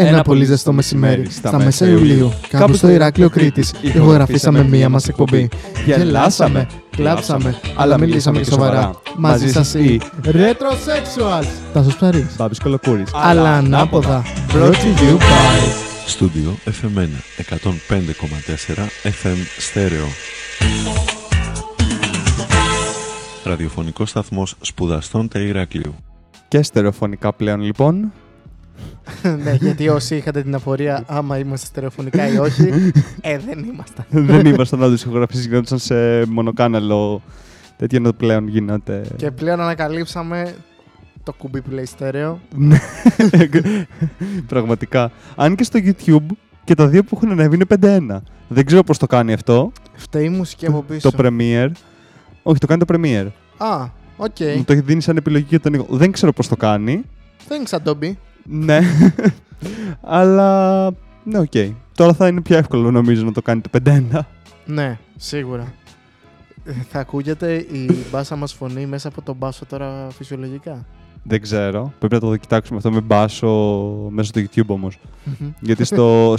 Ένα πολύ ζεστό μεσημέρι, στα μέσα Ιουλίου, κάπου στο Ηράκλειο Κρήτης, ηχογραφήσαμε μία μας εκπομπή. Γελάσαμε, κλάψαμε, αλλά μιλήσαμε και σοβαρά. Μαζί σας η Ρέτροσεξουαλς, Τάσος Ψαρής, Μπάμπης Κολοκούρης, αλλά ανάποδα. Brought to you by Στούντιο FM 105,4 FM Stereo. Ραδιοφωνικός σταθμός σπουδαστών του Ηράκλειου. Και στερεοφωνικά πλέον λοιπόν. Ναι, γιατί όσοι είχατε την απορία άμα είμαστε στερεοφωνικά ή όχι, δεν ήμασταν. Δεν ήμασταν, όντως οι ηχογραφήσεις γινόντουσαν σε μονοκάναλο. Τέτοια ενώ πλέον γίνονται. Και πλέον ανακαλύψαμε το κουμπί που λέει στέρεο. Πραγματικά. Αν και στο YouTube και τα δύο που έχουν ανέβει είναι 5-1. Δεν ξέρω πώς το κάνει αυτό. Φταίει η μουσική από πίσω. Το Premiere. Όχι, το κάνει το Premiere. Α, οκ. Μου το έχει δίνει σαν επιλογή για τον ήχο. Δεν ξέρω πώς το κάνει. Δεν ξέρω το μπει. Ναι, αλλά ναι, οκ. Τώρα θα είναι πιο εύκολο νομίζω να το κάνει το 5-1. Ναι, σίγουρα. Θα ακούγεται η μπάσα μας φωνή μέσα από τον μπάσο τώρα φυσιολογικά. Δεν ξέρω, πρέπει να το κοιτάξουμε αυτό με μπάσο μέσω του YouTube όμως. Γιατί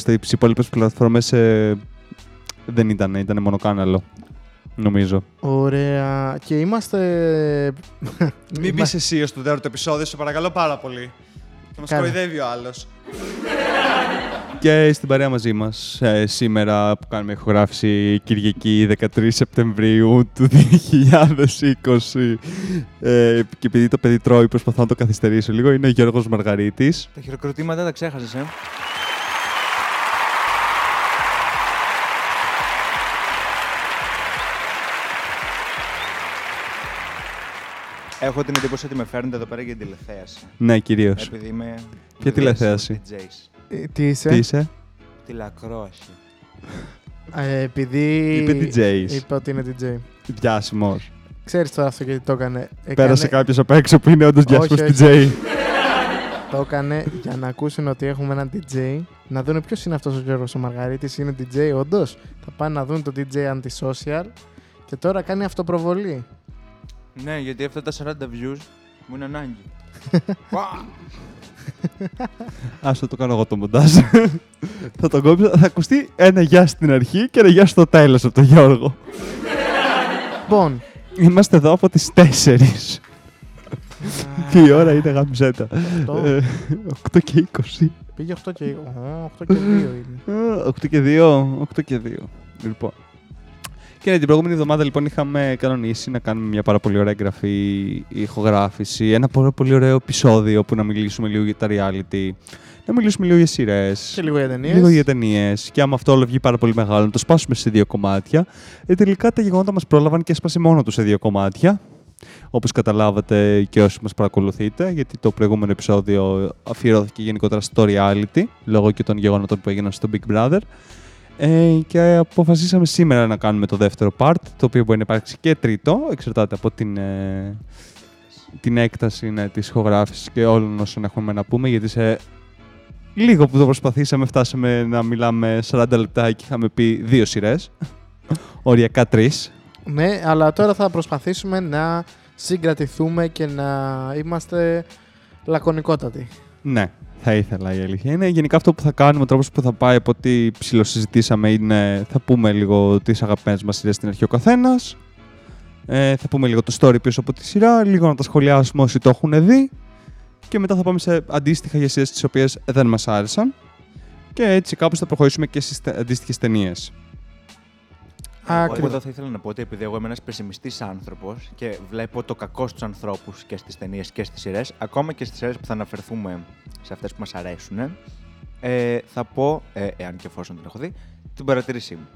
στις υπόλοιπες πλατφόρμες δεν ήταν μόνο κάναλο. Νομίζω. Ωραία. Και είμαστε. Μην πεις εσύ ως το δεύτερο επεισόδιο, σε παρακαλώ πάρα πολύ. Θα μας κοροϊδεύει ο άλλος. Και στην παρέα μαζί μας σήμερα που κάνουμε ηχογράφηση Κυριακή 13 Σεπτεμβρίου του 2020. Και επειδή το παιδί τρώει, προσπαθώ να το καθυστερήσω λίγο. Είναι ο Γιώργος Μαργαρίτης. Τα χειροκροτήματα τα ξέχασες, Έχω την εντύπωση ότι με φέρνετε εδώ πέρα για την τηλεθέαση. Ναι, κυρίως. Επειδή είμαι. Ποια τηλεθέαση? Τι είσαι? Τηλακρόαση. Επειδή. Είπε DJs. Είπα ότι είναι DJ. Διάσημος. Ξέρεις τώρα αυτό γιατί το έκανε. Πέρασε κάποιος απ' έξω που είναι όντως διάσημος DJ. Το έκανε για να ακούσουν ότι έχουμε έναν DJ. Να δουν ποιος είναι αυτός ο Γιώργος ο Μαργαρίτης. Είναι DJ όντως. Θα πάνε να δουν το DJ Antisocial. Και τώρα κάνει αυτοπροβολή. Ναι, γιατί αυτά τα 40 views μου είναι ανάγκη. Ας το κάνω εγώ το μοντάζ. Θα το κόψω, θα ακουστεί ένα γεια στην αρχή και ένα γεια στο τέλος από τον Γιώργο. Λοιπόν, είμαστε εδώ από τις 4. Και η ώρα είναι γαμιζέτα. 8 και 20. Πήγε 8 και 8 και 2 είναι. 8 και 2. Λοιπόν. Και την προηγούμενη εβδομάδα λοιπόν είχαμε κανονίσει να κάνουμε μια πάρα πολύ ωραία εγγραφή, ηχογράφηση, ένα πάρα πολύ ωραίο επεισόδιο που να μιλήσουμε λίγο για τα reality, να μιλήσουμε λίγο για σειρές και λίγο για ταινίες. Και άμα αυτό όλο βγει πάρα πολύ μεγάλο, να το σπάσουμε σε δύο κομμάτια. Τελικά τα γεγονότα μας πρόλαβαν και έσπασε μόνο του σε δύο κομμάτια. Όπως καταλάβατε και όσοι μας παρακολουθείτε, γιατί το προηγούμενο επεισόδιο αφιερώθηκε γενικότερα στο reality, λόγω και των γεγονότων που έγιναν στο Big Brother. Και αποφασίσαμε σήμερα να κάνουμε το δεύτερο part, το οποίο μπορεί να υπάρξει και τρίτο, εξαρτάται από την έκταση της ηχογράφησης και όλων όσων έχουμε να πούμε, γιατί σε λίγο που το προσπαθήσαμε φτάσαμε να μιλάμε 40 λεπτά και είχαμε πει 2 σειρές, οριακά 3. Ναι, αλλά τώρα θα προσπαθήσουμε να συγκρατηθούμε και να είμαστε λακωνικότατοι. Ναι. Θα ήθελα η αλήθεια. Είναι γενικά αυτό που θα κάνουμε, ο τρόπος που θα πάει από ό,τι ψιλοσυζητήσαμε είναι θα πούμε λίγο τις αγαπημένες μας σειρές στην αρχή ο καθένας, θα πούμε λίγο το story πίσω από τη σειρά, λίγο να τα σχολιάσουμε όσοι το έχουν δει και μετά θα πάμε σε αντίστοιχα για σειρές τις οποίες δεν μας άρεσαν και έτσι κάπως θα προχωρήσουμε και στις αντίστοιχες ταινίες. Εγώ εδώ θα ήθελα να πω ότι επειδή εγώ είμαι ένας πεσημιστής άνθρωπος και βλέπω το κακό στους ανθρώπους και στις ταινίες και στις σειρές, ακόμα και στις σειρές που θα αναφερθούμε σε αυτές που μας αρέσουν, θα πω, εάν και εφόσον την έχω δει, την παρατηρήσή μου.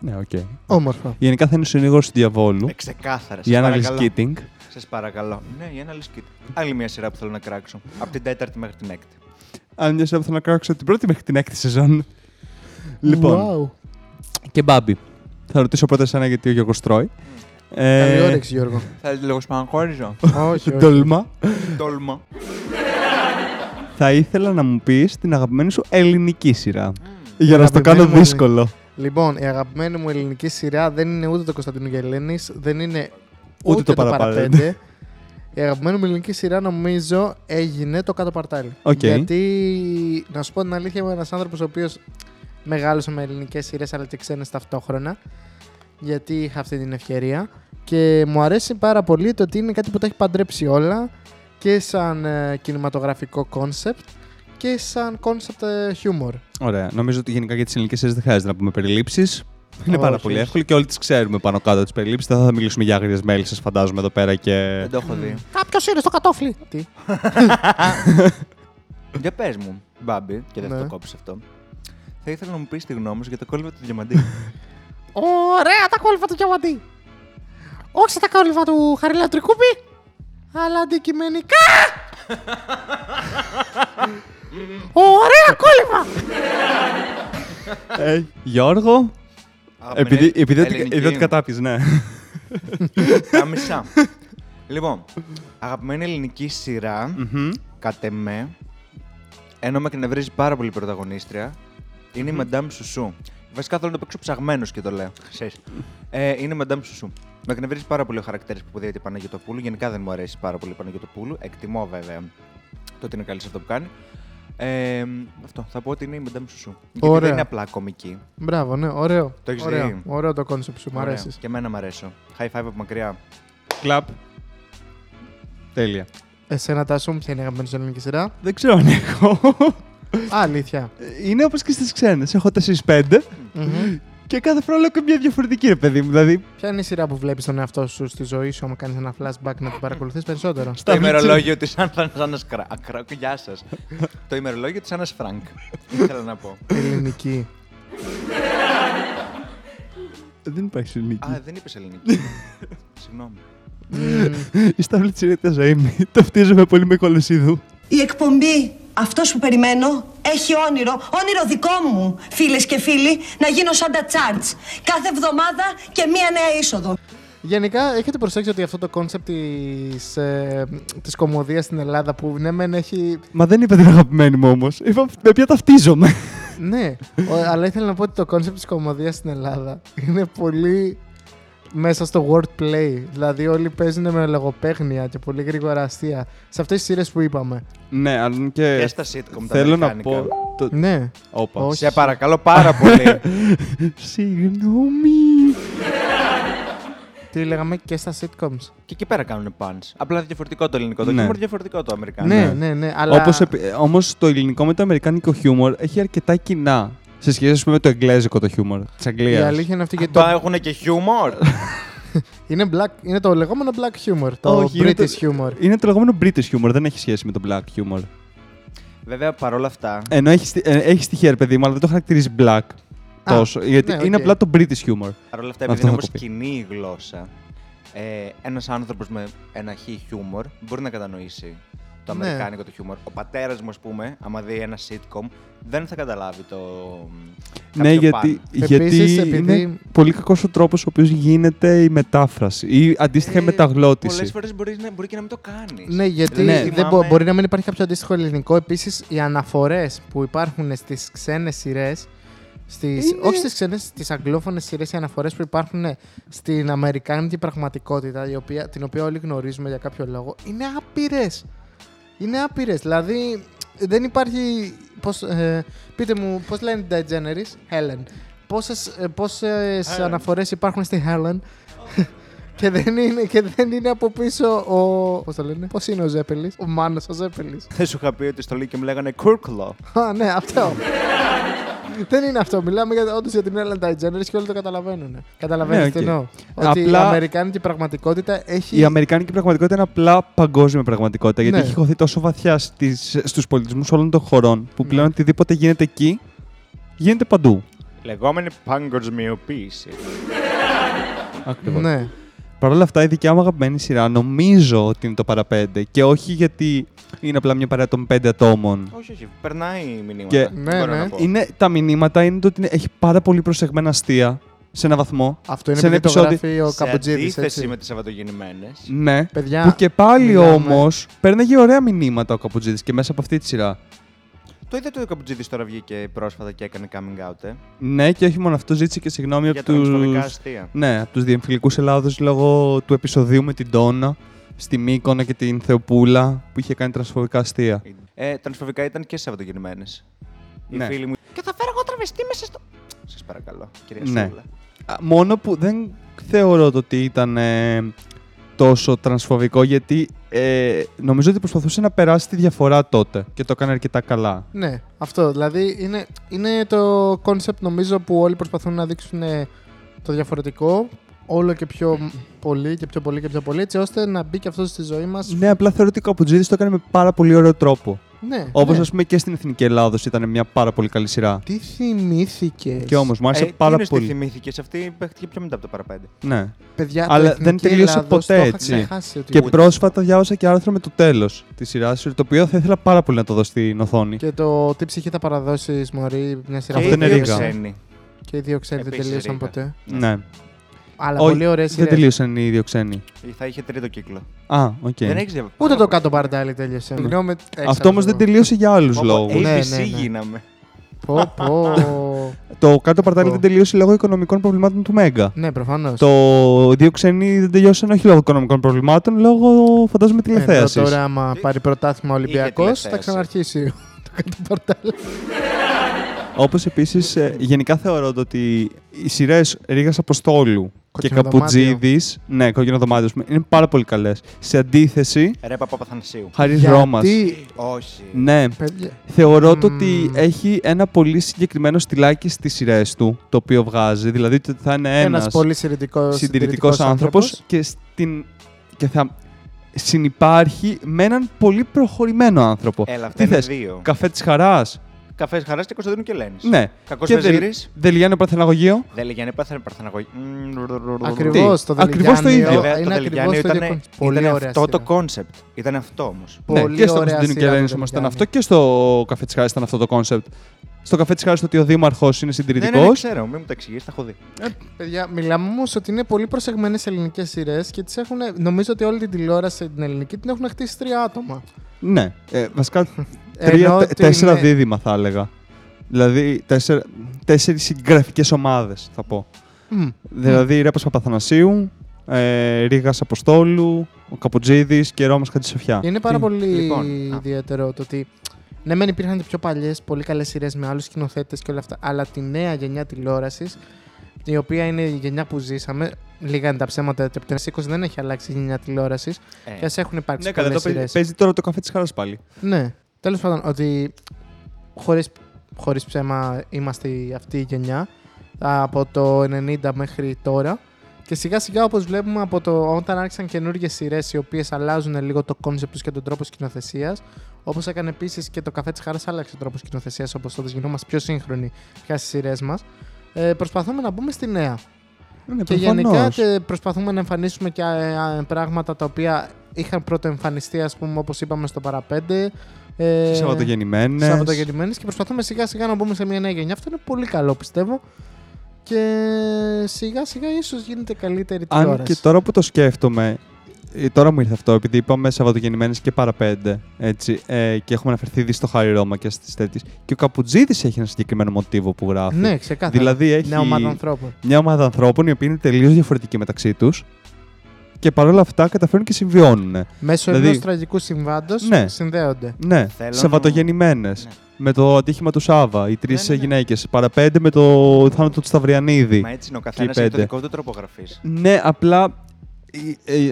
Ναι, οκ. Όμορφα. Γενικά θα είναι συνήγορος του διαβόλου. Ξεκάθαρα. Η Analyst Keating. Σας παρακαλώ. Ναι, η Analyst Keating. Άλλη μια σειρά που θέλω να κράξω. Από την 4η μέχρι την 6η. Άλλη μια σειρά που θέλω να κράξω από την 1η μέχρι την 6η σεζόν. Λοιπόν. Και Μπάμπη. Θα ρωτήσω πρώτα εσένα γιατί ο Γιώργος τρώει. Καλή όρεξη, Γιώργο. Θέλετε λίγο σπαναχώριζο? Όχι. Τόλμα. Θα ήθελα να μου πεις την αγαπημένη σου ελληνική σειρά. Για να στο κάνω δύσκολο. Λοιπόν, η αγαπημένη μου ελληνική σειρά δεν είναι ούτε το Κωνσταντίνου Γελένης, δεν είναι ούτε το Παραπέντε. η αγαπημένη μου ελληνική σειρά νομίζω έγινε το Κάτω Παρτάλι. Okay. Γιατί, να σου πω την αλήθεια, είμαι ένας άνθρωπος ο οποίος μεγάλωσε με ελληνικές σειρές αλλά και ξένες ταυτόχρονα. Γιατί είχα αυτή την ευκαιρία. Και μου αρέσει πάρα πολύ το ότι είναι κάτι που τα έχει παντρέψει όλα και σαν κινηματογραφικό κόνσεπτ και σαν κόνσεπτ χιούμορ. Ωραία. Νομίζω ότι γενικά για τις ελληνικές σειρές δεν χρειάζεται να πούμε περιλήψεις. Είναι πάρα πολύ εύκολο και όλοι τις ξέρουμε πάνω κάτω τις περιλήψεις. Δεν θα μιλήσουμε για άγριες μέλισσες, φαντάζομαι εδώ πέρα και. Δεν το έχω δει. Κάποιος είναι στο κατόφλι. Τι. Για πες μου, Μπάμπη, και δεν θα το κόψεις αυτό. Θα ήθελα να μου πεις τη γνώμη σου για τα κόλυβα του Διαμαντή. Ωραία τα κόλυβα του Διαμαντή. Όχι τα κόλυβα του Χαριλατρικούπη, αλλά αντικειμενικά. Ωραία κόλυβα! Γιώργο. Επειδή ότι κατάπιες, ναι. Τα μισά. Λοιπόν, αγαπημένη ελληνική σειρά, κατ' εμέ, ενώ με εκνευρίζει πάρα πολύ η πρωταγωνίστρια, είναι η Mandam Susu. Βασικά θέλω να το παίξω ψαγμένος και το λέω. Είναι η Mandam Susu. Με εκνευρίζει πάρα πολύ ο χαρακτήρας που δίνεται η Παναγιωτοπούλου. Γενικά δεν μου αρέσει πάρα πολύ η Παναγιωτοπούλου. Εκτιμώ βέβαια το ότι είναι καλή σε αυτό που κάνει. Αυτό. Θα πω ότι είναι η Mandam Susu. Γιατί δεν είναι απλά κομική. Μπράβο, ναι, ωραίο. Το έχεις δει. Ωραίο το κόνσεπτ σου, μου αρέσει. Και εμένα μου αρέσει. High five από μακριά. Κλαπ. Τέλεια. Εσένα τα σου, ποια είναι η αγαπημένη σου ελληνική σειρά? Δεν ξέρω αν έχω. Αλήθεια. Είναι όπως και στις ξένες. Έχω 4-5. Και κάθε φορά λέω και μια διαφορετική, ρε παιδί μου. Δηλαδή... Ποια είναι η σειρά που βλέπεις τον εαυτό σου στη ζωή σου, άμα κάνεις ένα flashback να την παρακολουθείς περισσότερο? Το ημερολόγιο της Άννας Φρανκ. Γεια σας. Το ημερολόγιο της Άννας Φρανκ. Ήθελα να πω. Ελληνική. Δεν υπάρχει ελληνική. Α, δεν είπες ελληνική. Συγγνώμη. Η στάβλη της είναι ζωή. Ταυτίζομαι πολύ με Κολοσσίδου. Η εκπομπή. Αυτός που περιμένω έχει όνειρο, όνειρο δικό μου, φίλες και φίλοι, να γίνω σαν τα Τσάρτς. Κάθε εβδομάδα και μία νέα είσοδο. Γενικά, έχετε προσέξει ότι αυτό το κόνσεπτ της κομμωδίας στην Ελλάδα που ναι, μεν έχει. Μα δεν είπα την αγαπημένη μου όμως. Είπα με ποια ταυτίζομαι. Ναι, αλλά ήθελα να πω ότι το κόνσεπτ της κομμωδίας στην Ελλάδα είναι πολύ μέσα στο wordplay. Δηλαδή, όλοι παίζουν με λογοπαίγνια και πολύ γρήγορα αστεία. Σε αυτές τις σειρές που είπαμε. Ναι, αν και. Και στα sitcom τα αμερικάνικα. Ναι. Όπα. Σε παρακαλώ πάρα πολύ. Συγγνώμη. Τι λέγαμε, και στα sitcoms. Και εκεί πέρα κάνουν punch. Απλά διαφορετικό το ελληνικό. Το χιούμορ διαφορετικό το αμερικάνικο. Ναι. Αλλά... Όμως το ελληνικό με το αμερικάνικο χιούμορ έχει αρκετά κοινά. Σε σχέση με το εγγλέζικο το χιούμορ της Αγγλίας. Η αλήθεια είναι αυτή και το... Έχουν και χιούμορ! Είναι το λεγόμενο black humor, το British humor. Είναι το λεγόμενο British humor, δεν έχει σχέση με το black humor. Βέβαια, παρόλα αυτά... Ενώ έχει στοιχεία, ρε παιδί μου, αλλά δεν το χαρακτηρίζει black τόσο. Γιατί είναι απλά το British humor. Παρόλα αυτά, επειδή είναι όμως κοινή η γλώσσα, ένας άνθρωπος με ένα χι χιούμορ μπορεί να κατανοήσει το αμερικάνικο το χιούμορ. Ο πατέρας μου, ας πούμε, άμα δει ένα sitcom, δεν θα καταλάβει το. Ναι, γιατί είναι πολύ κακός ο τρόπος ο οποίος γίνεται η μετάφραση ή αντίστοιχα η μεταγλώτηση. Πολλές φορές μπορεί και να μην το κάνεις. Ναι, γιατί μπορεί να μην υπάρχει κάποιο αντίστοιχο ελληνικό. Επίσης, οι αναφορές που υπάρχουν στις ξένες σειρές. Όχι στις ξένες, στις αγγλόφωνες σειρές, οι αναφορές που υπάρχουν στην αμερικάνικη πραγματικότητα, την οποία όλοι γνωρίζουμε για κάποιο λόγο, είναι άπειρες. Είναι άπειρες, δηλαδή δεν υπάρχει, πείτε μου, πώς λένε την DeGeneres, Helen. Πόσες αναφορές υπάρχουν στη Helen και δεν είναι από πίσω ο... Πώς το λένε, πώς είναι ο Ζέπελης, ο Μάνος ο Ζέπελης. Δεν σου είχα πει ότι στο Λύκειο μου λέγανε Κούρκουλο. Α, ναι, αυτό. Δεν είναι αυτό. Μιλάμε όντως για την Helen DeGeneres και όλοι το καταλαβαίνουν. Καταλαβαίνετε τι εννοώ. Ότι η αμερικάνικη πραγματικότητα έχει. Η αμερικάνικη πραγματικότητα είναι απλά παγκόσμια πραγματικότητα. Γιατί έχει χωθεί τόσο βαθιά στους πολιτισμούς όλων των χωρών που πλέον οτιδήποτε γίνεται εκεί γίνεται παντού. Λεγόμενη παγκοσμιοποίηση. Ακριβώς. Ναι. Παρ' όλα αυτά, η δικιά μου αγαπημένη σειρά νομίζω ότι είναι το Παραπέντε. Και όχι γιατί είναι απλά μια παρέα των 5 ατόμων. Όχι. Περνάει μηνύματα. Και ναι. Τα μηνύματα είναι το ότι έχει πάρα πολύ προσεγμένα αστεία σε έναν βαθμό. Αυτό είναι επειδή το γράφει ο Καμποτζίδης. Σε αντίθεση με τις Σαββατογεννημένες. Ναι. Παιδιά, που και πάλι όμως παίρναγε ωραία μηνύματα ο Καμποτζίδης και μέσα από αυτή τη σειρά. Το είδατε ότι ο Καμποτζίδης τώρα βγήκε πρόσφατα και έκανε coming out. Ναι, και όχι μόνο αυτό, ζήτησε και συγγνώμη από τους διεμφυλικούς Ελλάδος λόγω του επεισοδίου με την Τόνα. στη Μύκονο και την Θεοπούλα που είχε κάνει τρανσφοβικά αστεία. Τρανσφοβικά ήταν και Σαββατογεννημένες. Ναι. Φίλοι μου. Και θα φέρω εγώ τραβεστή μέσα στο. Σας παρακαλώ, κυρία Σίγγλα. Μόνο που δεν θεωρώ το ότι ήταν τόσο τρανσφοβικό, γιατί νομίζω ότι προσπαθούσε να περάσει τη διαφορά τότε και το έκανε αρκετά καλά. Ναι, αυτό. Δηλαδή είναι το κόνσεπτ, νομίζω, που όλοι προσπαθούν να δείξουν το διαφορετικό όλο και πιο πολύ και πιο πολύ και πιο πολύ, έτσι ώστε να μπει και αυτό στη ζωή μας. Ναι, απλά θεωρώ ότι ο Καπουτζίδης το έκανε με πάρα πολύ ωραίο τρόπο. Ναι, όπως ας πούμε και στην Εθνική Ελλάδος ήταν μια πάρα πολύ καλή σειρά. Τι θυμήθηκες. Και όμως μου άρεσε πάρα πολύ. Τι θυμήθηκες, αυτή παίχτηκε πιο μετά από το Παραπέντε. Ναι. Παιδιά, αλλά δεν τελείωσε ποτέ έτσι. Και πρόσφατα διάβασα και άρθρο με το τέλος της σειράς, το οποίο θα ήθελα πάρα πολύ να το δω στην οθόνη. Και το τι ψυχή θα παραδώσεις, μωρή, μια σειρά που δεν είναι Ρίγα. Και οι δύο ξένοι δεν τελείωσαν ποτέ. Ναι. Αλλά πολύ ωραίες σειρές. Δεν τελείωσαν οι δύο ξένοι. Θα είχε τρίτο κύκλο. Α, οκ. Ούτε το Κάτω Παρτάλι τελείωσε. Αυτό όμως δεν τελείωσε για άλλους λόγους. ABC γίναμε. Το Κάτω Παρτάλι δεν τελείωσε λόγω οικονομικών προβλημάτων του Μέγκα. Ναι, προφανώς. Το Δύο Ξένοι δεν τελειώσαν όχι λόγω οικονομικών προβλημάτων, λόγω φαντάζομαι τηλεθέασης. Τώρα, άμα πάρει πρωτάθλημα Ολυμπιακός, θα ξαναρχίσει το Κάτω Παρτάλι. Όπως επίσης, γενικά θεωρώ ότι οι σειρές Ρήγας Αποστόλου και Καπουτζίδης, ναι, Κόκκινο Δωμάτιο, είναι πάρα πολύ καλές. Σε αντίθεση, Ρέπα Παπαθανασίου, Χαρίς Ρώμας. Όχι. Ναι, θεωρώ ότι έχει ένα πολύ συγκεκριμένο στυλάκι στις σειρές του, το οποίο βγάζει. Δηλαδή ότι θα είναι ένας πολύ συντηρητικός άνθρωπος και θα συνυπάρχει με έναν πολύ προχωρημένο άνθρωπο. Έλα, τι θες, Καφέ της Χαράς. Καφέ της Χαράς και Κωνσταντίνου και Ελένης. Ναι. Κακός Βεζίρης. Δελιγιάννιο Παρθεναγωγείο. Δελιγιάννιο Παρθεναγωγείο. Ακριβώς το ίδιο. Το Δελιγιάννιο ήταν αυτό το κόνσεπτ. Ήταν αυτό όμως. Ναι, και στο Κωνσταντίνου και Ελένης όμως ήταν αυτό και στο Καφέ της Χαράς ήταν αυτό το κόνσεπτ. Στο Καφέ της Χαράς ότι ο δήμαρχος είναι συντηρητικός. Ναι, ξέρω, μην μου τα εξηγείς, τα έχω δει. Παιδιά, μιλάμε όμως ότι είναι πολύ προσεγμένες ελληνικές σειρές και τις έχουν. Νομίζω ότι όλη την τηλεόραση την ελληνική την έχουν χτίσει τρία άτομα. Ναι, βασικά. Τέσσερα είναι... δίδυμα θα έλεγα. Δηλαδή τέσσερις συγγραφικές ομάδες θα πω. Δηλαδή Ρέπας Παπαθανασίου, Ρήγας Αποστόλου, ο Καπουτζίδης και Ρώμας Χατζησοφιά. Είναι πάρα πολύ ιδιαίτερο το ότι ναι, μεν υπήρχαν και πιο παλιές, πολύ καλές σειρές με άλλους σκηνοθέτες και όλα αυτά, αλλά τη νέα γενιά τηλεόρασης, η οποία είναι η γενιά που ζήσαμε, λίγα είναι τα ψέματα ότι από το 20 δεν έχει αλλάξει η γενιά τηλεόρασης και ας έχουν υπάρξει πολλές σειρές. Ναι, παίζει τώρα το Καφέ της Χαράς πάλι. Ναι. Τέλος πάντων, ότι χωρίς ψέμα είμαστε αυτή η γενιά από το 90 μέχρι τώρα και σιγά σιγά όπως βλέπουμε από όταν άρχισαν καινούργιες σειρές οι οποίες αλλάζουν λίγο το κόνσεπτ τους και τον τρόπο σκηνοθεσίας, όπως έκανε επίσης και το Καφέ της Χαράς άλλαξε τον τρόπο σκηνοθεσίας, όπως τότε γινόμαστε πιο σύγχρονοι πια στις σειρές μας, προσπαθούμε να μπούμε στη νέα. Και γενικά προσπαθούμε να εμφανίσουμε και πράγματα τα οποία είχαν πρώτο εμφανιστεί, ας πούμε, όπως είπαμε στο Παραπέντε. Σαββατογεννημένες. Και προσπαθούμε σιγά σιγά να μπούμε σε μια νέα γενιά. Αυτό είναι πολύ καλό, πιστεύω. Και σιγά σιγά ίσως γίνεται καλύτερη τηλεόραση. Αν και τώρα που το σκέφτομαι, τώρα μου ήρθε αυτό, επειδή είπαμε Σαββατογεννημένες και Παραπέντε. Έτσι, και έχουμε αναφερθεί ήδη στο Χάρη Ρώμα και στις τέτοιες. Και ο Καπουτζίδης έχει ένα συγκεκριμένο μοτίβο που γράφει. Ναι, ξεκάθαρα. Δηλαδή έχει μια ομάδα ανθρώπων, οι οποίοι είναι τελείως διαφορετικοί μεταξύ τους. Και παρόλα αυτά καταφέρουν και συμβιώνουν. Μέσω ενός τραγικού συμβάντος συνδέονται. Ναι, Σαββατογεννημένες. Ναι. Με το ατύχημα του Σάβα, οι τρεις γυναίκες. Παραπέντε με το θάνατο του Σταυριανίδη. Μα έτσι είναι, ο καθένας έχει το δικό του τρόπο γραφής. Ναι, απλά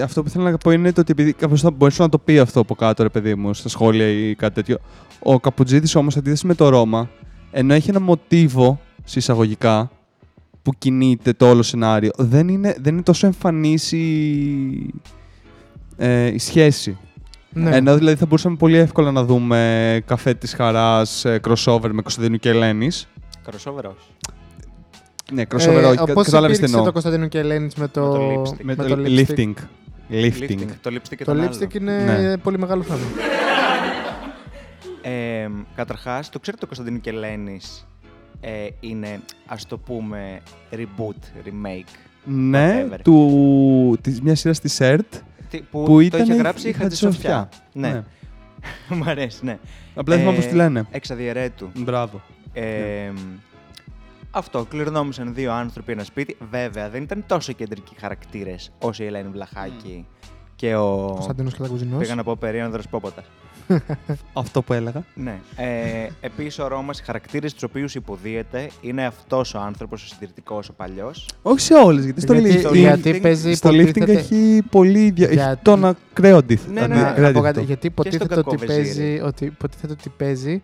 αυτό που θέλω να πω είναι το ότι επειδή κάποιος θα μπορούσε να το πει αυτό από κάτω, ρε παιδί μου, στα σχόλια ή κάτι τέτοιο. Ο Καπουτζίδης όμως, αντίθεση με το Ρώμα, ενώ έχει ένα μοτίβο συσσαγωγικά, που κινείται το όλο σενάριο, δεν είναι τόσο εμφανής η σχέση. Ναι. Ενώ δηλαδή θα μπορούσαμε πολύ εύκολα να δούμε Καφέ της Χαράς, crossover με Κωνσταντίνου και Ελένης. Crossover όχι. Ναι, crossover όχι. Πώς υπήρξε το Κωνσταντίνου και Ελένης με το Lifting. Το Lipstick είναι πολύ μεγάλο φαν. Καταρχάς, το ξέρετε το Κωνσταντίνου και Ελένης είναι, ας το πούμε, reboot, remake. Ναι, μιας σειράς της ΕΡΤ που το είχε γράψει η Χατζησοφιά. Ναι. Μ' αρέσει, ναι. Απλά θυμάμαι πώς τη λένε. Εξαδιαιρέτου. Μπράβο. Αυτό, κληρονόμησαν δύο άνθρωποι ένα σπίτι. Βέβαια, δεν ήταν τόσο κεντρικοί χαρακτήρες όσο η Ελένη Βλαχάκη και ο Κωνσταντίνος Καλακουζινός. Πήγα να πω Περίανδρος Πόποτας. Αυτό που έλεγα. Ναι. Επίσης, ο Ρώμας, οι χαρακτήρες τους οποίους υποδίεται, είναι αυτός ο άνθρωπος, ο συντηρητικός, ο παλιός. Όχι σε όλες, γιατί στο Λίφτινγκ έχει πολύ. Τον ακραίο αντίθετο. Γιατί υποτίθεται ότι παίζει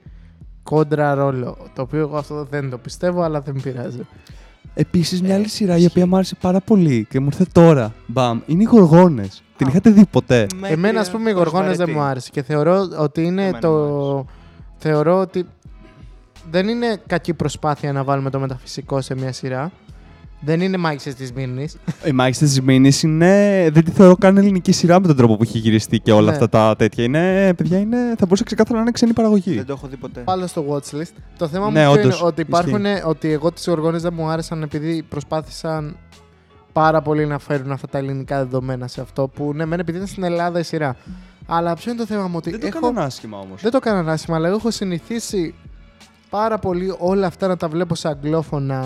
κόντρα ρόλο. Το οποίο εγώ αυτό δεν το πιστεύω, αλλά δεν πειράζει. Επίσης, μια άλλη σειρά η οποία μου άρεσε πάρα πολύ και μου ήρθε τώρα. Μπαμ, είναι οι Γοργόνες. Την είχατε δει ποτέ? Εμένα, ας πούμε, οι Γοργόνες δεν μου άρεσε και θεωρώ ότι είναι το. Θεωρώ ότι δεν είναι κακή προσπάθεια να βάλουμε το μεταφυσικό σε μια σειρά. Δεν είναι Μάγισσες της Μήνης. Η Μάγισσες της Μήνης είναι. Δεν τη θεωρώ καν ελληνική σειρά με τον τρόπο που έχει γυριστεί και όλα αυτά τα τέτοια. Είναι. Παιδιά, είναι. Θα μπορούσε ξεκάθαρα να είναι ξένη παραγωγή. Δεν το έχω δει ποτέ. Πάλι στο watchlist. Το θέμα μου είναι ότι υπάρχουν. Ότι εγώ τις Γοργόνες δεν μου άρεσαν επειδή προσπάθησαν πάρα πολύ να φέρουν αυτά τα ελληνικά δεδομένα σε αυτό που. Ναι, μεν επειδή ήταν στην Ελλάδα η σειρά. Αλλά ποιο είναι το θέμα μου? Ότι δεν το έκαναν άσχημα όμως. Δεν το έκαναν άσχημα, αλλά εγώ έχω συνηθίσει πάρα πολύ όλα αυτά να τα βλέπω σε αγγλόφωνα.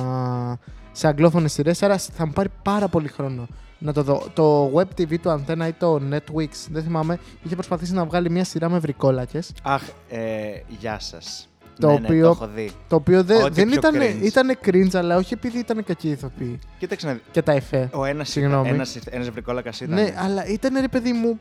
Σε αγγλόφωνες σειρές, άρα θα μου πάρει πάρα πολύ χρόνο να το δω. Το Web TV του Αντένα ή το Netflix, δεν θυμάμαι, είχε προσπαθήσει να βγάλει μια σειρά με βρικόλακες. Αχ, γεια σας. Το έχω δει. Το οποίο δεν ήταν cringe, αλλά όχι επειδή ήταν κακή ηθοποιή. Κοίταξε να δει. Και τα εφέ. Ο ένας βρικόλακας ήταν. Ναι, αλλά ήταν, ρε παιδί μου.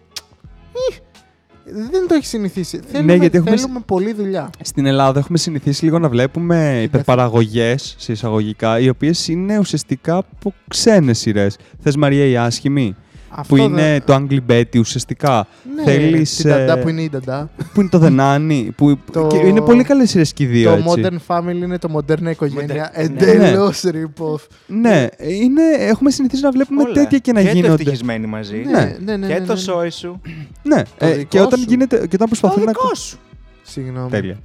Δεν το έχει συνηθίσει. Θέλουμε πολλή δουλειά. Στην Ελλάδα έχουμε συνηθίσει λίγο να βλέπουμε υπερπαραγωγές, σε εισαγωγικά, οι οποίες είναι ουσιαστικά από ξένες σειρές. Θες Μαρία η Άσχημη, αυτό που είναι το Angry Betty ουσιαστικά. Ναι, θέλεις, την Νταντά που είναι η Νταντά. Που είναι το Δενάνι. Είναι πολύ καλές σειρές και οι δύο. Το έτσι. Modern Family είναι το μοντέρνα οικογένεια. Εντελώς rip-off. Ναι, έχουμε συνηθίσει να βλέπουμε όλα τέτοια και να γίνονται. Και το Ευτυχισμένοι μαζί. Ναι. Και το Σόι σου. Ναι, και όταν προσπαθούν να. Το δικό σου. Συγγνώμη. Τέλεια.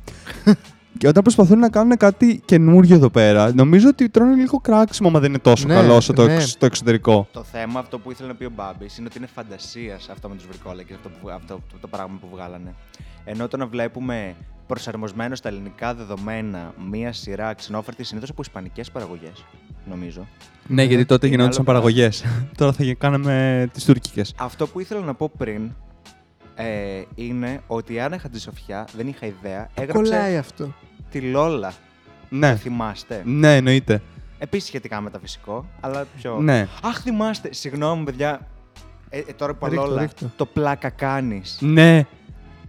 Και όταν προσπαθούν να κάνουν κάτι καινούριο εδώ πέρα, νομίζω ότι τρώνε λίγο κράξιμο, μα δεν είναι τόσο καλό όσο το εξωτερικό. Το θέμα, αυτό που ήθελα να πει ο Μπάμπης, είναι ότι είναι φαντασία αυτό με τους βρικόλακες, αυτό το πράγμα που βγάλανε. Ενώ το να βλέπουμε προσαρμοσμένο στα ελληνικά δεδομένα μία σειρά ξενόφερτη συνήθως από ισπανικές παραγωγές, νομίζω. Ναι, γιατί τότε γινόντουσαν παραγωγές. Τώρα θα κάναμε τις τουρκικές. Αυτό που ήθελα να πω πριν. Είναι ότι η Άννα Χατζησοφιά, δεν είχα ιδέα, έγραψε. Κολλάει αυτό. Τη Λόλα. Ναι. Το θυμάστε. Ναι, εννοείται. Επίσης σχετικά με τα φυσικό, αλλά πιο. Ναι. Αχ, θυμάστε. Συγγνώμη, παιδιά. Τώρα που είπα Λόλα. Το πλάκα κάνεις. Ναι.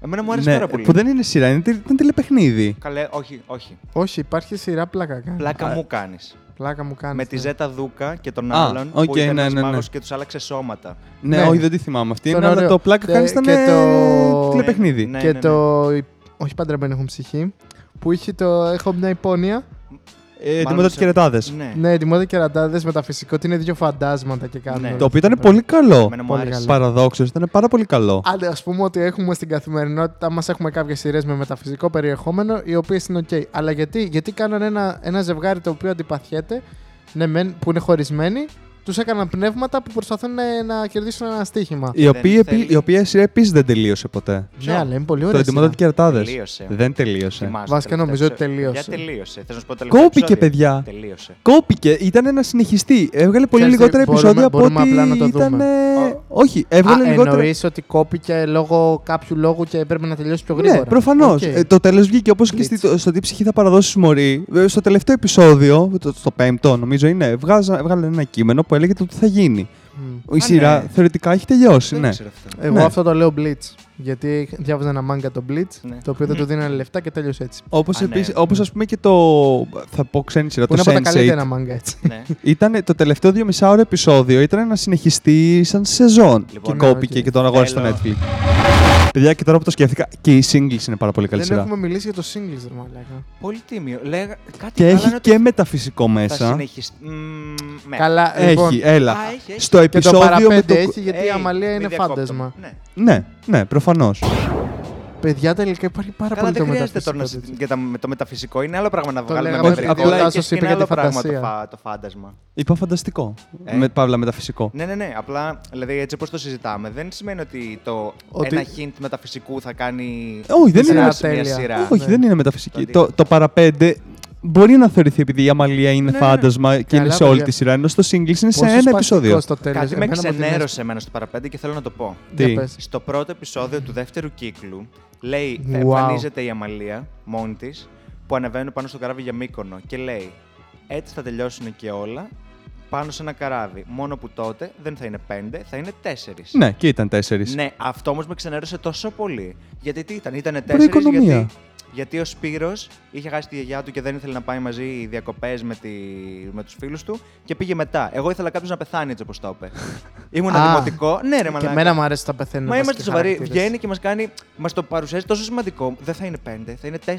Εμένα μου άρεσε πάρα πολύ. Που δεν είναι σειρά, ήταν τηλεπαιχνίδι. Καλέ, όχι. Όχι, υπάρχει σειρά πλάκα κάνεις. Πλάκα μου κάνεις. Με τη Ζέτα Δούκα και τον άλλον που ήταν μάγος και τους άλλαξε σώματα. Ναι, όχι, δεν τη θυμάμαι αυτή. Αλλά το πλάκα κάνεις ήταν τηλεπαιχνίδι. Και το. Όχι, παντρεμένοι έχουν ψυχή. Που είχε το. Έχω μια υπόνοια. Εντιμότητα και Κερατάδες. Ναι, Εντιμότητα και Κερατάδες με τα φυσικό ότι είναι δύο φαντάσματα και κάτι. Το οποίο ήταν πολύ καλό. Παραδόξως, ήταν πάρα πολύ καλό. Άντε, ας πούμε ότι έχουμε στην καθημερινότητά μας κάποιες σειρές με μεταφυσικό περιεχόμενο, οι οποίες είναι οκ. Αλλά γιατί κάνανε ένα ζευγάρι το οποίο αντιπαθιέται, που είναι χωρισμένοι, τους έκαναν πνεύματα που προσπαθούν να κερδίσουν ένα στοίχημα. Η οποία σειρά επίσης δεν τελείωσε ποτέ. Ναι, αλλά είναι πολύ ωραία. Το Εντιμότητα και Κερατάδες. Δεν τελείωσε. Βασικά νομίζω ότι τελείωσε. Για τελείωσε. Θες να σου πω τελευταίο επεισόδιο? Κόπηκε, παιδιά. Κόπηκε. Ήταν ένα συνεχιστή. Έβγαλε πολύ λιγότερα επεισόδια από ό,τι ήταν. Όχι, έβγαλε λιγότερα. Εννοείς ότι κόπηκε λόγω κάποιου λόγου και έπρεπε να τελειώσει πιο γρήγορα. Ναι, προφανώς. Το τέλος βγήκε όπως και στο Τι ψυχή θα παραδώσεις μωρή. Στο τελευταίο επεισόδιο, στο 5ο νομίζω είναι, έβγαλε ένα κείμενο που έλεγε το τι θα γίνει. Η σειρά θεωρητικά έχει τελειώσει. Δεν ξέρω αυτό. Εγώ αυτό το λέω Blitz. Γιατί διάβαζα ένα μάγκα το Blitz, το οποίο δεν του δίνανε λεφτά και τέλειωσε έτσι. Όπως ας πούμε και το. Θα πω ξένη σειρά. Το Sense8. Ήταν το τελευταίο 2,5ωρο επεισόδιο. Ήταν να συνεχιστεί σαν σεζόν. Και κόπηκε και τον αγόρασε στο Netflix. Παιδιά, και τώρα που το σκέφτηκα, και η Σίγγλς είναι πάρα πολύ καλή σειρά. Δεν έχουμε μιλήσει για το Σίγγλς, δεν μου λέγανε. Πολύ τίμιο. Και έχει και μεταφυσικό μέσα. Καλά, έχει, έλα. Στο επεισόδιο με το. Έχει, γιατί η Αμαλία είναι φάντασμα. Ναι, προφανώς. Παιδιά, τελικά υπάρχει πάρα πολύ το μεταφυσικό. Καλά, δεν χρειάζεται το μεταφυσικό. Είναι άλλο πράγμα να βγάλουμε από πριν. Απλά ίσως είπε για τη φαντασία. Το φάντασμα. Είπα φανταστικό. Παύλα μεταφυσικό. Ναι. Απλά, δηλαδή, έτσι όπως το συζητάμε, δεν σημαίνει ότι ένα hint μεταφυσικού θα κάνει. Όχι, δεν είναι μεταφυσική. Το παραπέντε Μπορεί να θεωρηθεί επειδή η Αμαλία είναι φάντασμα και είναι σε όλη τη σειρά, ενώ στο Σίγγλς είναι σε ένα επεισόδιο. Κάτι με ξενέρωσε εμένα στο Παραπέντε και θέλω να το πω. Στο πρώτο επεισόδιο του δεύτερου κύκλου, λέει, εμφανίζεται η Αμαλία μόνη της, που ανεβαίνουν πάνω στο καράβι για Μύκονο και λέει, έτσι θα τελειώσουν και όλα. Πάνω σε ένα καράβι. Μόνο που τότε δεν θα είναι 5, θα είναι 4. Ναι, και ήταν 4. Ναι, αυτό όμως με ξενέρωσε τόσο πολύ. Γιατί τι ήταν, ήτανε 4. Γιατί ο Σπύρος είχε χάσει τη γιαγιά του και δεν ήθελε να πάει μαζί οι διακοπές με τους φίλους του και πήγε μετά. Εγώ ήθελα κάποιος να πεθάνει έτσι όπως το είπε. Ήμουν δημοτικό. Ναι, ρε μαλάκα. Και εμένα μου αρέσει τα πεθαίνουν. Μα είμαστε σοβαροί. Βγαίνει και μας το παρουσιάζει τόσο σημαντικό. Δεν θα είναι 5, θα είναι 4.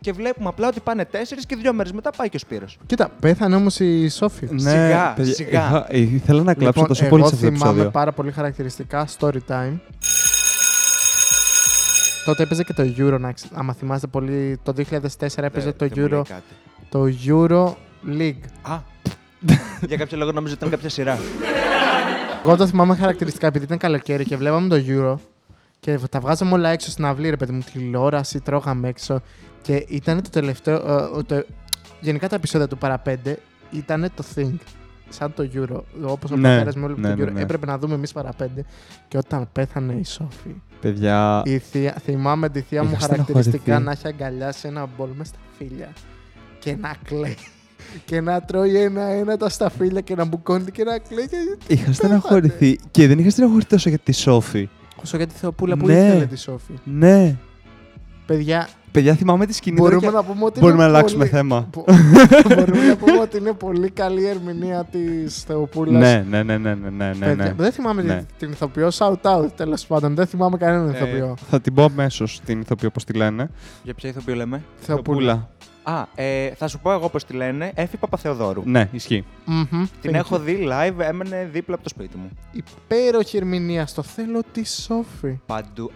Και βλέπουμε απλά ότι πάνε 4 και 2 μέρες μετά πάει και ο Σπύρος. Κοίτα, πέθανε όμως η Σόφια. Ναι, σιγά. Ήθελα να κλάψω τόσο πολύ σε αυτό το επεισόδιο. Θυμάμαι πάρα πολύ χαρακτηριστικά story time. Τότε έπαιζε και το Euro, άμα θυμάστε πολύ, το 2004 έπαιζε το Euro League. Α, για κάποιο λόγο νόμιζα ότι ήταν κάποια σειρά. Εγώ το θυμάμαι χαρακτηριστικά, επειδή ήταν καλοκαίρι και βλέπαμε το Euro και τα βγάζαμε όλα έξω στην αυλή, ρε παιδί μου, τηλεόραση, τρώγαμε έξω και ήταν το τελευταίο, γενικά τα επεισόδια του Παραπέντε ήταν το Think. Σαν το Euro, όπως ο πατέρας μου έλεγε το Euro. Ναι. Έπρεπε να δούμε εμείς Παραπέντε. Και όταν πέθανε η Σόφη. Παιδιά. Θυμάμαι τη θεία μου χαρακτηριστικά να έχει αγκαλιάσει ένα μπολ με στα φίλια. Και να κλαίει. Και να τρώει ένα τα σταφύλια και να μπουκώνεται και να κλαίει. Είχα στεναχωρηθεί. Και δεν είχα στεναχωρηθεί τόσο για τη Σόφη. Όσο για τη Θεοπούλα που ήθελε τη Σόφη. Ναι. Παιδιά, θυμάμαι τη σκηνή. Μπορούμε να πούμε ότι μπορούμε να αλλάξουμε θέμα. Μπορούμε να πούμε ότι είναι πολύ καλή η ερμηνεία της Θεοπούλας. Ναι. Δεν θυμάμαι την ηθοποιό. Shout-out, τέλος πάντων. Δεν θυμάμαι κανέναν ηθοποιό. Θα την πω αμέσως την ηθοποιό, πώς τη λένε. Για ποια ηθοποιό λέμε? Θεοπούλα. Θα σου πω εγώ πώς τη λένε. Έφη Παπαθεοδόρου. Ναι, ισχύει. Την έχω δει live, έμενε δίπλα από το σπίτι μου. Υπέροχη ερμηνεία. Στο θέλω τη Σόφη. Παντού.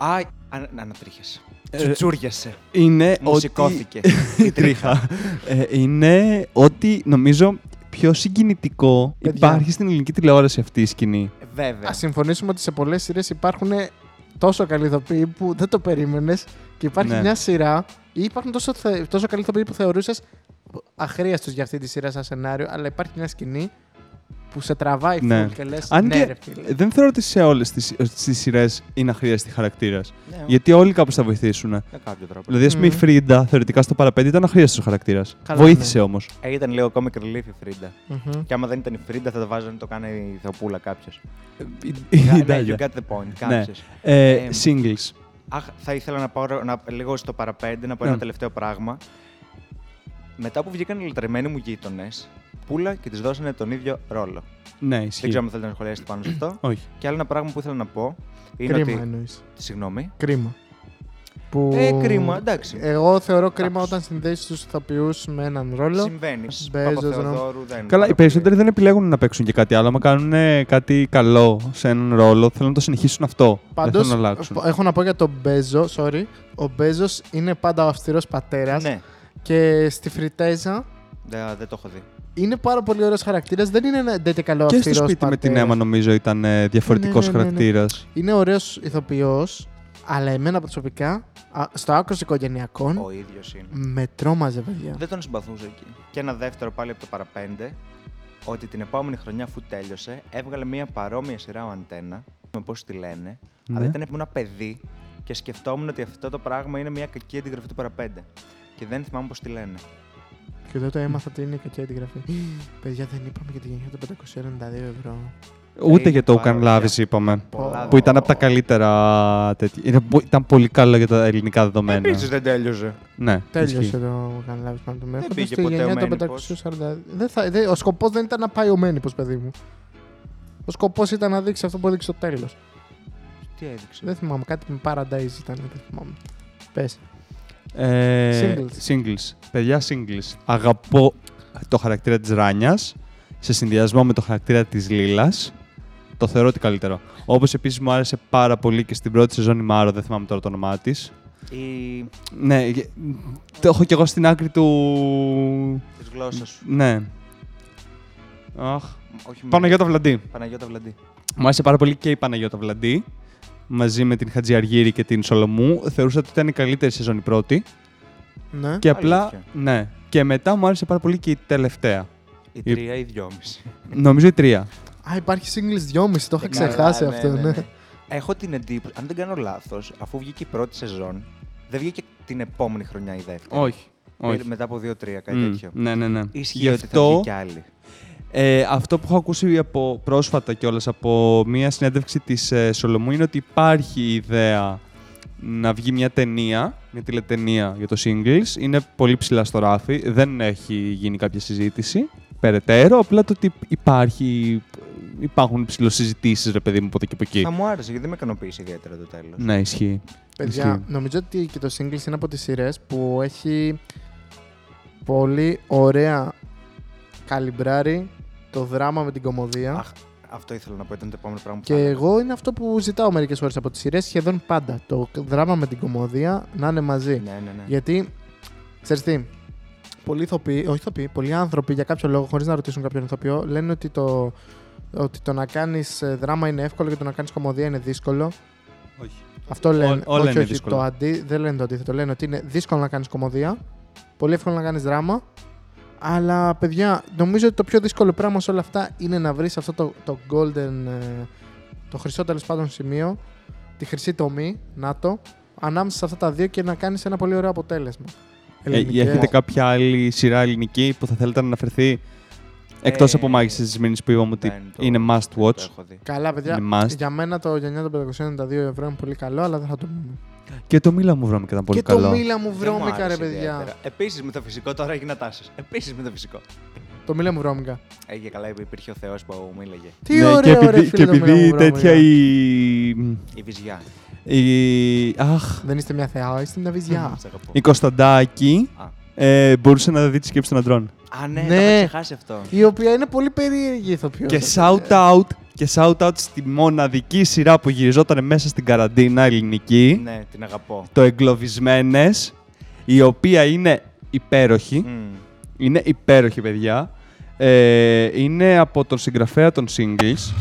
Ανατρίχεσαι. Τσουτσούριασε. Μουσικώθηκε. Η τρίχα. Είναι ότι νομίζω πιο συγκινητικό υπάρχει στην ελληνική τηλεόραση αυτή η σκηνή. Βέβαια. Ας συμφωνήσουμε ότι σε πολλές σειρές υπάρχουν τόσο καλοί ηθοποιοί που δεν το περίμενες και υπάρχει μια σειρά ή υπάρχουν τόσο καλοί ηθοποιοί που θεωρούσες αχρίαστος για αυτή τη σειρά σαν σενάριο, αλλά υπάρχει μια σκηνή που σε τραβάει και λες ρε φίλε. Δεν θεωρώ ότι σε όλες τις σειρές είναι αχρίαστη χαρακτήρας. Ναι. Γιατί όλοι κάπως θα βοηθήσουν. Με κάποιο τρόπο. Δηλαδή, ας πούμε, η Φρίντα θεωρητικά στο Παραπέντε ήταν αχρίαστος χαρακτήρας. Βοήθησε όμως. Ήταν λίγο comic relief η Φρίντα. Και άμα δεν ήταν η Φρίντα, θα το βάζανε να το κάνει η Θεοπούλα κάποιος. You got the point. Singles. Θα ήθελα να πάω λίγο στο Παραπέντε να πω ένα τελευταίο πράγμα. Μετά που βγήκαν οι λατρεμένοι μου γείτονες. Πούλα και της δώσανε τον ίδιο ρόλο. Ναι, ισχύει. Δεν ξέρω αν θέλετε να σχολιάσετε πάνω σε αυτό. Όχι. Και άλλο ένα πράγμα που ήθελα να πω είναι ότι... Συγγνώμη. Κρίμα. Που... κρίμα, εντάξει. Εγώ θεωρώ κρίμα όταν συνδέσεις τους ηθοποιούς με έναν ρόλο. Συμβαίνει. Παπαθεοδόρου δεν. Καλά, οι περισσότεροι δεν επιλέγουν να παίξουν και κάτι άλλο. Άμα κάνουν κάτι καλό σε έναν ρόλο, θέλουν να το συνεχίσουν αυτό. Πάντως, δεν θέλουν να αλλάξουν. Έχω να πω για τον Μπέζο. Sorry. Ο Μπέζος είναι πάντα ο αυστηρός πατέρας. Ναι. Και στη Φριτέζα. Δεν το έχω δει. Είναι πάρα πολύ ωραίος χαρακτήρας, δεν είναι ένα τέτοιο καλό αυστηρός πατέρας. Και στο σπίτι με την Έμα νομίζω ήταν διαφορετικός χαρακτήρας. Είναι ωραίος ηθοποιός, αλλά εμένα προσωπικά, στο άκρος οικογενειακών, ο ίδιος είναι. Με τρόμαζε, παιδιά. Δεν τον συμπαθούσε εκεί. Και ένα δεύτερο πάλι από το Παραπέντε, ότι την επόμενη χρονιά αφού τέλειωσε, έβγαλε μια παρόμοια σειρά ο Αντένα, με πώς τη λένε, αλλά ήταν ένα παιδί και σκεφτόμουν ότι αυτό το πράγμα είναι μια κακή αντιγραφή του Παραπέντε. Και δεν θυμάμαι πώς τη λένε. Και δεν το έμαθα ότι είναι κακιά τη γραφή. Παιδιά, δεν είπαμε για τη γενιά των 592€. Ούτε για το Can Love είπαμε. Που ήταν από τα καλύτερα. Ήταν πολύ καλό για τα ελληνικά δεδομένα. Επίσης δεν τέλειωσε. Ναι. Τέλειωσε το Can Love πάνω του μέρου. Δεν πήγε ποτέ ο Μένιπος. Ο σκοπός δεν ήταν να πάει ο Μένιπος, παιδί μου. Ο σκοπός ήταν να δείξει αυτό που έδειξε στο τέλος. Τι έδειξε? Δεν θυμάμαι. Κάτι με Paradise ήταν. Δεν θυμάμαι. Πες. Singles. Παιδιά, Singles. Αγαπώ το χαρακτήρα της Ράνιας σε συνδυασμό με το χαρακτήρα της Λίλας. Το θεωρώ ότι καλύτερο. Όπως επίσης μου άρεσε πάρα πολύ και στην πρώτη σεζόν η Μάρο, δεν θυμάμαι τώρα το όνομά της. Ναι, το έχω κι εγώ στην άκρη του... της γλώσσας. Ναι. Παναγιώτα Βλαντή. Μου άρεσε πάρα πολύ και η Παναγιώτα Βλαντή. Μαζί με την Χατζιαργύρη και την Σολομού. Θεωρούσα ότι ήταν η καλύτερη σεζόν η πρώτη. Ναι. Και απλά, ναι. Και μετά μου άρεσε πάρα πολύ και η τελευταία. Η τρία ή η δυόμιση. Νομίζω η τρία. Α, υπάρχει Σίγγλς δυόμιση, το είχα ξεχάσει αυτό. Ναι. Έχω την εντύπωση, αν δεν κάνω λάθος, αφού βγήκε η πρώτη σεζόν, δεν βγήκε την επόμενη χρονιά η δεύτερη. Όχι. Όχι. Μετά από 2-3, κάτι τέτοιο. Ναι, ναι, ναι. Ισχύει ότι θα βγει κι άλλη. Αυτό που έχω ακούσει από πρόσφατα κιόλας από μία συνέντευξη της Σολομού είναι ότι υπάρχει η ιδέα να βγει μια ταινία, μια τηλεταινία για το Singles. Είναι πολύ ψηλά στο ράφι, δεν έχει γίνει κάποια συζήτηση περαιτέρω, απλά το ότι υπάρχουν ψηλοσυζητήσεις, ρε παιδί μου, ποτέ και από εκεί. Θα μου άρεσε, γιατί δεν με ικανοποίησε ιδιαίτερα το τέλος. Ναι, ισχύει. Παιδιά, ισχύει. Νομίζω ότι και το Singles είναι από τις σειρές που έχει πολύ ωραία καλυμπράρει το δράμα με την κωμωδία. Αχ, αυτό ήθελα να πω, ήταν το επόμενο πράγμα που και πάνω. Εγώ είναι αυτό που ζητάω μερικές φορές από τις σειρές, σχεδόν πάντα. Το δράμα με την κωμωδία να είναι μαζί. Ναι, ναι, ναι. Γιατί, ξέρεις τι, πολλοί άνθρωποι για κάποιο λόγο, χωρίς να ρωτήσουν κάποιον ηθοποιό, λένε ότι το να κάνεις δράμα είναι εύκολο και το να κάνεις κωμωδία είναι δύσκολο. Όχι. Αυτό λένε. Δεν λένε το αντίθετο. Λένε ότι είναι δύσκολο να κάνεις κωμωδία, πολύ εύκολο να κάνεις δράμα. Αλλά, παιδιά, νομίζω ότι το πιο δύσκολο πράγμα σε όλα αυτά είναι να βρεις αυτό το golden, το χρυσό τέλος πάντων σημείο, τη χρυσή τομή, ανάμεσα σε αυτά τα δύο και να κάνεις ένα πολύ ωραίο αποτέλεσμα. Έχετε κάποια άλλη σειρά ελληνική που θα θέλετε να αναφερθεί, εκτός από Μάγισσες της Μήνης που είπαμε ότι είναι must watch? Καλά, παιδιά, για μένα το 9.592 € είναι πολύ καλό, αλλά δεν θα το πούμε. Και το Μίλα Μου Βρώμικα ήταν πολύ καλό. Και το Μίλα Μου Βρώμικα, ρε παιδιά. Επίσης μεταφυσικό, τώρα έγινε Νατάσας. Επίσης μεταφυσικό. Το Μίλα Μου Βρώμικα. Έγινε καλά, υπήρχε ο Θεός που μου έλεγε. Τι ωραίο, ρε φίλε. Και επειδή τέτοια η βυζιά. Δεν είστε μια θεά, είστε μια βυζιά. Η Κωνσταντάκη μπορούσε να δει τη σκέψη των αντρών. Α, ναι, το είχα ξεχάσει αυτό. Η οποία είναι πολύ περίεργη ηθοποιός. Και shout out στη μοναδική σειρά που γυριζόταν μέσα στην καραντίνα ελληνική. Ναι, την αγαπώ. Το Εγκλωβισμένες, η οποία είναι υπέροχη. Mm. Είναι υπέροχη, παιδιά. Είναι από τον συγγραφέα των Σίγγλς.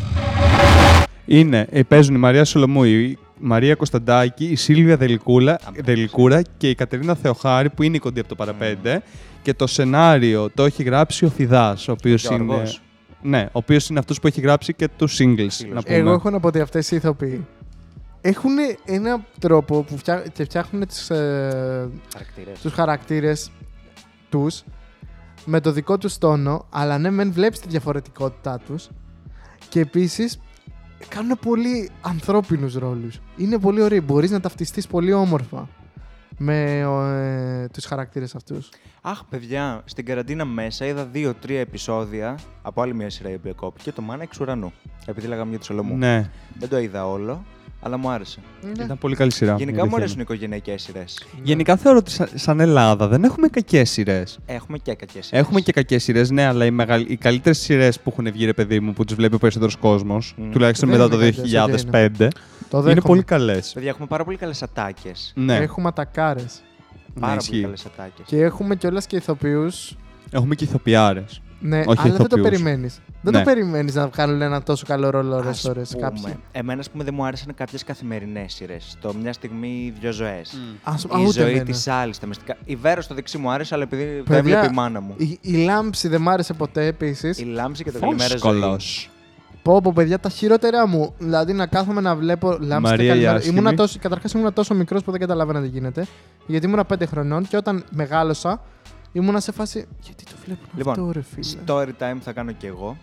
Παίζουν η Μαρία Σολομού, η Μαρία Κωνσταντάκη, η Σίλβια Δελικούρα και η Κατερίνα Θεοχάρη, που είναι η κοντή από το Παραπέντε. Mm. Και το σενάριο το έχει γράψει ο Φιδάς, ο οποίος είναι... Ναι, ο οποίος είναι αυτός που έχει γράψει και τους Singles. Εγώ έχω να πω ότι αυτές οι ηθοποιοί έχουν ένα τρόπο που φτιάχνουν τους χαρακτήρες τους με το δικό τους τόνο, αλλά ναι, μεν βλέπεις τη διαφορετικότητά τους και επίσης κάνουν πολύ ανθρώπινους ρόλους. Είναι πολύ ωραίοι, μπορείς να ταυτιστείς πολύ όμορφα με τους χαρακτήρες αυτούς. Αχ, παιδιά, στην καραντίνα μέσα είδα 2-3 επεισόδια από άλλη μια σειρά η οποία κόπηκε, το Μάνα εξ ουρανού. Επειδή λέγαμε για τη Σολομού. Ναι. Δεν το είδα όλο, αλλά μου άρεσε. Ναι. Ήταν πολύ καλή σειρά. Γενικά μου αρέσουν οι οικογενειακές σειρές. Γενικά θεωρώ ότι σαν Ελλάδα δεν έχουμε κακές σειρές. Έχουμε και κακές σειρές, ναι, αλλά οι καλύτερες σειρές που έχουν βγει, ρε παιδί μου, που τις βλέπει ο περισσότερος κόσμος, τουλάχιστον μετά το 2005. Είναι πολύ καλές. Παιδιά, έχουμε πάρα πολύ καλές ατάκες. Ναι. Έχουμε ατακάρες. Πάρα πολύ καλές ατάκες. Και έχουμε κιόλας και ηθοποιούς. Έχουμε και ηθοποιάρες. Ναι, όχι, αλλά δεν το περιμένεις. Δεν το περιμένεις να κάνουν ένα τόσο καλό ρόλο ώρες κάποιοι. Εμένα, ας πούμε, δεν μου άρεσαν κάποιες καθημερινές σειρές. Το μια στιγμή, δύο ζωές. Η ζωή της άλλης, τα μυστικά. Η Βέρο στο δεξί μου άρεσε, αλλά επειδή το έβλεπε η μάνα μου. Η Λάμψη δεν μου άρεσε ποτέ επίσης. Η Λάμψη και το Καλημέρα Ζωή. Πω, παιδιά, τα χειρότερά μου. Δηλαδή να κάθομαι να βλέπω Λάμψη και Καλημέρα. Καταρχάς ήμουν τόσο μικρός που δεν καταλάβαινα τι γίνεται. Γιατί ήμουν 5 χρονών και όταν μεγάλωσα. Ήμουνα σε φάση, γιατί το βλέπω αυτό, ρε φίλε. Story time θα κάνω κι εγώ.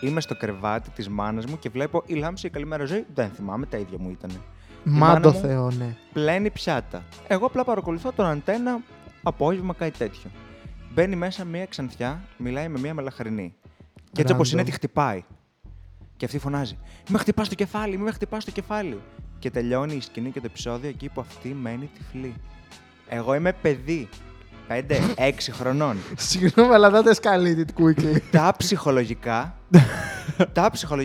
Είμαι στο κρεβάτι της μάνας μου και βλέπω η Λάμψη, η Καλημέρα Ζωή, δεν θυμάμαι, τα ίδια μου ήτανε. Μα το Θεό, ναι. Πλένει πιάτα. Εγώ απλά παρακολουθώ τον Αντένα, απόγευμα, κάτι τέτοιο. Μπαίνει μέσα μία ξανθιά, μιλάει με μία μελαχρινή. Και έτσι όπως είναι, τη χτυπάει. Και αυτή φωνάζει, με χτυπάς το κεφάλι, με χτυπάς το κεφάλι. Και τελειώνει η σκηνή και το επεισόδιο εκεί που αυτή μένει τυφλή. Εγώ είμαι παιδί, 5-6 χρονών. Συγγνώμη, αλλά δεν escalated quickly. Τα ψυχολογικά,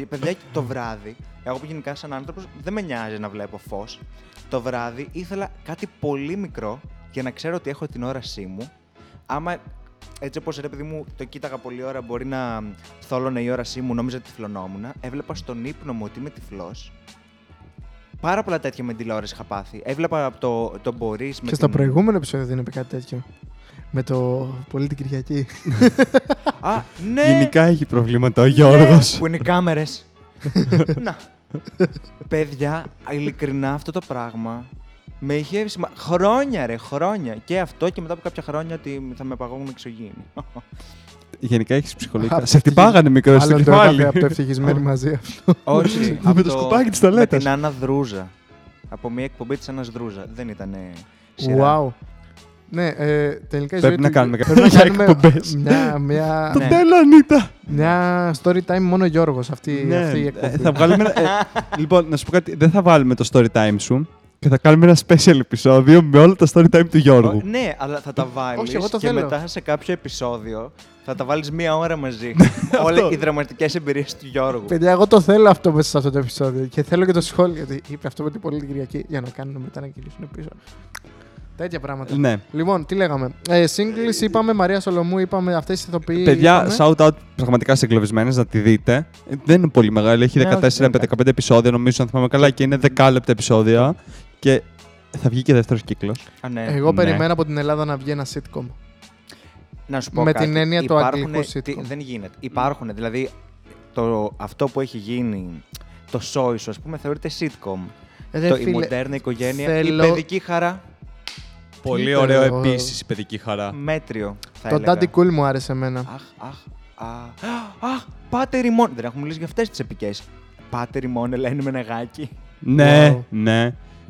παιδιά, το βράδυ, εγώ που γενικά σαν άνθρωπος δεν με νοιάζει να βλέπω φως, το βράδυ ήθελα κάτι πολύ μικρό για να ξέρω ότι έχω την όρασή μου. Άμα έτσι όπως, ρε παιδί μου, το κοίταγα πολλή ώρα, μπορεί να θόλωνε η όρασή μου, νόμιζα τυφλωνόμουνα, έβλεπα στον ύπνο μου ότι είμαι τυφλός. πάρα πολλά τέτοια με την τηλεόραση είχα πάθει. Έβλεπα από το Μπορίς. Και στα προηγούμενα επεισόδια δεν είπε κάτι τέτοιο. Με το Πολύ την Κυριακή. Α, ναι. Γενικά έχει προβλήματα ο Γιώργος. Που είναι οι κάμερες. Να. Παιδιά, ειλικρινά αυτό το πράγμα με είχε χρόνια χρόνια. Και αυτό και μετά από κάποια χρόνια ότι θα με παγώνουν εξωγήινοι. Γενικά έχεις ψυχολογικά. Σε χτυπάγανε μικρός στο κεφάλι. Από το Ευτυχισμένοι Μαζί αυτό. Όχι. Με το σκουπάκι της ταλέτας. Με την Άννα Δρούζα. Από μια εκπομπή της Άννας Δρούζα. Δεν ήταν σειρά. Wow. Ναι, τελικά η ζωή του... Πρέπει να κάνουμε εκπομπές. Μια... Το τέλος, Ανίτα! Μια story time μόνο ο Γιώργος, αυτή η εκπομπή. Θα βγάλουμε... λοιπόν, να σου πω κάτι, δεν θα βάλουμε το story time σου και θα κάνουμε ένα special επεισόδιο με όλα τα story time του Γιώργου. Ναι, αλλά θα τα βάλεις και μετά σε κάποιο επεισόδιο θα τα βάλεις μία ώρα μαζί. Όλες οι δραματικές εμπειρίες του Γιώργου. Παιδιά, εγώ το θέλω αυτό μέσα σε αυτό το επεισόδιο και θέλω και το σχόλιο, γιατί είπε αυτό με την Πολύ Κυριακή για να κάνουν μετά να κυλήσουν πίσω. Τέτοια πράγματα. Ναι. Λοιπόν, τι λέγαμε. Σίγγλς είπαμε, Μαρία Σολομού είπαμε, αυτές οι ηθοποιοί. Παιδιά, shout out πραγματικά σε Εγκλωβισμένες, να τη δείτε. Δεν είναι πολύ μεγάλη, έχει 14-15 επεισόδια, νομίζω, αν θυμάμαι καλά, και είναι 10 λεπτά επεισόδια. Και θα βγει και δεύτερος κύκλος. Ναι. Εγώ περιμένω από την Ελλάδα να βγει ένα sitcom. Να σου πω με κάτι. Την έννοια του αγγλικού sitcom. Δεν γίνεται. Υπάρχουν, δηλαδή αυτό που έχει γίνει, το σόι σου, ας πούμε, θεωρείται sitcom. Η μοντέρνα οικογένεια, η παιδική χαρά. Πολύ ωραίο επίσης η παιδική χαρά. Μέτριο, θα έλεγα. Το Daddy Cool μου άρεσε εμένα. Αχ, πάτε ρημών. Δεν έχουμε μιλήσει για αυτές τις επικές. Πάτε ρημών, λένε με νεγάκι. Ναι.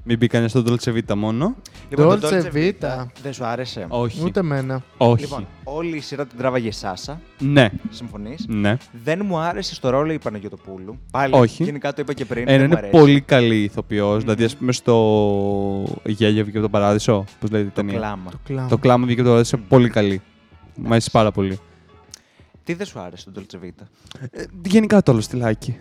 Μην μπει κανένα στο Dolce Vita μόνο. Λοιπόν, Dolce Vita. Δεν σου άρεσε. Όχι. Ούτε εμένα. Όχι. Λοιπόν, όλη η σειρά την τράβαγε Σάσα. Ναι. Συμφωνείς. Ναι. Δεν μου άρεσε στο ρόλο η Παναγιωτοπούλου. Πάλι. Όχι. Γενικά το είπα και πριν. Είναι πολύ καλή ηθοποιός. Δηλαδή, ας πούμε στο Γέλιο βγήκε από τον Παράδεισο. Πώς λέει η ταινία. Το Κλάμα βγήκε από τον Παράδεισο. Πολύ καλή. Μου άρεσε πάρα πολύ. Τι δεν σου άρεσε το Dolce Vita. Γενικά το όλο στυλάκι.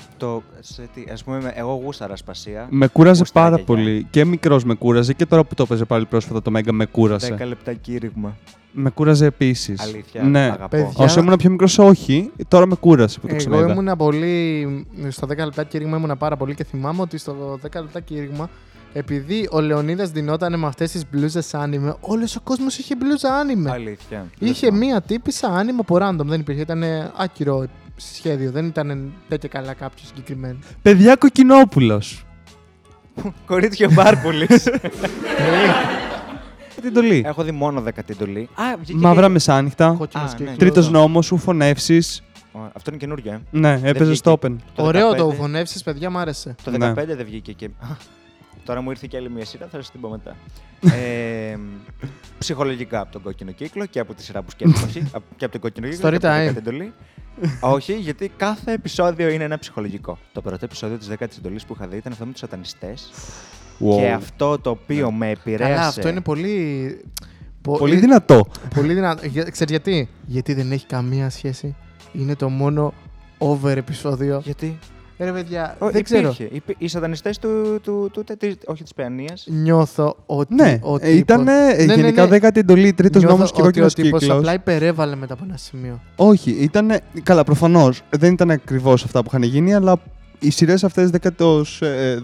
Ας πούμε, εγώ γούσταρα Ασπασία. Με κούραζε πάρα πολύ. Και μικρός με κούραζε και τώρα που το έπαιζε πάλι πρόσφατα το Μέγκα με κούρασε. 10 λεπτά κήρυγμα. Με κούραζε επίσης. Αλήθεια. Ναι, αγαπώ. Παιδιά... Όσο ήμουν πιο μικρός, όχι. Τώρα με κούρασε. Που το εγώ ήμουν πολύ. Στο 10 λεπτά κήρυγμα ήμουν πάρα πολύ και θυμάμαι ότι στο 10 λεπτά κήρυγμα. Επειδή ο Λεωνίδας δινόταν με αυτές τις μπλούζες άνιμε, όλος ο κόσμος είχε μπλούζα άνιμε. Αλήθεια. Είχε μία τύπισσα άνιμε από random, δεν υπήρχε. Ήταν άκυρο σχέδιο, δεν ήταν τέτοια καλά κάποιο συγκεκριμένο. Παιδιά Κοκκινόπουλος. Κορίτσια Μπάρπουλης. Δέκατη Εντολή. Έχω δει μόνο Δέκατη Εντολή. Μαύρα Μεσάνυχτα. Τρίτος Νόμος, Ουφωνεύσεις. Αυτό είναι καινούργια. Ναι, έπαιζε στο Open. Ωραίο το Ουφωνεύσεις, παιδιά, μ' άρεσε. Το 2015 δεν βγήκε εκεί. Τώρα μου ήρθε και άλλη μια σειρά, θα σας την πω μετά. Ψυχολογικά από τον Κόκκινο Κύκλο και από τη σειρά που σκέφτομαι. Και από τον Κόκκινο Κύκλο και από την Εντολή. Όχι, γιατί κάθε επεισόδιο είναι ένα ψυχολογικό. Το πρώτο επεισόδιο της Δέκατης Εντολής που είχα δει ήταν αυτό με τους σατανιστές. Wow. Και αυτό το οποίο με επηρέασε... Καλά, αυτό είναι πολύ... Πολύ δυνατό. Πολύ δυνατό. Ξέρεις γιατί. Γιατί δεν έχει καμία σχέση. Είναι το μόνο over επεισόδιο. Γιατί. Ρε παιδιά, δεν ξέρω. Οι σατανιστές όχι της Παιανίας. Νιώθω ότι. Ναι, ήταν γενικά Δέκατη Εντολή, Τρίτος Νόμος και Κόκκινος Κύκλος. Απλά υπερέβαλε μετά από ένα σημείο. Όχι, ήταν. Καλά, προφανώς δεν ήταν ακριβώς αυτά που είχαν γίνει, αλλά οι σειρές αυτές, Δέκατη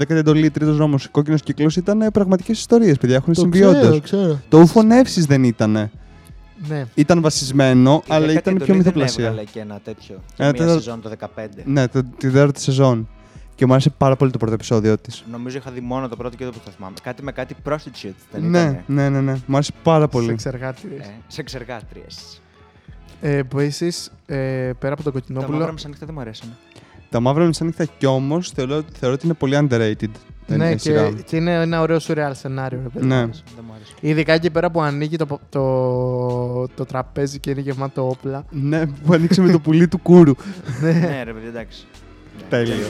Εντολή, Τρίτος Νόμος, Κόκκινος Κύκλος, ήταν πραγματικές ιστορίες, παιδιά. Έχουν συμβιότητες. Το Ουφωνεύσεις δεν ήταν. Ναι. Ήταν βασισμένο, αλλά ήταν πιο μυθοπλασία. Έβγαλε και ένα τέτοιο. Μια σεζόν το 2015. Ναι, την τέταρτη σεζόν. Και μου άρεσε πάρα πολύ το πρώτο επεισόδιο της. Νομίζω είχα δει μόνο το πρώτο και το που θα θυμάμαι. Κάτι με κάτι prostitutes δεν ήταν. Ναι. Μου άρεσε πάρα πολύ. Σεξεργάτριες. Που εσείς, πέρα από τον Κοκκινόπουλο. Τα Μαύρα Μεσάνυχτα δεν μου αρέσανε. Τα Μαύρα Μεσάνυχτα κι όμως θεωρώ ότι είναι πολύ underrated. Ναι, και είναι ένα ωραίο surreal σενάριο. Ναι. Ειδικά εκεί πέρα που ανοίγει το τραπέζι και είναι γεμάτο όπλα. Ναι, που ανοίξει με το πουλί του κούρου. Ναι, ρε παιδί, εντάξει. Τέλειο.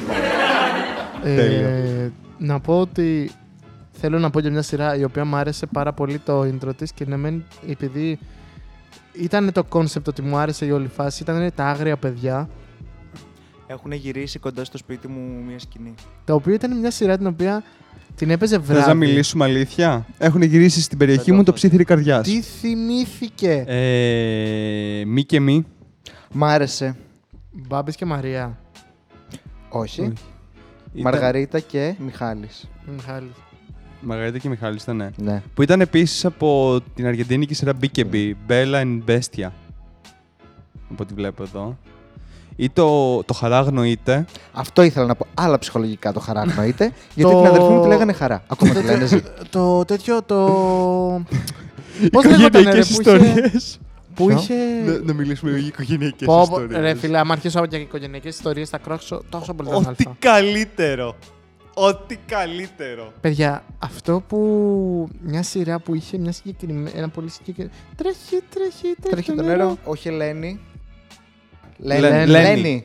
Να πω ότι θέλω να πω για μια σειρά η οποία μου άρεσε πάρα πολύ το intro της και επειδή ήταν το concept ότι μου άρεσε η όλη φάση, ήταν τα Άγρια Παιδιά. Έχουν γυρίσει κοντά στο σπίτι μου μια σκηνή. Το οποίο ήταν μια σειρά την οποία την έπαιζε βράδυ. Θες να μιλήσουμε αλήθεια. Έχουν γυρίσει στην περιοχή μου το Ψίθυρι Καρδιάς. Τι θυμήθηκε. Μη και μη. Μ' άρεσε. Μπάμπης και Μαρία. Όχι. Μαργαρίτα και Μιχάλης. Μαργαρίτα και Μιχάλης ήταν. Ναι. Που ήταν επίσης από την αργεντινική σειρά BKB, Bella and Bestia. Από ό,τι βλέπω εδώ. Ή το χαρά γνωρείτε. Αυτό ήθελα να πω. Άλλα ψυχολογικά το χαρά γνωρείτε. Γιατί την αδερφή μου τη λέγανε χαρά. Ακόμα τη λένε. Το τέτοιο. Πώς οικογενειακές ιστορίες. Που είχε. Να μιλήσουμε για οικογενειακές ιστορίες. Ρε φίλε, άμα αρχίσω από οικογενειακές ιστορίες θα κράξω τόσο πολύ. Ό,τι καλύτερο. Ό,τι καλύτερο. Παιδιά, αυτό που. Μια σειρά που είχε μια συγκεκριμένη. Ένα πολύ συγκεκριμένο. Τρέχει το νερό. Όχι, Ελένη.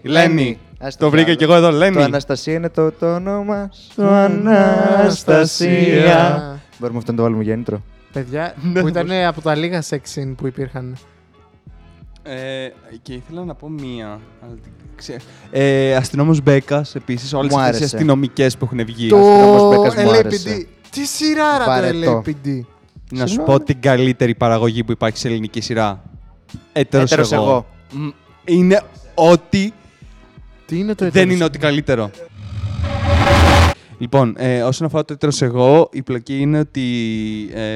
Λένη. Το βρήκα κι εγώ εδώ, Λένη. Το Αναστασία είναι το όνομα σου. Αναστασία. Μπορούμε αυτό να το βάλουμε για intro. Παιδιά, που ήταν από τα λίγα σεξιν που υπήρχαν. Και ήθελα να πω μία. Αστυνόμος Μπέκας, επίσης. Όλες αυτές οι αστυνομικές που έχουν βγει. Το LAPD. Τι σειρά ρε το LAPD. Να σου πω την καλύτερη παραγωγή που υπάρχει σε ελληνική σειρά. Έτερος εγώ. Είναι ότι. Τι είναι το έτερος? Δεν είναι ότι καλύτερο. Λοιπόν, όσον αφορά το έτερος εγώ, η πλοκή είναι ότι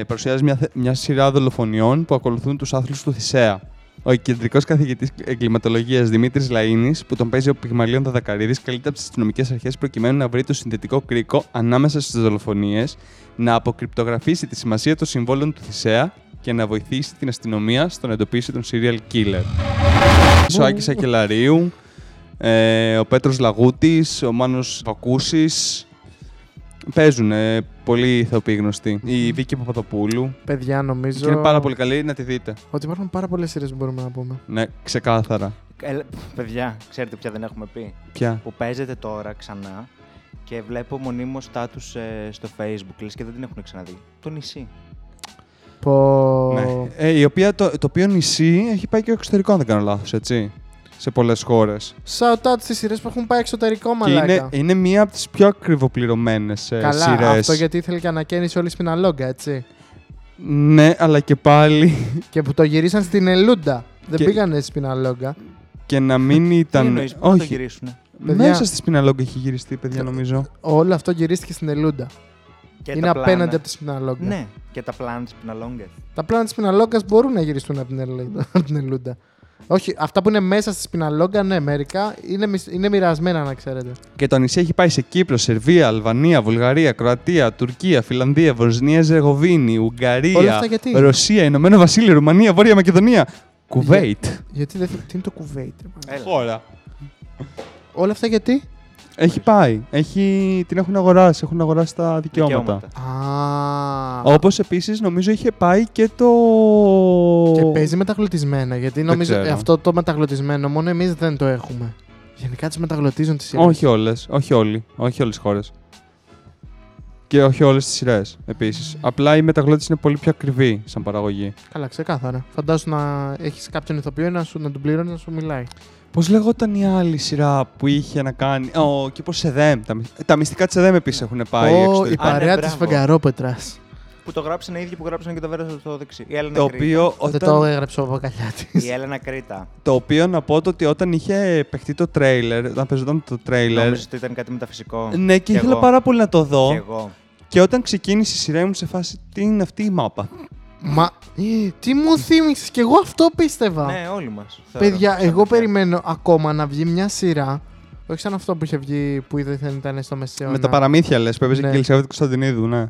παρουσιάζει μια σειρά δολοφονιών που ακολουθούν τους άθλους του Θησέα. Ο κεντρικός καθηγητής εγκληματολογίας Δημήτρης Λαΐνης, που τον παίζει ο Πυγμαλίων Δαδακαρίδης, καλείται από τις αστυνομικές αρχές προκειμένου να βρει το συνθετικό κρίκο ανάμεσα στις δολοφονίες, να αποκρυπτογραφήσει τη σημασία των συμβόλων του Θησέα και να βοηθήσει την αστυνομία στο να εντοπίσει τον serial killer. Ο Άκης Ακελαρίου, ο Πέτρος Λαγούτης, ο Μάνος Βακούσης. Παίζουν πολλοί ηθοποιοί γνωστοί. Η Βίκη Παπαδοπούλου. Παιδιά, νομίζω. Και είναι πάρα πολύ καλή, να τη δείτε. Ότι υπάρχουν πάρα πολλές σειρές που μπορούμε να πούμε. Ναι, ξεκάθαρα. Παιδιά, ξέρετε ποια δεν έχουμε πει. Ποια? Που παίζεται τώρα ξανά και βλέπω μονίμως στάτους στο Facebook. Λες και δεν την έχουν ξαναδεί. Το νησί. Ναι. Η οποία το οποίο νησί έχει πάει και εξωτερικό, αν δεν κάνω λάθος, έτσι. Σε πολλές χώρες. Shout out στις σειρές που έχουν πάει εξωτερικό, μαλάκα. Είναι μία από τις πιο ακριβοπληρωμένες σειρές. Καλά, αυτό γιατί ήθελε και ανακαίνιση όλη η Σπιναλόγκα, έτσι. Ναι, αλλά και πάλι. Και που το γυρίσαν στην Ελούντα. Δεν πήγανε στη Σπιναλόγκα. Και να μην ήταν. Εννοείς, όχι, το γυρίσουνε. Μέσα στη Σπιναλόγκα έχει γυριστεί, παιδιά, νομίζω. Όλο αυτό γυρίστηκε στην Ελούντα. Είναι απέναντι από τη Σπιναλόγκα. Ναι, και τα πλάνα της Σπιναλόγκα. Τα πλάνα της Σπιναλόγκα μπορούν να γυριστούν από την Ελούντα. Όχι, αυτά που είναι μέσα στη Σπιναλόγκα, ναι, μερικά είναι μοιρασμένα, να ξέρετε. Και το νησί έχει πάει σε Κύπρο, Σερβία, Αλβανία, Βουλγαρία, Κροατία, Τουρκία, Φιλανδία, Βοσνία, Ζεγοβίνη, Ουγγαρία, Ρωσία, Ηνωμένο Βασίλειο, Ρουμανία, Βόρεια Μακεδονία, Κουβέιτ. Γιατί δεν. Τι είναι το Κουβέιτ, χώρα. Όλα αυτά γιατί. Έχει πάει. Την έχουν αγοράσει. Έχουν αγοράσει τα δικαιώματα. Όπως επίσης νομίζω είχε πάει και το. Και παίζει μεταγλωτισμένα. Γιατί νομίζω αυτό το μεταγλωτισμένο μόνο εμείς δεν το έχουμε. Γενικά τους μεταγλωτίζουν τις σειρές. Όχι όλες. Όχι όλες οι χώρες. Και όχι όλες τις σειρές επίσης. Απλά η μεταγλώτηση είναι πολύ πιο ακριβή σαν παραγωγή. Καλά, ξεκάθαρα. Φαντάσου να έχεις κάποιον ηθοποιό να τον πληρώνει να σου μιλάει. Πώς λεγόταν η άλλη σειρά που είχε να κάνει. Και πώς ΕΔΕΜ. Τα μυστικά της ΕΔΕΜ επίσης έχουν πάει. Η παρέα της Φεγγαρόπετρας. Που το γράψανε οι ίδιοι που γράψανε και το βέρασε στο δεξί. Η Έλενα Κρήτα. Δεν το έγραψε ο Βακαλιά της. Η Έλενα Κρήτα. Το οποίο να πω ότι όταν είχε παιχτεί το τρέιλερ. Όταν παίζονταν το τρέιλερ. Νόμιζα ότι ήταν κάτι μεταφυσικό. Ναι, και ήθελα πάρα πολύ να το δω. Και όταν ξεκίνησε η σειρά ήμουν σε φάση. Τι είναι αυτή η μάπα. Μα τι μου θύμιξες, και εγώ αυτό πίστευα. Ναι, όλοι μας. Παιδιά, εγώ περιμένω ακόμα να βγει μια σειρά. Όχι σαν αυτό που είχε βγει που δεν ήταν στο μεσαίωνα. Με τα παραμύθια λες, που έπαιζε και η Ελισάβετ του Κωνσταντινίδου, ναι.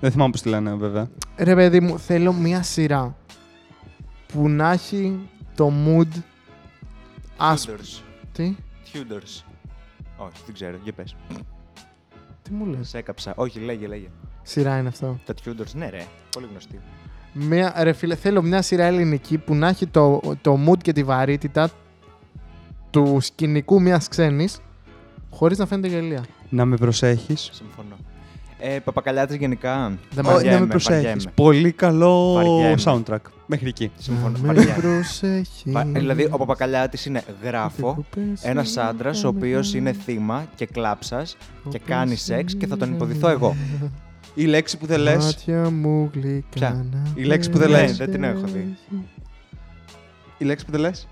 Δεν θυμάμαι πώς τη λένε, βέβαια. Ρε παιδί μου, θέλω μια σειρά που να έχει το mood. Tudors. Τι? Tudors. Όχι, δεν ξέρω, για πες. Τι μου λες. Σε έκαψα. Όχι, λέγε. Σειρά είναι αυτό. Τα Tudors, ναι, ρε. Πολύ γνωστή. Ρε φίλε, θέλω μια σειρά ελληνική που να έχει το mood και τη βαρύτητα του σκηνικού μιας ξένης, χωρίς να φαίνεται γελία. Να με προσέχεις. Συμφωνώ. Παπακαλιάτες γενικά. Να με προσέχεις. Πολύ καλό soundtrack. Μέχρι εκεί. Συμφωνώ. Να με προσέχεις. Δηλαδή, ο Παπακαλιάτης είναι γράφο, ένας άντρας ο οποίος είναι θύμα και κλάψας και κάνει σεξ και θα τον υποδηθώ εγώ. Η λέξη που δεν λες. Ποια? Η λέξη που δεν λες. Δεν την έχω δει. Η λέξη που δεν λες.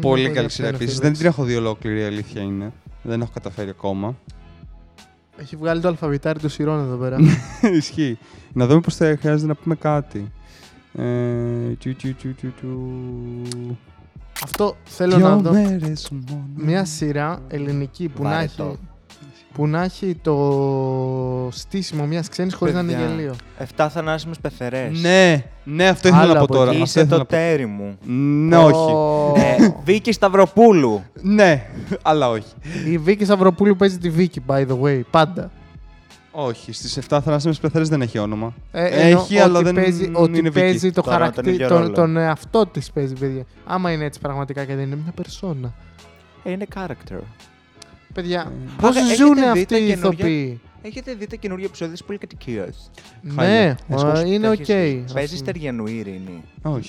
Πολύ καλή σειρά επίσης. Δεν την έχω δει ολόκληρη, η αλήθεια είναι. Δεν έχω καταφέρει ακόμα. Έχει βγάλει το αλφαβητάρι των σειρών εδώ πέρα. Ισχύει. Να δούμε πώς θα χρειάζεται να πούμε κάτι. Αυτό θέλω να δω. Μια σειρά ελληνική που να έχει. Που να έχει το στήσιμο μιας ξένης χωρίς να είναι γελίο. 7 θανάσιμες πεθερές. Ναι, ναι, αυτό ήθελα να πω τώρα. Είσαι το τέρι μου. Ναι, όχι. Βίκη Σταυροπούλου. Ναι, αλλά όχι. Η Βίκη Σταυροπούλου παίζει τη Βίκη, by the way, πάντα. Όχι, στις 7 θανάσιμες πεθερές δεν έχει όνομα. Έχει, αλλά δεν είναι Βίκη. Ότι παίζει το χαρακτήρα, τον εαυτό της παίζει, παιδιά. Άμα είναι έτσι πραγματικά και δεν είναι μια περσόνα. Είναι character. Παιδιά, πώς ζουν αυτοί οι ηθοποιοί. Έχετε δει τα καινούργια επεισόδια της Πολυκατοικίας? Ναι, είναι οκ. Παίζει Στεργιανού η Ειρήνη,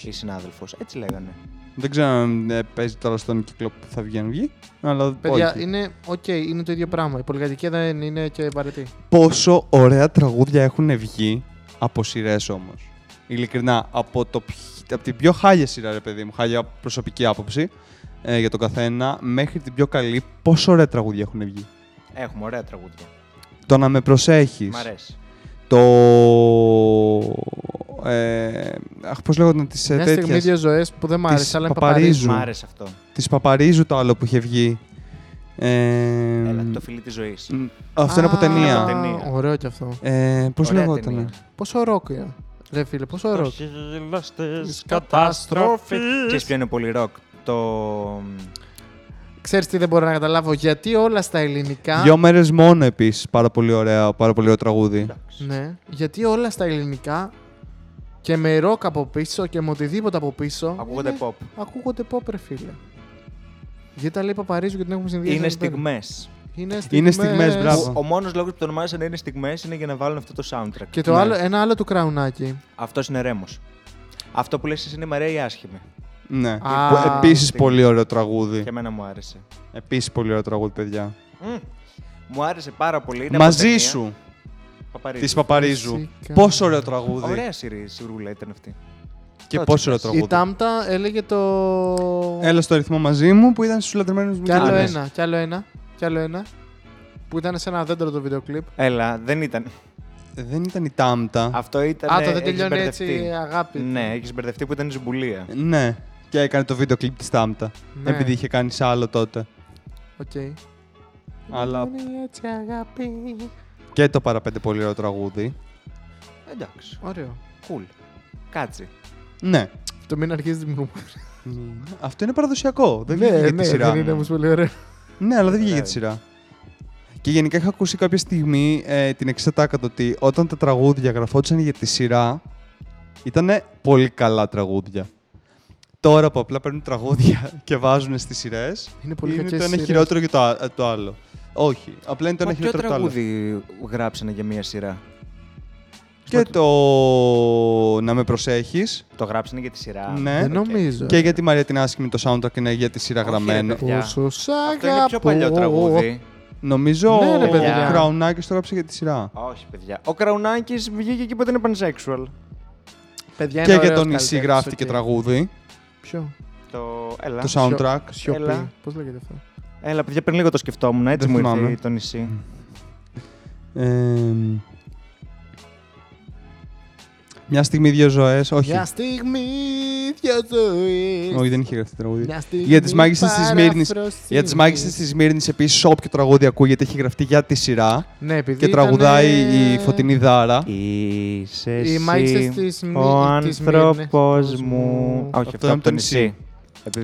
η συνάδελφος, έτσι λέγανε. Δεν ξέρω αν παίζει τώρα στον κύκλο που θα βγει, αλλά παιδιά, είναι οκ, είναι το ίδιο πράγμα. Η Πολυκατοικία δεν είναι και παρετή. Πόσο ωραία τραγούδια έχουν βγει από σειρές όμως. Ειλικρινά, από την πιο χάλια σειρά, ρε παιδί μου, χάλια προσωπική άποψη, για τον καθένα, μέχρι την πιο καλή, πόσο ωραία τραγούδια έχουν βγει. Έχουμε ωραία τραγούδια. Το να με προσέχεις. Μ' αρέσει. Το... αχ, πώς λέγονται τις τέτοιες... Μια στιγμή δύο ζωές που δεν μ' άρεσε, αλλά Παπαρίζου. Μ' άρεσε αυτό. Της Παπαρίζου το άλλο που είχε βγει. Έλα, το φιλί της ζωής. Αυτό είναι από ταινία. Ωραίο κι αυτό. Πώς λέγοντανε. Πόσο ρόκια. Ρε φίλε, πόσο ρόκ. Ξέρεις ποιο είναι πολύ ρόκ. Ξέρεις τι δεν μπορώ να καταλάβω, γιατί όλα στα ελληνικά. Δυο μέρες μόνο επίσης, πάρα πολύ ωραίο, πάρα πολύ ωραίο τραγούδι. Ναι, γιατί όλα στα ελληνικά και με ροκ από πίσω και με οτιδήποτε από πίσω. Ακούγονται pop. Ακούγονται pop, ρε φίλε. Γιατί τα λέει Παπαρίζου και την έχουμε συνδυάσει. Είναι στιγμές. Είναι στιγμές, μπράβο. Ο μόνος λόγος που το ονομάζανε είναι στιγμές είναι για να βάλουν αυτό το soundtrack. Και το άλλο, ένα άλλο του κραουνάκι. Αυτός είναι ρέμος. Αυτό που λες εσύ είναι μαραία ή άσχημη. Ναι, επίσης πολύ ωραίο τραγούδι. Και εμένα μου άρεσε. Επίσης πολύ ωραίο τραγούδι, παιδιά. Μου άρεσε πάρα πολύ. Είναι μαζί σου. Παπαρίζου. Της Παπαρίζου. Φυσικά. Πόσο ωραίο τραγούδι. Ωραία σειρούλα ήταν αυτή. Και πόσο ωραίο τραγούδι. Η Τάμτα έλεγε το... Έλα στο ρυθμό μαζί μου που ήταν στους λατρεμένους μου. Κι άλλο ένα, κι άλλο ένα, κι άλλο ένα. Που ήταν σε ένα δέντρο το βίντεο κλιπ. Έλα, δεν ήταν. Δεν ήταν η Τάμτα. Αυτό ήταν. Α, το δεν τελειώνει έτσι, αγάπη. Ναι, έχεις μπερδευτεί που ήταν η Ζουμπουλία. Ναι. Και έκανε το βίντεο κλιπ της Τάμτα. Ναι. Επειδή είχε κάνει σ' άλλο τότε. Οκ. Okay. Αλλά. Έτσι, αγάπη. Και το παραπέντε πολύ ωραίο τραγούδι. Εντάξει. Ωραίο. Κουλ. Cool. Κάτσι. Ναι. Το μην αρχίζει δημιουργούμενο. Αυτό είναι παραδοσιακό. Δεν βγήκε για τη σειρά. Δεν είναι όμως πολύ ωραίο. Ναι, αλλά δεν βγήκε για τη σειρά. Και γενικά είχα ακούσει κάποια στιγμή την εξατάκατο ότι όταν τα τραγούδια γραφόντουσαν για τη σειρά ήταν πολύ καλά τραγούδια. Τώρα που απλά παίρνουν τραγούδια και βάζουν στις σειρές, είναι το ένα χειρότερο και το άλλο. Όχι, απλά είναι το ένα χειρότερο και το άλλο. Ποιο τραγούδι γράψανε για μία σειρά? Και το να με προσέχεις. Το γράψανε για τη σειρά. Ναι, δεν νομίζω. Και για τη Μαρία την Άσχημη το soundtrack είναι για τη σειρά γραμμένο. Πόσο σ' αγαπώ. Αυτό είναι πιο παλιό τραγούδι. Νομίζω ο Κραουνάκης το γράψε για τη σειρά. Όχι, παιδιά. Ο Κραουνάκης βγήκε εκεί που ήταν pansexual. Παιδιά, και για τον Ισή γράφτηκε τραγούδι. Ποιο? Το soundtrack. Σιωπή. Πώς λέγεται αυτό? Έλα, παιδιά, πριν λίγο το σκεφτόμουν. Έτσι μου ήρθε τον Ισή. Μια στιγμή, δύο ζωές. Όχι. Μια στιγμή, δύο ζωές. Όχι, δεν είχε γραφτεί τραγούδι. Για τις Μάγισσες της Μήνης. Για τις Μάγισσες της Μήνης, επίσης, όποιο τραγούδι ακούγεται, έχει γραφτεί για τη σειρά. Ναι, και τραγουδάει η Φωτεινή Δάρα. Είσαι εσύ, ο άνθρωπος μου. Όχι, αυτό από το νησί.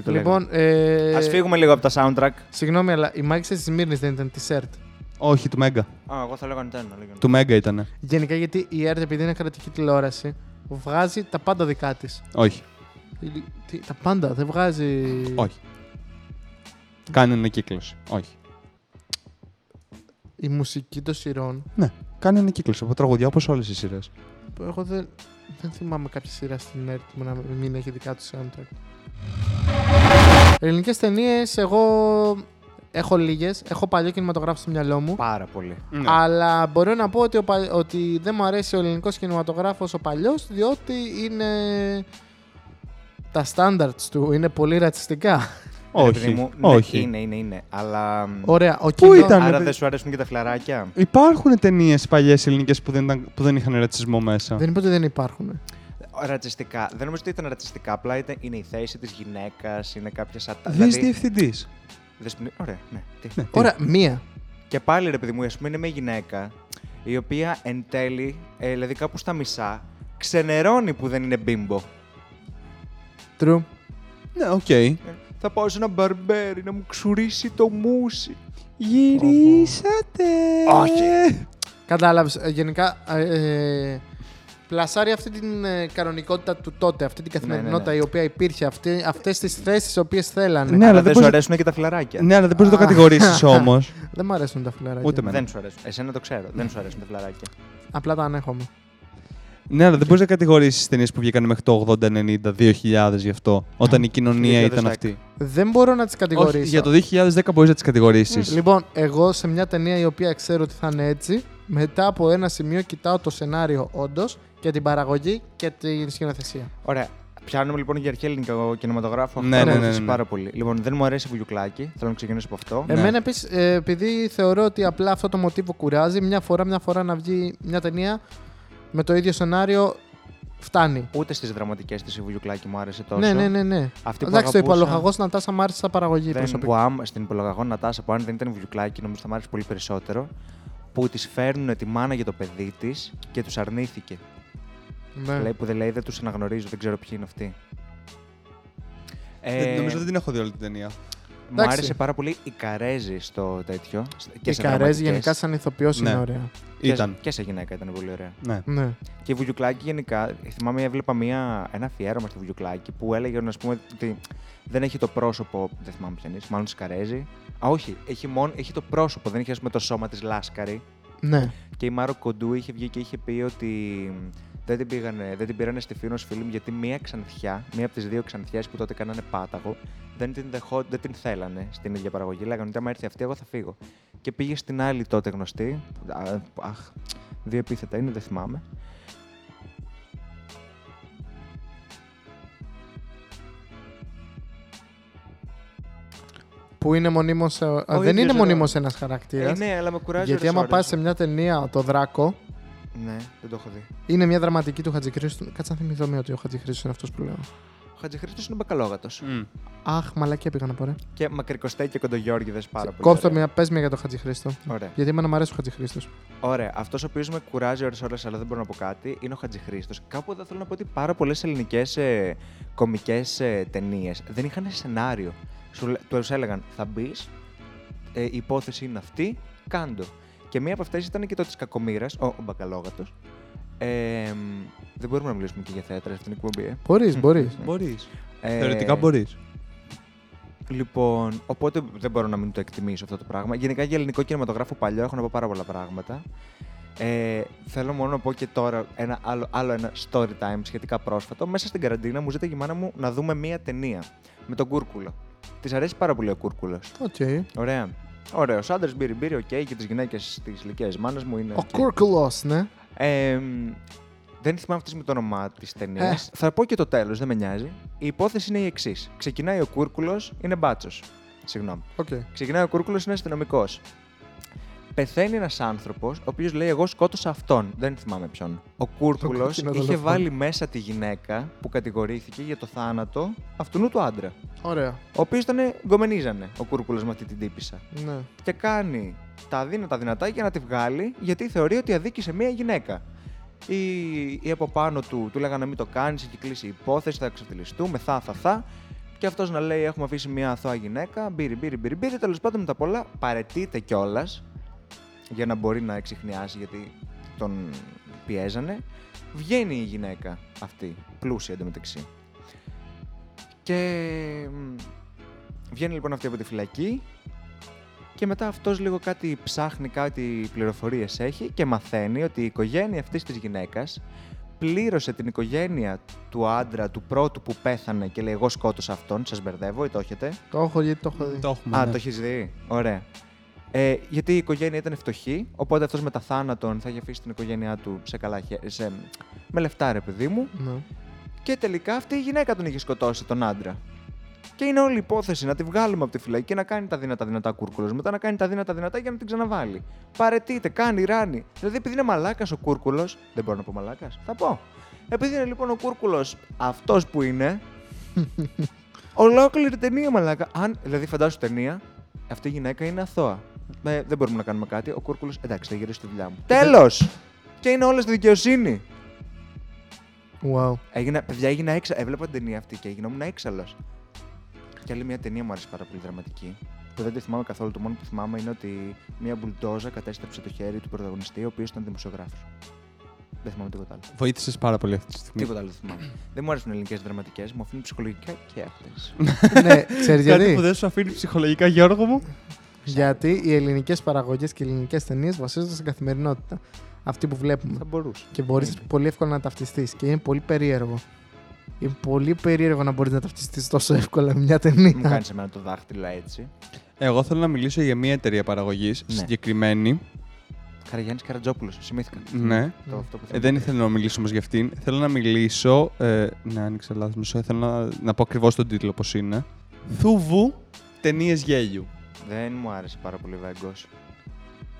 Λοιπόν, ας φύγουμε λίγο από τα soundtrack. Συγγνώμη, αλλά οι Μάγισσες της Μήνης δεν ήταν τη ΕΡΤ? Όχι, του Μέγκα. Α, εγώ θα λέγανε τένα. Του Μέγκα ήταν. Γενικά, γιατί η ΕΡΤ, επειδή είναι κρατική τηλεόραση, βγάζει τα πάντα δικά της. Όχι. Τα πάντα, δεν βγάζει. Όχι. Κάνει ανακύκλωση. Όχι. Η μουσική των σειρών. Ναι, κάνει ανακύκλωση από τραγουδιά όπως όλες οι σειρές. Εγώ δεν θυμάμαι κάποια σειρά στην ΕΡΤ που να μην έχει δικά του soundtrack. Ελληνικές ταινίες, εγώ. Έχω λίγες, έχω παλιό κινηματογράφο στο μυαλό μου. Πάρα πολύ. Ναι. Αλλά μπορώ να πω ότι δεν μου αρέσει ο ελληνικός κινηματογράφος ο παλιός, διότι είναι. Τα standards του είναι πολύ ρατσιστικά. Όχι. Είναι. Αλλά. Ωραία, άρα δεν σου αρέσουν και τα φλαράκια. Υπάρχουν ταινίες παλιές ελληνικές που δεν είχαν ρατσισμό μέσα. Δεν είπα ότι δεν υπάρχουν. Ρατσιστικά. Δεν νομίζω ότι ήταν ρατσιστικά. Απλά είναι η θέση της γυναίκας, είναι κάποια σατάρα. Δες διευθυντής. Ωραία, ναι. Ωραία, μία. Και πάλι ρε παιδί μου, ας πούμε, είναι μια γυναίκα η οποία εν τέλει, δηλαδή κάπου στα μισά, ξενερώνει που δεν είναι μπίμπο. True. Ναι, οκ. Okay. Θα πάω σε ένα μπαρμπέρι να μου ξουρίσει το μουσι. Γυρίσατε. Όχι. Κατάλαβες, γενικά πλασάρει αυτή την κανονικότητα του τότε, αυτή την καθημερινότητα η οποία υπήρχε, αυτές τις θέσεις οι οποίες θέλανε. Ναι, αλλά δεν σου αρέσουν και τα φλαράκια. Ναι, αλλά δεν μπορείς να το κατηγορήσεις όμως. Δεν μου αρέσουν τα φλαράκια. Ούτε εμένα. Δεν σου αρέσουν. Εσένα το ξέρω. Δεν σου αρέσουν τα φλαράκια. Απλά τα ανέχομαι. Ναι, αλλά δεν μπορείς να κατηγορήσεις τις ταινίες που βγήκαν μέχρι το 80, 90, 2000 γι' αυτό, όταν η κοινωνία ήταν αυτή. Δεν μπορώ να τις κατηγορήσω. Όχι, για το 2010 μπορείς να τις κατηγορήσεις. Λοιπόν, εγώ σε μια ταινία η οποία ξέρω ότι θα είναι έτσι, μετά από ένα σημείο κοιτάω το σενάριο όντως και την παραγωγή και την σκηνοθεσία. Ωραία. Πιάνουμε λοιπόν για αρχαία ελληνικό κινηματογράφο. Ναι. Πάρα πολύ. Λοιπόν, δεν μου αρέσει η Βουγιουκλάκη. Θέλω να ξεκινήσω από αυτό. Εμένα επίσης, επειδή θεωρώ ότι απλά αυτό το μοτίβο κουράζει, μια φορά να βγει μια ταινία. Με το ίδιο σενάριο φτάνει. Ούτε στις δραματικές της η Βουγιουκλάκη μου άρεσε τόσο. Ναι. Εντάξει, το Υπολογαγό Νατάσα μου άρεσε σαν παραγωγή προσωπικά. Στην Υπολογαγό Νατάσα, που αν δεν ήταν η Βουγιουκλάκη, νομίζω θα μου άρεσε πολύ περισσότερο. Που της φέρνουν τη μάνα για το παιδί της και τους αρνήθηκε. Ναι. Λέει, που δεν τους αναγνωρίζω, δεν ξέρω ποιοι είναι αυτοί. Νομίζω δεν την έχω δει όλη την ταινία. Μου άρεσε πάρα πολύ η Καρέζη στο τέτοιο. Η Καρέζη γενικά σαν ηθοποιός είναι ωραία. Και σε γυναίκα ήταν πολύ ωραία. Ναι. Και η Βουγιουκλάκη γενικά. Θυμάμαι, έβλεπα ένα αφιέρωμα στη Βουγιουκλάκη που έλεγε ας πούμε, ότι δεν έχει το πρόσωπο. Δεν θυμάμαι ποια είναι, μάλλον τη Καρέζη. Α, όχι. Έχει το πρόσωπο. Δεν έχει ας πούμε, το σώμα της λάσκαρη. Ναι. Και η Μάρο Κοντού είχε βγει και είχε πει ότι δεν την πήρανε στη Φίνος Φιλμ γιατί μία από τις δύο ξανθιές που τότε κάνανε πάταγο, δεν την θέλανε στην ίδια παραγωγή. Λέγανε ότι άμα έρθει αυτή, εγώ θα φύγω. Και πήγε στην άλλη τότε γνωστή. Αχ, δύο επίθετα είναι, δεν θυμάμαι. Που είναι μονίμως. Δεν είναι μονίμως ένας χαρακτήρας. Ναι, αλλά με κουράζει. Γιατί άμα πάει σε μια ταινία, το Δράκο. Ναι, δεν το έχω δει. Είναι μια δραματική του Χατζηχρήστου. Κάτσε να θυμηθώ ότι ο Χατζηχρήστου είναι αυτός που λέω. Ο Χατζηχρήστου είναι μπακαλόγατος. Αχ, μαλακία πήγα να πω. Και μακρικοστέ και κοντογιώργηδες πάρα πολύ. Κόψτε μια, πες μια για τον Χατζηχρήστο. Ωραία. Γιατί εμένα μου αρέσει ο Χατζηχρήστος. Ωραία. Αυτός ο οποίος με κουράζει ώρες, αλλά δεν μπορώ να πω κάτι, είναι ο Χατζηχρήστος. Κάπου εδώ θέλω να πω ότι πάρα πολλές ελληνικές κωμικές ταινίες δεν είχαν σενάριο. Τους έλεγαν θα μπεις, η υπόθεση είναι αυτή, κάντο. Και μία από αυτές ήταν και το της Κακομοίρας, ο Μπακαλόγατος. Δεν μπορούμε να μιλήσουμε και για θέατρα στην εκπομπή. Μπορείς. Θεωρητικά μπορείς. Λοιπόν, οπότε δεν μπορώ να μην το εκτιμήσω αυτό το πράγμα. Γενικά για ελληνικό κινηματογράφο παλιό έχω να πω πάρα πολλά πράγματα. Θέλω μόνο να πω και τώρα ένα άλλο ένα story time σχετικά πρόσφατο. Μέσα στην καραντίνα μου ζήταγε η μάνα μου να δούμε μία ταινία με τον Κούρκουλο. Της αρέσει πάρα πολύ ο Κούρκουλος. Okay. Ωραία. Ωραίος άντρας, μπύρι, οκ, και τις γυναίκες της ηλικίας μάνας μου είναι. Ο Κούρκουλος, ναι. Δεν θυμάμαι αυτή με το όνομά της ταινίας. Θα πω και το τέλος, δεν με νοιάζει. Η υπόθεση είναι η εξής. Ξεκινάει ο Κούρκουλος, είναι μπάτσος. Συγγνώμη. Okay. Ξεκινάει ο Κούρκουλος, είναι αστυνομικός. Πεθαίνει ένας άνθρωπος, ο οποίος λέει: εγώ σκότωσα αυτόν. Δεν θυμάμαι ποιον. Ο Κούρκουλος είχε βάλει μέσα τη γυναίκα που κατηγορήθηκε για το θάνατο αυτού του άντρα. Ωραία. Ο οποίος ήταν γκομενίζανε ο Κούρκουλος με αυτή την τύπισσα. Ναι. Και κάνει τα αδύνατα δυνατά για να τη βγάλει, γιατί θεωρεί ότι αδίκησε μία γυναίκα. Ή από πάνω του λέγανε: μην το κάνεις, έχει κλείσει η υπόθεση, θα ξεφτυλιστούμε, θα. Και αυτός να λέει: έχουμε αφήσει μία αθώα γυναίκα. Μπύρι. Τέλος πάντων με τα πολλά, παρετείται κιόλας. Για να μπορεί να εξιχνιάσει γιατί τον πιέζανε. Βγαίνει η γυναίκα αυτή, πλούσια εντωμεταξύ. Και βγαίνει λοιπόν αυτή από τη φυλακή και μετά αυτός λίγο κάτι ψάχνει, κάτι πληροφορίες έχει και μαθαίνει ότι η οικογένεια αυτής της γυναίκας πλήρωσε την οικογένεια του άντρα, του πρώτου που πέθανε και λέει εγώ σκότωσα αυτόν, σας μπερδεύω ή το έχετε? Το έχω δει, το έχω δει. Το έχεις δει, ωραία. Γιατί η οικογένεια ήταν φτωχή, οπότε αυτός μετά θάνατον θα είχε αφήσει την οικογένειά του σε καλά με λεφτά ρε παιδί μου. Ναι. Και τελικά αυτή η γυναίκα τον είχε σκοτώσει τον άντρα. Και είναι όλη η υπόθεση να τη βγάλουμε από τη φυλακή και να κάνει τα δυνατά Κούρκουλος. Μετά να κάνει τα δυνατά για να την ξαναβάλει. Παρετείται, κάνει, ράνει. Δηλαδή επειδή είναι μαλάκας ο Κούρκουλος. Δεν μπορώ να πω μαλάκας. Θα πω. Επειδή είναι λοιπόν ο Κούρκουλος αυτός που είναι. Ολόκληρη ταινία μαλάκα. Αν δηλαδή φαντάσου ταινία, αυτή η γυναίκα είναι αθώα. Δεν μπορούμε να κάνουμε κάτι. Ο Κούρκουλος εντάξει, θα γυρίσει τη δουλειά μου. Τέλος! Και είναι όλα στη δικαιοσύνη. Wow. Παιδιά, έγινα έξαλλος. Έβλεπα την ταινία αυτή και γινόμουν έξαλλος. Και άλλη μια ταινία μου άρεσε πάρα πολύ δραματική. Που δεν τη θυμάμαι καθόλου. Το μόνο που θυμάμαι είναι ότι μια μπουλντόζα κατέστρεψε το χέρι του πρωταγωνιστή, ο οποίος ήταν δημοσιογράφος. Δεν θυμάμαι τίποτα άλλο. Βοήθησες πάρα πολύ αυτή τη στιγμή. Τίποτα άλλο δεν θυμάμαι. Δεν μου αρέσουν ελληνικές δραματικές, μου αφήνουν ψυχολογικά και αυτές. Ναι, ξέρεις γιατί. Κάτι που δεν σου αφήνει ψυχολογικά, Γιώργο μου. Γιατί οι ελληνικές παραγωγές και οι ελληνικές ταινίες βασίζονται στην καθημερινότητα. Αυτή που βλέπουμε. Θα μπορούσε. Και μπορείς πολύ εύκολα να ταυτιστείς. Και είναι πολύ περίεργο. Είναι πολύ περίεργο να μπορείς να ταυτιστείς τόσο εύκολα με μια ταινία. Μου κάνεις εμένα το δάχτυλο έτσι. Εγώ θέλω να μιλήσω για μια εταιρεία παραγωγής συγκεκριμένη. Καραγιάννης Καρατζόπουλος, σημήθηκα. Ναι. Δεν ήθελα να μιλήσω όμως για αυτήν. Θέλω να μιλήσω. Ναι, άνοιξε λάθος μισό. Θέλω να πω ακριβώς τον τίτλο πώς είναι. Θούβου ταινίες γέλιου. Δεν μου άρεσε πάρα πολύ βαγκός.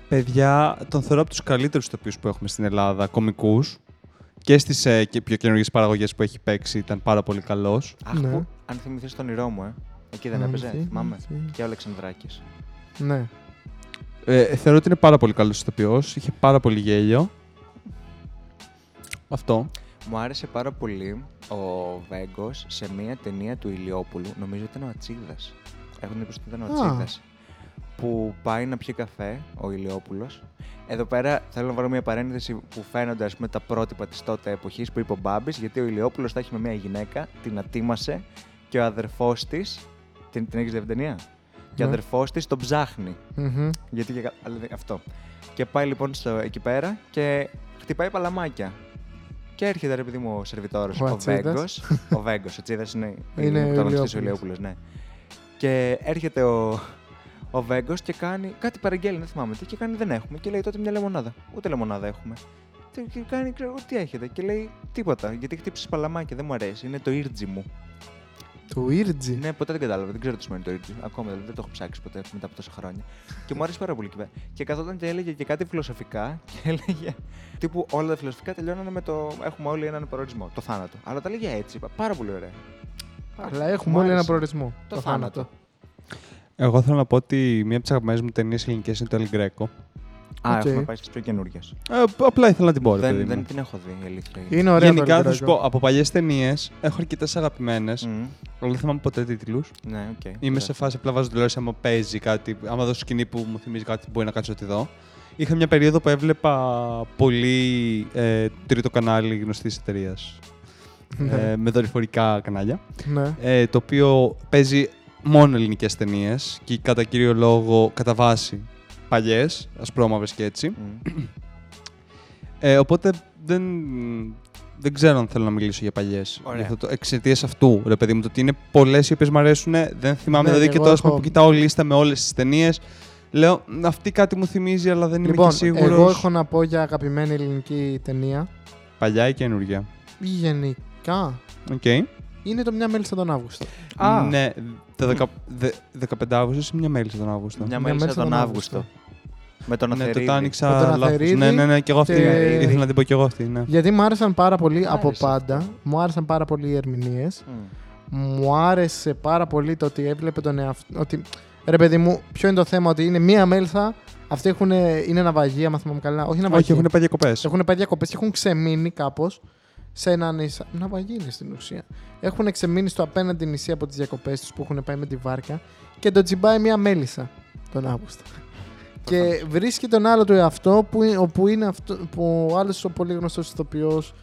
Παιδιά, τον θεωρώ από τους καλύτερους ηθοποιούς που έχουμε στην Ελλάδα, κωμικούς. Και στις και πιο καινούργιες παραγωγές που έχει παίξει ήταν πάρα πολύ καλός. Αχ, ναι. Που, αν θυμηθείς τον ηρώ μου, εκεί δεν έπαιζε, θυμάμαι. Και ο Αλεξανδράκης. Ναι. Θεωρώ ότι είναι πάρα πολύ καλός ηθοποιός, είχε πάρα πολύ γέλιο. Αυτό. Μου άρεσε πάρα πολύ ο Βέγκος σε μία ταινία του Ηλιόπουλου, νομίζω ήταν ο Ατσίδας. Έχουν πει ότι ήταν ο Ατσίδας. Που πάει να πιει καφέ ο Ηλιόπουλος. Εδώ πέρα θέλω να βάλω μια παρένθεση που φαίνονται ας πούμε τα πρότυπα της τότε εποχής που είπε ο Μπάμπης, γιατί ο Ηλιόπουλος τα έχει με μια γυναίκα, την ατίμασε και ο αδερφός της. Την έχεις δει την ταινία? Και ο αδερφός της τον ψάχνει. Γιατί και αυτό. Και πάει λοιπόν εκεί πέρα και χτυπάει παλαμάκια. Και έρχεται ρε παιδί μου ο σερβιτόρος, ο Βέγκος. Ο Βέγκος, ο Τσίδας είναι ο Ηλιόπουλος, ναι. Και έρχεται ο Βέγκος και κάνει κάτι παραγγέλνει, δεν θυμάμαι τι, και κάνει δεν έχουμε. Και λέει τότε μια λεμονάδα. Ούτε λεμονάδα έχουμε. Και κάνει, ξέρω, τι έχετε. Και λέει τίποτα, γιατί χτύψεις παλαμάκια, δεν μου αρέσει, είναι το ήρτζι μου. Το ήρτζι. Ναι, ποτέ δεν κατάλαβα, δεν ξέρω τι σημαίνει το ήρτζι. Ακόμα δηλαδή, δεν το έχω ψάξει ποτέ μετά από τόσα χρόνια. Και μου άρεσε πάρα πολύ εκεί πέρα. Και καθόταν και έλεγε και κάτι φιλοσοφικά και έλεγε. Τύπου όλα τα φιλοσοφικά τελειώνανε με το. Έχουμε όλοι έναν προορισμό, το θάνατο. Αλλά τα λέγε έτσι, πάρα πολύ ωραία. Αλλά έχουμε όλοι έναν προορισμό, το θάνατο. Εγώ θέλω να πω ότι μία από τις αγαπημένες μου ταινίες ελληνικές είναι το El Greco. Α, έχουμε πάει στις πιο καινούργιες. Απλά ήθελα να την πω. Δεν την έχω δει, η αλήθεια. Είναι ωραία. Γενικά θα σου πω από παλιές ταινίες έχω αρκετές αγαπημένες. Αλλά δεν θυμάμαι ποτέ τίτλους. Ναι, οκ. Είμαι σε φάση απλά βάζω τηλεόραση άμα παίζει κάτι. Άμα δω σκηνή που μου θυμίζει κάτι, μπορεί να κάτσω ότι δω. Είχα μια περίοδο που έβλεπα πολύ τρίτο κανάλι γνωστής εταιρείας. Με δορυφορικά κανάλια. Το οποίο παίζει. Μόνο ελληνικές ταινίες και κατά κύριο λόγο, κατά βάση, παλιές, ασπρόμαυρες και έτσι. Οπότε δεν ξέρω αν θέλω να μιλήσω για παλιές. Εξαιτίας αυτού, ρε παιδί μου, το ότι είναι πολλές οι οποίες μου αρέσουν, δεν θυμάμαι. Δηλαδή και τώρα που κοιτάω λίστα με όλες τις ταινίες, λέω αυτή κάτι μου θυμίζει, αλλά δεν είμαι και σίγουρος. Εγώ έχω να πω για αγαπημένη ελληνική ταινία. Παλιά ή καινούργια? Γενικά. Είναι το Μια Μέλισσα τον Αύγουστο. Α, ναι, το 15 Αύγουστο ή Μια Μέλισσα τον Αύγουστο. Μια Μέλισσα τον Αύγουστο. Με τον Αθερίδη. Ναι, το άνοιξα λάθος. Ναι, και εγώ αυτή. Ήθελα να την πω και εγώ αυτή. Ναι. Γιατί μου άρεσαν πάρα πολύ από πάντα. Μου άρεσαν πάρα πολύ οι ερμηνείες. Μου άρεσε πάρα πολύ το ότι έβλεπε τον εαυτό. Ότι, ρε παιδί μου, ποιο είναι το θέμα, ότι είναι μία μέλισσα. Αυτοί είναι ναυαγία, αν θυμάμαι καλά. Όχι ναυαγία. Όχι, έχουν πάει διακοπές. Έχουν πάει διακοπές και έχουν ξεμείνει κάπως. Σε έναν ναυαγή είναι στην ουσία. Έχουν ξεμείνει στο απέναντι νησί από τις διακοπές τους που έχουν πάει με τη βάρκα και τον τσιμπάει μια μέλισσα τον Αύγουστο. Και βρίσκει τον άλλο του εαυτό που είναι ο άλλος ο πολύ γνωστός ηθοποιός.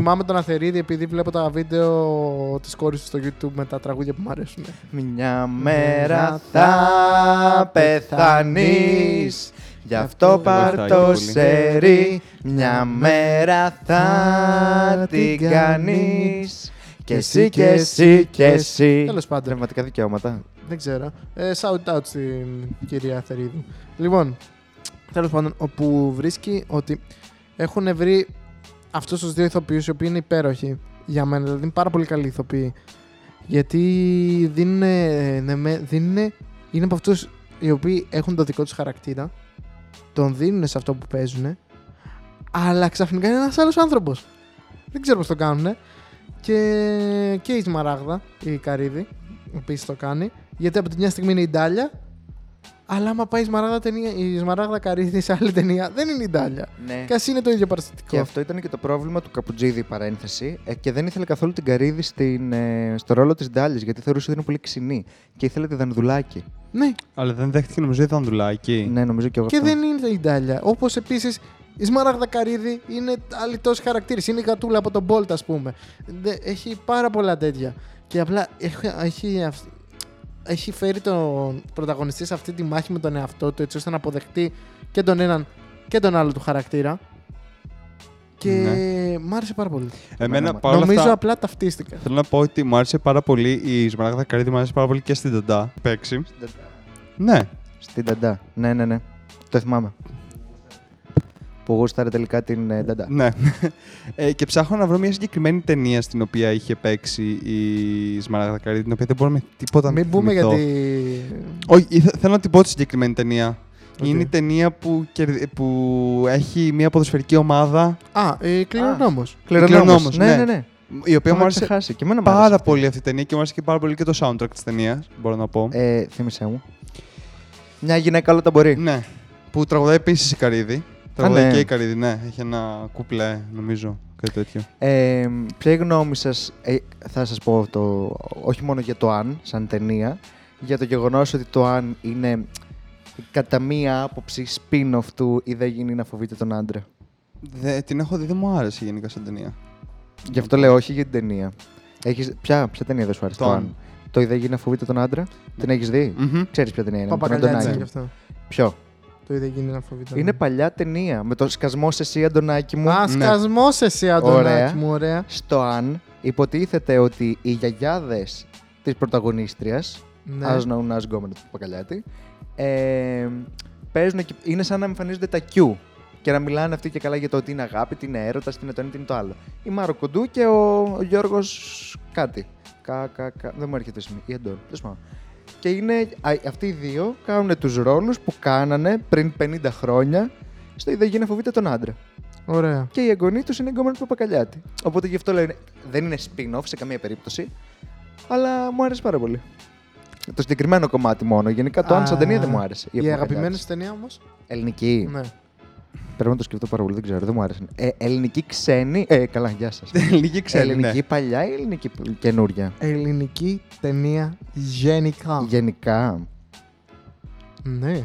Θυμάμαι τον Αθερίδη επειδή βλέπω τα βίντεο της κόρης του στο YouTube με τα τραγούδια που μου αρέσουν. Μια μέρα θα πεθάνεις. Γι' αυτό πάρ' το σερί, μια μέρα θα την κάνεις. Και εσύ και εσύ και εσύ. Τέλος πάντων. Πνευματικά δικαιώματα. Δεν ξέρω. Shout out στην κυρία Θερίδου. Λοιπόν, τέλος πάντων, όπου βρίσκει ότι έχουν βρει αυτούς τους δύο ηθοποιούς οι οποίοι είναι υπέροχοι για μένα. Δηλαδή είναι πάρα πολύ καλοί ηθοποιοί. Γιατί είναι από αυτούς οι οποίοι έχουν το δικό τους χαρακτήρα, τον δίνουν σε αυτό που παίζουν, αλλά ξαφνικά είναι ένας άλλος άνθρωπος. Δεν ξέρω πώς το κάνουνε. Και η Σμαράγδα, η Καρύδη, επίσης το κάνει. Γιατί από τη μια στιγμή είναι η Ντάλια, αλλά άμα πάει η Σμαράγδα Καρύδη σε άλλη ταινία, δεν είναι η Ντάλια. Ναι. Και ας είναι το ίδιο παραστατικό. Και αυτό ήταν και το πρόβλημα του Καπουτζίδη, παρένθεση. Και δεν ήθελε καθόλου την Καρύδη στο ρόλο της Ντάλιας, γιατί θεωρούσε ότι είναι πολύ ξινή. Και ήθελε τη Δανδουλάκη. Ναι. Αλλά δεν δέχτηκε, νομίζω, η Δανδουλάκη. Ναι, νομίζω και εγώ. Και αυτό. Δεν είναι η Ντάλια. Όπως επίσης. Η Σμαράγδα Καρύδη είναι αλητός χαρακτήρης. Είναι η κατούλα από τον Bolt, ας πούμε. Έχει πάρα πολλά τέτοια. Και απλά έχει φέρει τον πρωταγωνιστή σε αυτή τη μάχη με τον εαυτό του, έτσι ώστε να αποδεχτεί και τον έναν και τον άλλο του χαρακτήρα. Και ναι. Μ' άρεσε πάρα πολύ. Νομίζω απλά ταυτίστηκα. Θέλω να πω ότι μου άρεσε πάρα πολύ η Σμαράγδα Καρύδη, μου άρεσε πάρα πολύ και στην Ταντά. Παίξει. Ναι. Στην Ταντά. Ναι. Το θυμάμαι. Που γούσταρε τελικά την Νταντά. Ναι. Και ψάχνω να βρω μια συγκεκριμένη ταινία στην οποία είχε παίξει η Σμαράγδα Καρύδη, την οποία δεν μπορούμε τίποτα να θυμηθώ. Μην πούμε γιατί. Όχι, θέλω να την πω τη συγκεκριμένη ταινία. Okay. Είναι η ταινία που έχει μια ποδοσφαιρική ομάδα. Κληρονόμος. Κληρονόμος. Ναι. Η οποία μου άρεσε πάρα πολύ αυτή η ταινία και μου άρεσε και πάρα πολύ και το soundtrack της ταινίας. Μπορώ να πω. Θύμησέ μου. Μια γυναίκα όλα τα μπορεί. Ναι. Που τραγουδάει επίσης η Καρύδη. Τραγουδάει και η Καρύδη, ναι. Έχει ένα κουπλέ, νομίζω, κάτι τέτοιο. Ποια η γνώμη σας, θα σας πω όχι μόνο για το «Αν», σαν ταινία, για το γεγονός ότι το «Αν» είναι κατά μία άποψη spin-off του «Ή δεν γίνει να φοβείτε τον άντρα». Την έχω δει, δεν μου άρεσε γενικά σαν ταινία. Γι' αυτό λέω όχι για την ταινία. Ποια ταινία δεν σου άρεσε, το «Αν»? Το «Ή δεν γίνει να φοβείτε τον άντρα», την έχεις δει? Ξέρεις ποια ταινία είναι? Παπακαλιάτσα γι' αυτό. Ποιο? Είναι παλιά ταινία με το «Σκασμός εσύ, Αντωνάκη μου». «Σκασμός εσύ, Αντωνάκη μου», ωραία. Στο «Αν» υποτίθεται ότι οι γιαγιάδες της πρωταγωνίστριας, ας νοούν, ας γκόμενο του Παπακαλιάτη, παίζουν και είναι σαν να εμφανίζονται τα Q και να μιλάνε αυτοί και καλά για το ότι είναι αγάπη, τι είναι έρωτα, τι είναι το ένα, τι είναι το άλλο. Η Μάρο Κοντού και ο Γιώργος κάτι. Δεν μου έρχεται η Αντώνη. Και είναι, αυτοί οι δύο κάνουν τους ρόλους που κάνανε πριν 50 χρόνια στο «Ή δεν γίνει να φοβείτε τον άντρα». Ωραία. Και η εγγονή τους είναι η γκόμενη του Παπακαλιάτη. Οπότε γι' αυτό λένε, δεν είναι spin-off σε καμία περίπτωση, αλλά μου άρεσε πάρα πολύ. Το συγκεκριμένο κομμάτι μόνο. Γενικά το «Αν» σαν ταινία δεν μου άρεσε. Η αγαπημένη σου ταινία όμως? Ελληνική. Ναι. Πρέπει να το σκεφτώ πάρα πολύ, δεν ξέρω, δεν μου άρεσε. Ελληνική ξένη. Καλά, γεια σας. Ελληνική ξένη. Ελληνική παλιά ή ελληνική καινούρια? Ελληνική ταινία γενικά. Γενικά. Ναι.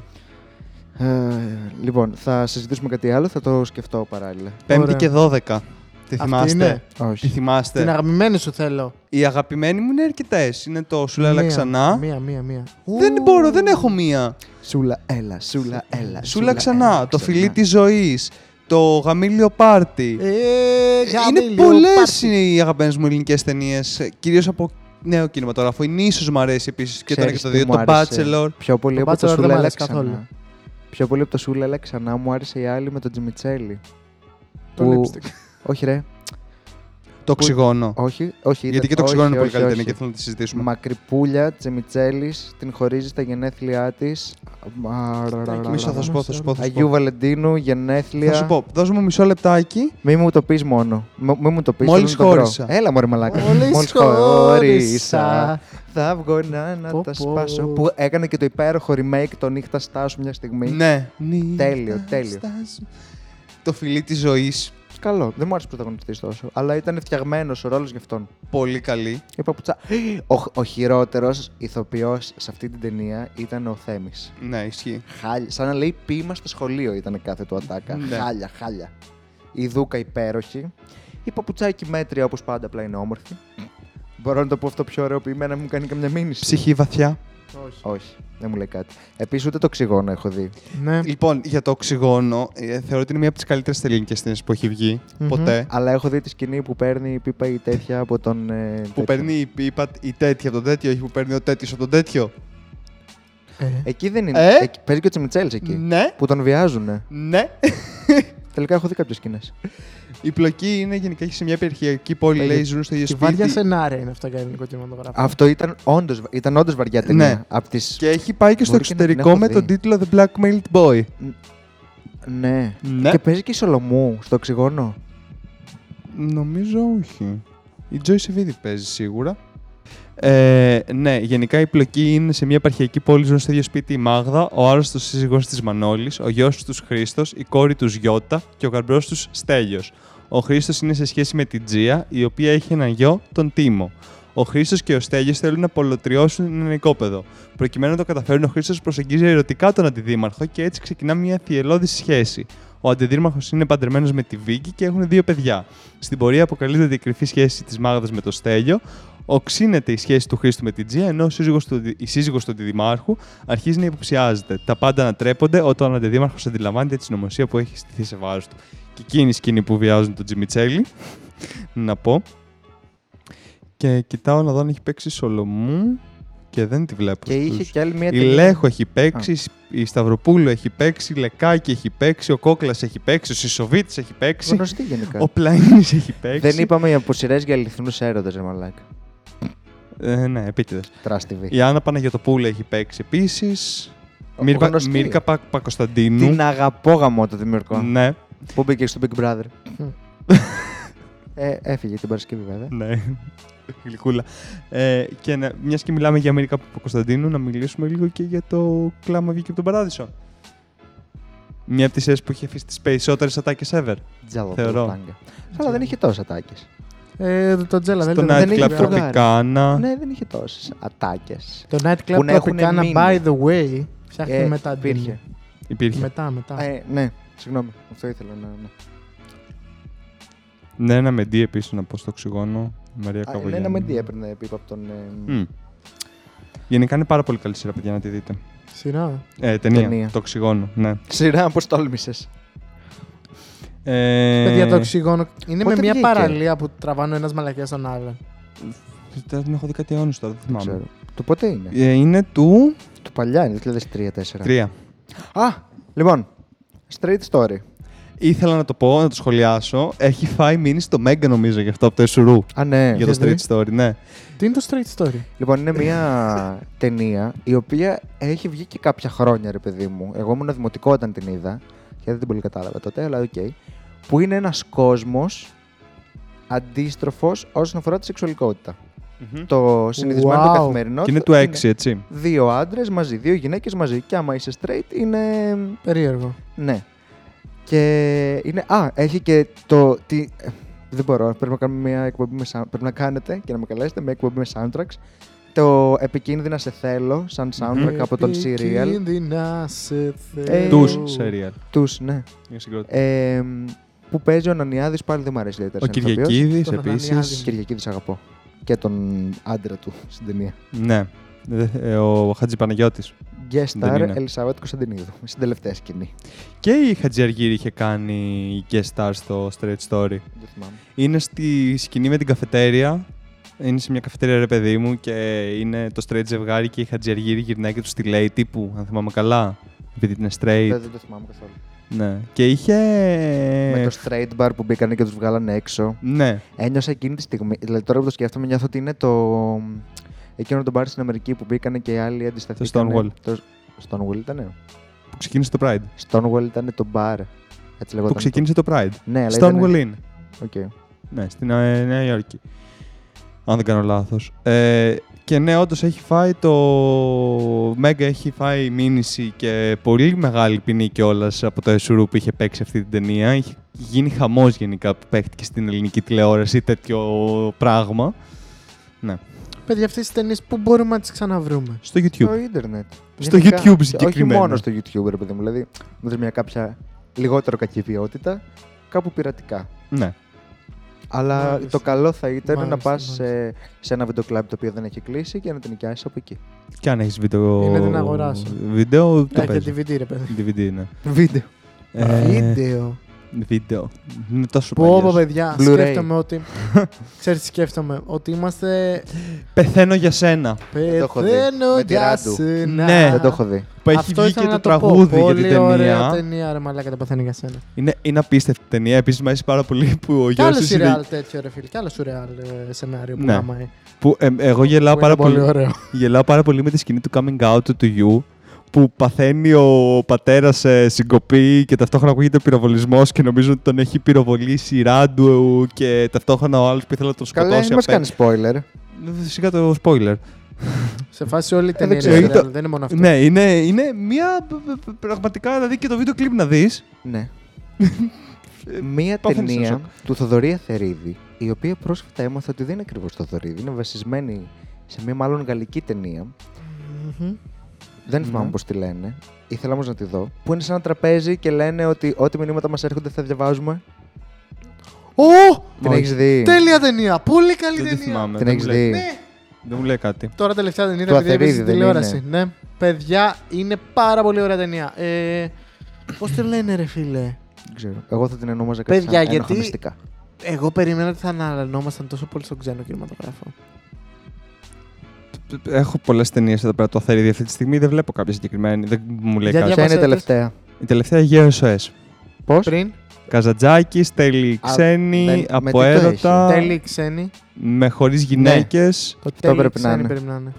Λοιπόν, θα συζητήσουμε κάτι άλλο, θα το σκεφτώ παράλληλα. 5 και 12. Τη θυμάστε? Τη θυμάστε? Την αγαπημένη σου θέλω. Η αγαπημένη μου είναι αρκετές. Είναι το «Σουλά έλα ξανά». Μία. Δεν μπορώ, δεν έχω μία. Σούλα έλα, σούλα ξανά. Το «Φιλί της ζωής». Το «Γαμήλιο πάρτι». Είναι πολλές οι αγαπημένες μου ελληνικές ταινίες. Κυρίως από νέο κινηματογράφο. Η Νίσος μου αρέσει επίσης και τώρα και το 2. Το «Bachelor». Πιο πολύ από το «Σούλα έλα ξανά». Πιο πολύ από το «Σούλα έλα ξανά» μου άρεσε η άλλη με τον Τζιμιτσέλη. Όχι, ρε. Το «Οξυγόνο». Όχι. Γιατί και το «Οξυγόνο» είναι πολύ καλή ταινία και θέλω να τη συζητήσουμε. Μακρυπούλια, Τζεμιτσέλης, την χωρίζει στα γενέθλιά της. Μισό, θα σου πω. Αγίου Βαλεντίνου, γενέθλια. Θα σου πω, δώσ' μου μισό λεπτάκι. Μη μου το πεις μόνο. Μόλις χώρισα. Έλα, μωρή μαλάκα. Μόλις χώρισα. Θα βγω να τα σπάσω. Που έκανε και το υπέροχο remake το «Νύχτα στάσου» μια στιγμή. Ναι. Τέλειο. Το «Φιλί της ζωής». Καλό. Δεν μου άρεσε ο πρωταγωνιστής τόσο, αλλά ήταν φτιαγμένος ο ρόλος γι' αυτόν. Πολύ καλή. Ο χειρότερος ηθοποιός σε αυτή την ταινία ήταν ο Θέμης. Ναι, ισχύει. Σαν να λέει ποίημα στο σχολείο ήταν κάθε του ατάκα. Ναι. Χάλια. Η Δούκα υπέροχη. Η Παπουτσάκη μέτρια όπως πάντα, απλά είναι όμορφη. Μπορώ να το πω αυτό πιο ωραίο ποιημένα, μην μου κάνει καμιά μήνυση. Ψυχή βαθιά. Όχι, δεν μου λέει κάτι. Επίσης, ούτε το «Οξυγόνο» έχω δει. Ναι. Λοιπόν, για το «Οξυγόνο», θεωρώ ότι είναι μία από τις καλύτερες ελληνικές ταινίες που έχει βγει ποτέ. Αλλά έχω δει τη σκηνή που παίρνει η πίπα ή τέτοια από τον. Που παίρνει η πίπα ή τέτοια από τον τέτοιο, όχι που παίρνει ο τέτοιος από τον τέτοιο. Εκεί δεν είναι. Παίζει και ο Τσιμιτσέλης εκεί. Ναι. Που τον βιάζουνε. Ναι. Τελικά έχω δει κάποιες σκηνές. Η πλοκή είναι γενικά έχει σε μια περιφερειακή πόλη, λέει, ζουν στο ίδιο σπίτι. Βαριά σενάρια είναι αυτά για ελληνικό κινηματογράφο. Αυτό ήταν όντως βαριά ταινία. Ναι. Απ' τις... Και έχει πάει και στο εξωτερικό με τον τίτλο The Blackmailed Boy. Ναι. Ναι. Και παίζει και η Σολομού στο Οξυγόνο. Νομίζω όχι. Η Joy Sevidi παίζει σίγουρα. Ναι, γενικά η πλοκή είναι σε μια επαρχιακή πόλη, ζουν στο ίδιο σπίτι η Μάγδα, ο άρρωστος σύζυγος της Μανώλης, ο γιος τους Χρήστος, η κόρη τους Γιώτα και ο γαμπρός τους Στέλιος. Ο Χρήστος είναι σε σχέση με την Τζία, η οποία έχει έναν γιο, τον Τίμο. Ο Χρήστος και ο Στέλιος θέλουν να πολλοτριώσουν ένα οικόπεδο. Προκειμένου να το καταφέρουν, ο Χρήστος προσεγγίζει ερωτικά τον αντιδήμαρχο και έτσι ξεκινά μια θυελώδη σχέση. Ο αντιδήμαρχος είναι παντρεμένος με τη Βίκη και έχουν δύο παιδιά. Στην πορεία αποκαλύπτεται η κρυφή σχέση της Μάγδας με τον Στέλιο. Οξύνεται η σχέση του Χρήστου με την Τζία, ενώ η σύζυγος του αντιδημάρχου αρχίζει να υποψιάζεται. Τα πάντα ανατρέπονται όταν ο αντιδήμαρχος αντιλαμβάνεται τη συνωμοσία που έχει στηθεί σε βάρος του. Και εκείνη η σκηνή που βιάζουν τον Τζιμιτσέλη, να πω. Και κοιτάω να δω αν έχει παίξει Σολομού και δεν τη βλέπω. Και είχε και άλλη μία ταινία. Η Λέχο έχει παίξει, η Σταυροπούλου έχει παίξει, η Λεκάκη έχει παίξει, ο Κόκλας έχει παίξει, ο Σισοβίτης έχει παίξει. Γνωστή γενικά. Ο Πλαΐνης έχει παίξει. Δεν είπαμε από σειρές για αληθινούς έρωτες, ρε μαλάκα. Ναι, επίτηδες. Η Άννα Παναγιωτοπούλου έχει παίξει επίσης. Μίρκα Πακοσταντίνου. Την αγαπώ γαμό το δημιουργό. Ναι. Που μπήκε στο Big Brother. Έφυγε την Παρασκευή, βέβαια. Ναι. Γλυκούλα. Και μια και μιλάμε για Μίρκα Πακοσταντίνου, να μιλήσουμε λίγο και για το κλάμα βγήκε από τον Παράδεισο. Μια από τις σειρές που είχε αφήσει τις περισσότερες ατάκες ever. Τζαλοπούλα. Αλλά δεν είχε τόσες ατάκες. Το Τζέλα στο δεν είχε Τροπικάνα. Ναι, δεν είχε τόσες ατάκες. Το Night Club Τροπικάνα, by the way, φτιάχνει μετά. Υπήρχε. Μετά. Ναι, συγγνώμη, αυτό ήθελα να... Ναι, ένα μεντί επίσης να πω στο Οξυγόνο. Μαρία Καβογιάννη. Ναι, ένα μεντί έπαιρνε επίπα από τον... Γενικά είναι πάρα πολύ καλή σειρά, παιδιά, να τη δείτε. Σειρά. Ταινία, το Οξυγόνο, ναι. Σειρά, πώς τόλμησες. Παιδιά, το Οξυγόνο είναι με μια παραλία που τραβάνε ένας μαλακιάς στον άλλον. Δεν έχω δει κάτι αιώνες τώρα, δεν θυμάμαι. Το πότε είναι. Είναι του... Του παλιά, είναι 2003-2004. Α, λοιπόν, straight story. Ήθελα να το πω, να το σχολιάσω. Έχει φάει μήνυση το Μέγκα, νομίζω, γι' αυτό από το Εσουρού. Α, ναι. Για το Straight Story, ναι. Τι είναι το Straight Story? Λοιπόν, είναι μια ταινία η οποία έχει βγει και κάποια χρόνια, ρε παιδί μου. Εγώ ήμουν δημοτικό όταν την είδα. Και δεν την πολύ κατάλαβα τότε, αλλά οκ. Okay. Που είναι ένας κόσμος αντίστροφος όσον αφορά τη σεξουαλικότητα. Mm-hmm. Το συνηθισμένο το καθημερινό. Και είναι του 6, έτσι. Δύο άντρες μαζί, δύο γυναίκες μαζί. Και άμα είσαι straight, είναι. Περίεργο. Ναι. Και είναι. Α, έχει και το. Δεν μπορώ. Πρέπει να κάνουμε μια εκπομπή με soundtracks. Πρέπει να κάνετε και να με καλέσετε μια εκπομπή με soundtracks. Το Επικίνδυνα σε θέλω, σαν soundtrack από τον serial. Επικίνδυνα σε θέλω. Τους serial. Τους, ναι. Που παίζει ο Νανιάδης, πάλι δεν μου αρέσει ιδιαίτερα. Ο Κυριακίδης επίσης. Κυριακίδης αγαπώ. Και τον άντρα του στην ταινία. Ναι. Ο Χατζηπαναγιώτης. Guest star Ελισάβετ Κωνσταντινίδου, στην τελευταία σκηνή. Και η Χατζιαργύρη είχε κάνει guest star στο Straight Story. Δεν θυμάμαι. Είναι στη σκηνή με την καφετέρια. Είναι σε μια καφετέρια, ρε παιδί μου, και είναι το straight ζευγάρι και η Χατζιαργύρη γυρνάει και του τη λέει τύπου, αν θυμάμαι καλά. Επειδή είναι straight. Δεν το θυμάμαι καθόλου. Ναι. Και είχε. Με το straight bar που μπήκανε και του βγάλανε έξω. Ναι. Ένιωσα εκείνη τη στιγμή. Δηλαδή τώρα που το σκέφτομαι, νιώθω ότι είναι το. Εκείνο τον μπάρ στην Αμερική που μπήκανε και οι άλλοι αντισταθήκανε. Το Stonewall. Το Stonewall ήταν. Που ξεκίνησε το Pride. Stonewall ήταν το μπάρ. Που ξεκίνησε το Pride. Ναι, Stonewall Inn. Okay. Ναι, στην Νέα Υόρκη. Αν δεν κάνω λάθος. Και ναι, όντως έχει φάει το Μέγκα, έχει φάει μήνυση και πολύ μεγάλη ποινή κιόλας από το Εσουρού που είχε παίξει αυτή την ταινία. Είχε γίνει χαμός γενικά που παίχτηκε στην ελληνική τηλεόραση τέτοιο πράγμα. Ναι. Παιδιά, αυτές τις ταινίες πού μπορούμε να τις ξαναβρούμε? Στο YouTube. Στο ίντερνετ. Στο YouTube συγκεκριμένα. Όχι μόνο στο YouTube, ρε παιδί μου. Δηλαδή, με μια κάποια λιγότερο κακή ποιότητα, κάπου πειρατικά. Ναι. Αλλά μάλιστα. Το καλό θα ήταν να πας σε ένα βίντεο κλαμπ το οποίο δεν έχει κλείσει και να την νοικιάσεις από εκεί. Και αν έχεις βίντεο. Είναι την αγοράσω. Βίντεο. Και DVD, ρε παιδί. DVD, ναι. Βίντεο. βίντεο. Είναι τόσο παλιές. Πω, παιδιά, Blu-ray. Σκέφτομαι ότι... Ξέρεις, σκέφτομαι ότι είμαστε... Πεθαίνω για σένα. Πεθαίνω για σένα. Ναι, δεν το έχω δει. Που έχει βγει και το τραγούδι για την ταινία. Πολύ ωραία ταινία, ρε μαλάκα, το Πεθαίνω για σένα. Είναι απίστευτη ταινία, επίσης μου αρέσει πάρα πολύ που ο Γιώργος... Κι άλλο σουρεάλ τέτοιο, ρε φίλε, κι άλλο σουρεάλ σενάριο που γάμαει. Εγώ γελάω πάρα πολύ με τη σκηνή του coming out του γιου. Που παθαίνει ο πατέρας συγκοπή και ταυτόχρονα ακούγεται πυροβολισμός και νομίζω ότι τον έχει πυροβολήσει η ράντου και ταυτόχρονα ο άλλος που ήθελε να τον σκοτώσει. Καλά, μην μας κάνεις spoiler. Φυσικά το spoiler. Σε φάση όλη την ταινία, δεν είναι μόνο αυτό. Ναι, είναι μια πραγματικά, δηλαδή και το βίντεο κλιπ να δεις. Ναι. Μία ταινία του Θοδωρή Αθερίδη, η οποία πρόσφατα έμαθα ότι δεν είναι ακριβώς Θοδωρίδη, είναι βασισμένη σε μια μάλλον γαλλική ταινία. Δεν θυμάμαι πώς τη λένε. Ήθελα όμως να τη δω. Που είναι σε ένα τραπέζι και λένε ότι ό,τι μηνύματα μας έρχονται θα διαβάζουμε. Την έχεις δει. Τέλεια ταινία. Πολύ καλή ταινία. Την έχεις δει. Δεν μου λέει κάτι. Τώρα τελευταία ταινία είδα επειδή στην τηλεόραση. Ναι. Παιδιά, είναι πάρα πολύ ωραία ταινία. Πώς τη λένε, ρε φίλε. Δεν ξέρω. Εγώ θα την εννοούμαζα κάτι σαν ενοχαμιστικά. Εγώ περίμενα ότι θα αναλωνόμασταν τόσο πολύ στον ξένο κινηματογράφο. Έχω πολλές ταινίες εδώ πέρα το Αθερίδη. Αυτή τη στιγμή δεν βλέπω κάποια συγκεκριμένη. Δεν μου λέει κάτι. Ποια είναι η τελευταία? Η τελευταία Δύο Ζωές. Πώς? Πριν. Καζαντζάκης, Τέλειοι Ξένοι, από έρωτα. Τέλειοι Ξένοι. Με χωρίς γυναίκες. Ναι. Αυτό πρέπει να είναι.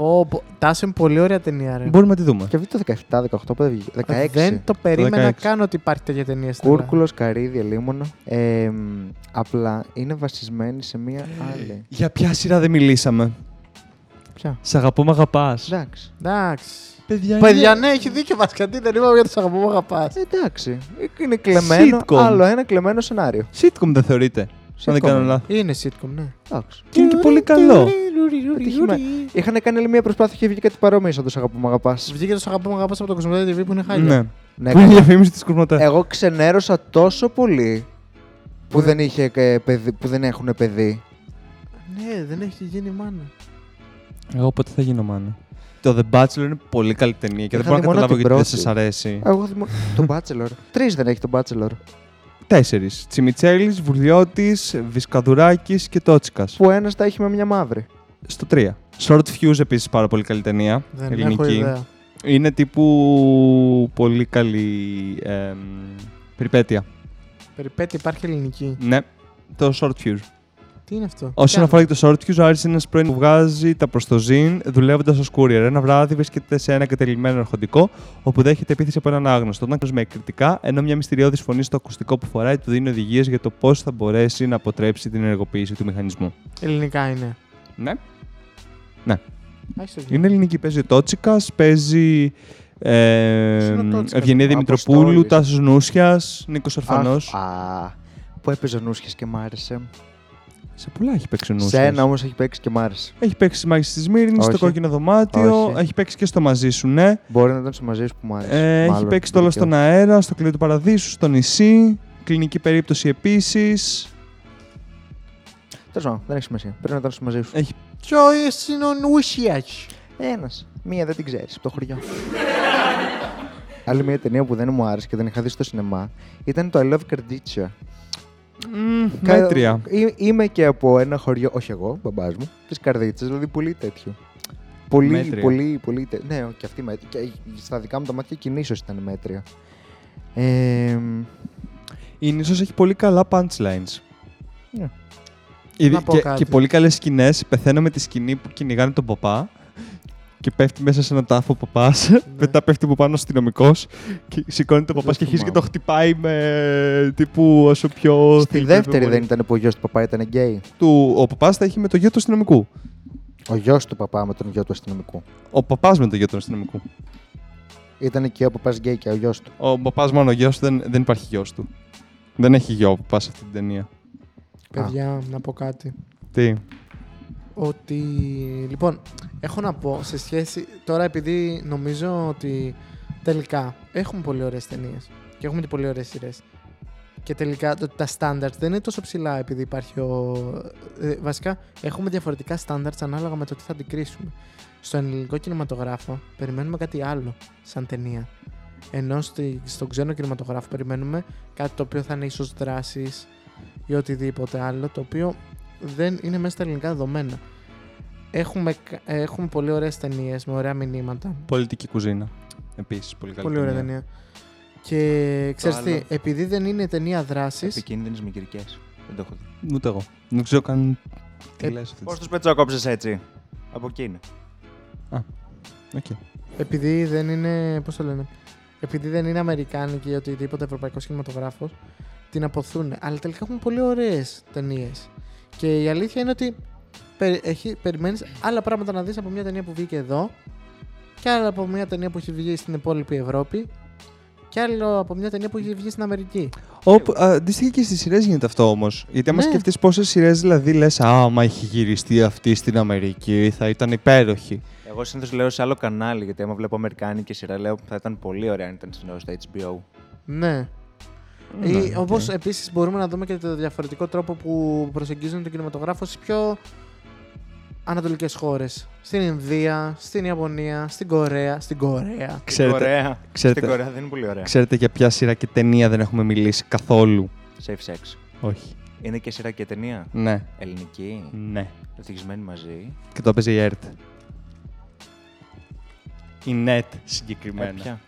Τάση είναι πολύ ωραία ταινία. Ρε. Μπορούμε να τη δούμε. Και αυτή το 17, 18, 16. Δεν το περίμενα καν ότι υπάρχει τέτοια ταινία. Κούρκουλος, Καρύδι, Ελίμωνα. Απλά είναι βασισμένη σε μία άλλη. Για ποια σειρά δεν μιλήσαμε? Σ' αγαπώ, μ' αγαπάς. Εντάξει. Παιδιά, ναι, έχει δίκιο βασικά. Δεν είπαμε για το σ' αγαπώ, μ' αγαπάς. Εντάξει. Είναι κλεμμένο. Sitcom. Άλλο ένα κλεμμένο σενάριο. Sitcom δεν θεωρείται? Sitcom. Δεν κάνω λάθος. Είναι sitcom, ναι. Εντάξει. Και είναι και πολύ καλό. Είχαν κάνει άλλη μια προσπάθεια και βγήκε κάτι παρόμοιο σαν το σ' αγαπώ, μ' αγαπάς. Βγήκε το σ' αγαπώ, μ' αγαπάς από το Κοσμοτέ TV που είναι χάλια. Ναι. Που είναι διαφήμιση της Κοσμοτέ. Εγώ ξενέρωσα τόσο πολύ που δεν έχουν παιδί. Ναι, δεν έχει γίνει μάνα. Εγώ ποτέ θα γίνω μάνα. Το The Bachelor είναι πολύ καλή ταινία και δεν μπορώ να καταλάβω γιατί δεν σας αρέσει. Εγώ το Bachelor. 3 δεν έχει το Bachelor. 4. Τσιμιτσέλης, Βουρδιώτης, Βισκαδουράκης και Τότσικας. Που ένας τα έχει με μια μαύρη. Στο 3. Short Fuse επίσης πάρα πολύ καλή ταινία. Δεν ελληνική. Έχω ιδέα. Είναι τύπου πολύ καλή περιπέτεια. Περιπέτεια υπάρχει ελληνική. Ναι, το Short Fuse. Τι είναι αυτό? Όσον αφορά και το short queue, ο Άρης είναι ένας πρώην που βγάζει τα προστοζήν δουλεύοντας ως courier. Ένα βράδυ βρίσκεται σε ένα κατελημμένο αρχοντικό, όπου δέχεται επίθεση από έναν άγνωστο. Όταν με κριτικά, ενώ μια μυστηριώδης φωνή στο ακουστικό που φοράει του δίνει οδηγίες για το πώς θα μπορέσει να αποτρέψει την ενεργοποίηση του μηχανισμού. Ελληνικά είναι. Ναι. Ναι. Είναι ελληνική. Παίζει ο Τότσικας, παίζει. Ευγενία Δημητροπούλου, Τάσος Νούσιας, Νίκος Ορφανός. Που έπαιζε ο Νούσιας και μ' άρεσε. Σε πολλά έχει παίξει ο Νούσιας. Σε ένα όμως έχει παίξει και μ' άρεσε. Έχει παίξει στις Μάγισσες της Μήνης, στο Κόκκινο Δωμάτιο, έχει παίξει και στο Μαζί Σου, ναι. Μπορεί να ήταν στο Μαζί Σου που μ' άρεσε. Έχει παίξει το Όλο στον Αέρα, στο Κλειδί του Παραδείσου, στο Νησί, Κλινική Περίπτωση επίσης. Τέλος πάντων, δεν έχει σημασία. Πρέπει να ήταν στο Μαζί Σου. Ποιο είναι ο Νούσιας? Ένας. Μία δεν την ξέρεις, από το χωριό. Άλλη μία ταινία που δεν μου άρεσε και δεν είχα δει στο σινεμά ήταν το I Love Kardashian. Μέτρια. Είμαι και από ένα χωριό, όχι εγώ, μπαμπάς μου, της Καρδίτσας, δηλαδή πολύ τέτοιο. Πολύ. Ναι, και αυτή μέτρια. Και στα δικά μου τα μάτια και η Νήσος ήταν μέτρια. Η Νήσος έχει πολύ καλά punchlines. Ναι. Και πολύ καλές σκηνές. Πεθαίνω με τη σκηνή που κυνηγάνε τον παπά. Και πέφτει μέσα σε έναν τάφο ο παπάς. Μετά πέφτει από πάνω ο αστυνομικός. Και σηκώνει τον παπά και αρχίζει και το χτυπάει με τύπου όσο πιο. Στη δεύτερη δεν ήταν που ο γιος του παπά ήταν γκέι. Ο παπάς θα έχει με το γιο του αστυνομικού. Ο γιος του παπά με τον γιο του αστυνομικού. Ο παπάς με τον γιο του αστυνομικού. Ήταν και ο παπάς γκέι και ο γιος του. Ο παπάς μόνο ο γιος του, δεν υπάρχει γιος του. Δεν έχει γιο ο παπάς αυτή την ταινία. Παιδιά, να πω κάτι. Τι? Ότι, λοιπόν, έχω να πω σε σχέση, τώρα επειδή νομίζω ότι τελικά έχουμε πολύ ωραίες ταινίες και έχουμε και πολύ ωραίες σειρές και τελικά τα standards δεν είναι τόσο ψηλά επειδή υπάρχει βασικά έχουμε διαφορετικά standards ανάλογα με το τι θα αντικρίσουμε. Στον ελληνικό κινηματογράφο περιμένουμε κάτι άλλο σαν ταινία. Ενώ στον ξένο κινηματογράφο περιμένουμε κάτι το οποίο θα είναι ίσως δράσεις ή οτιδήποτε άλλο, το οποίο δεν είναι μέσα στα ελληνικά δεδομένα. Έχουμε πολύ ωραίες ταινίες με ωραία μηνύματα. Πολιτική κουζίνα. Επίσης, πολύ καλή. Πολύ ωραία ταινία. Και ξέρεις τι, επειδή δεν είναι ταινία δράσης. Επικίνδυνες μυγυρικές. Δεν το έχω δει. Ούτε εγώ. Δεν ξέρω καν τι λες. Πώς τους πετσοκόψες έτσι. Από εκεί είναι. Α, οκ. Okay. Επειδή δεν είναι. Πώς το λένε. Επειδή δεν είναι αμερικάνικη ή οτιδήποτε ευρωπαϊκός κινηματογράφος, την αποθούν. Αλλά τελικά έχουν πολύ ωραίες ταινίες. Και η αλήθεια είναι ότι περιμένεις άλλα πράγματα να δεις από μια ταινία που βγήκε εδώ, και άλλα από μια ταινία που έχει βγει στην υπόλοιπη Ευρώπη, και άλλο από μια ταινία που έχει βγει στην Αμερική. Αντίστοιχα και στις σειρές γίνεται αυτό όμως. Γιατί άμα σκεφτείς πόσες σειρές δηλαδή λες, άμα είχε γυριστεί αυτή στην Αμερική, θα ήταν υπέροχη. Εγώ συνήθως λέω σε άλλο κανάλι, γιατί άμα βλέπω αμερικάνικη σειρά, λέω θα ήταν πολύ ωραία αν ήταν στο HBO. Ναι. Όπως επίσης μπορούμε να δούμε και το διαφορετικό τρόπο που προσεγγίζουν τον κινηματογράφο στις πιο ανατολικές χώρες. Στην Ινδία, στην Ιαπωνία, στην Κορέα. Στην Κορέα δεν είναι πολύ ωραία. Ξέρετε για ποια σειρά και ταινία δεν έχουμε μιλήσει καθόλου? Safe Sex. Όχι. Είναι και σειρά και ταινία. Ναι. Ελληνική. Ναι. Ευτυχισμένοι μαζί. Και το έπαιζε η ΕΡΤ. Η ΝΕΤ συγκεκριμένα.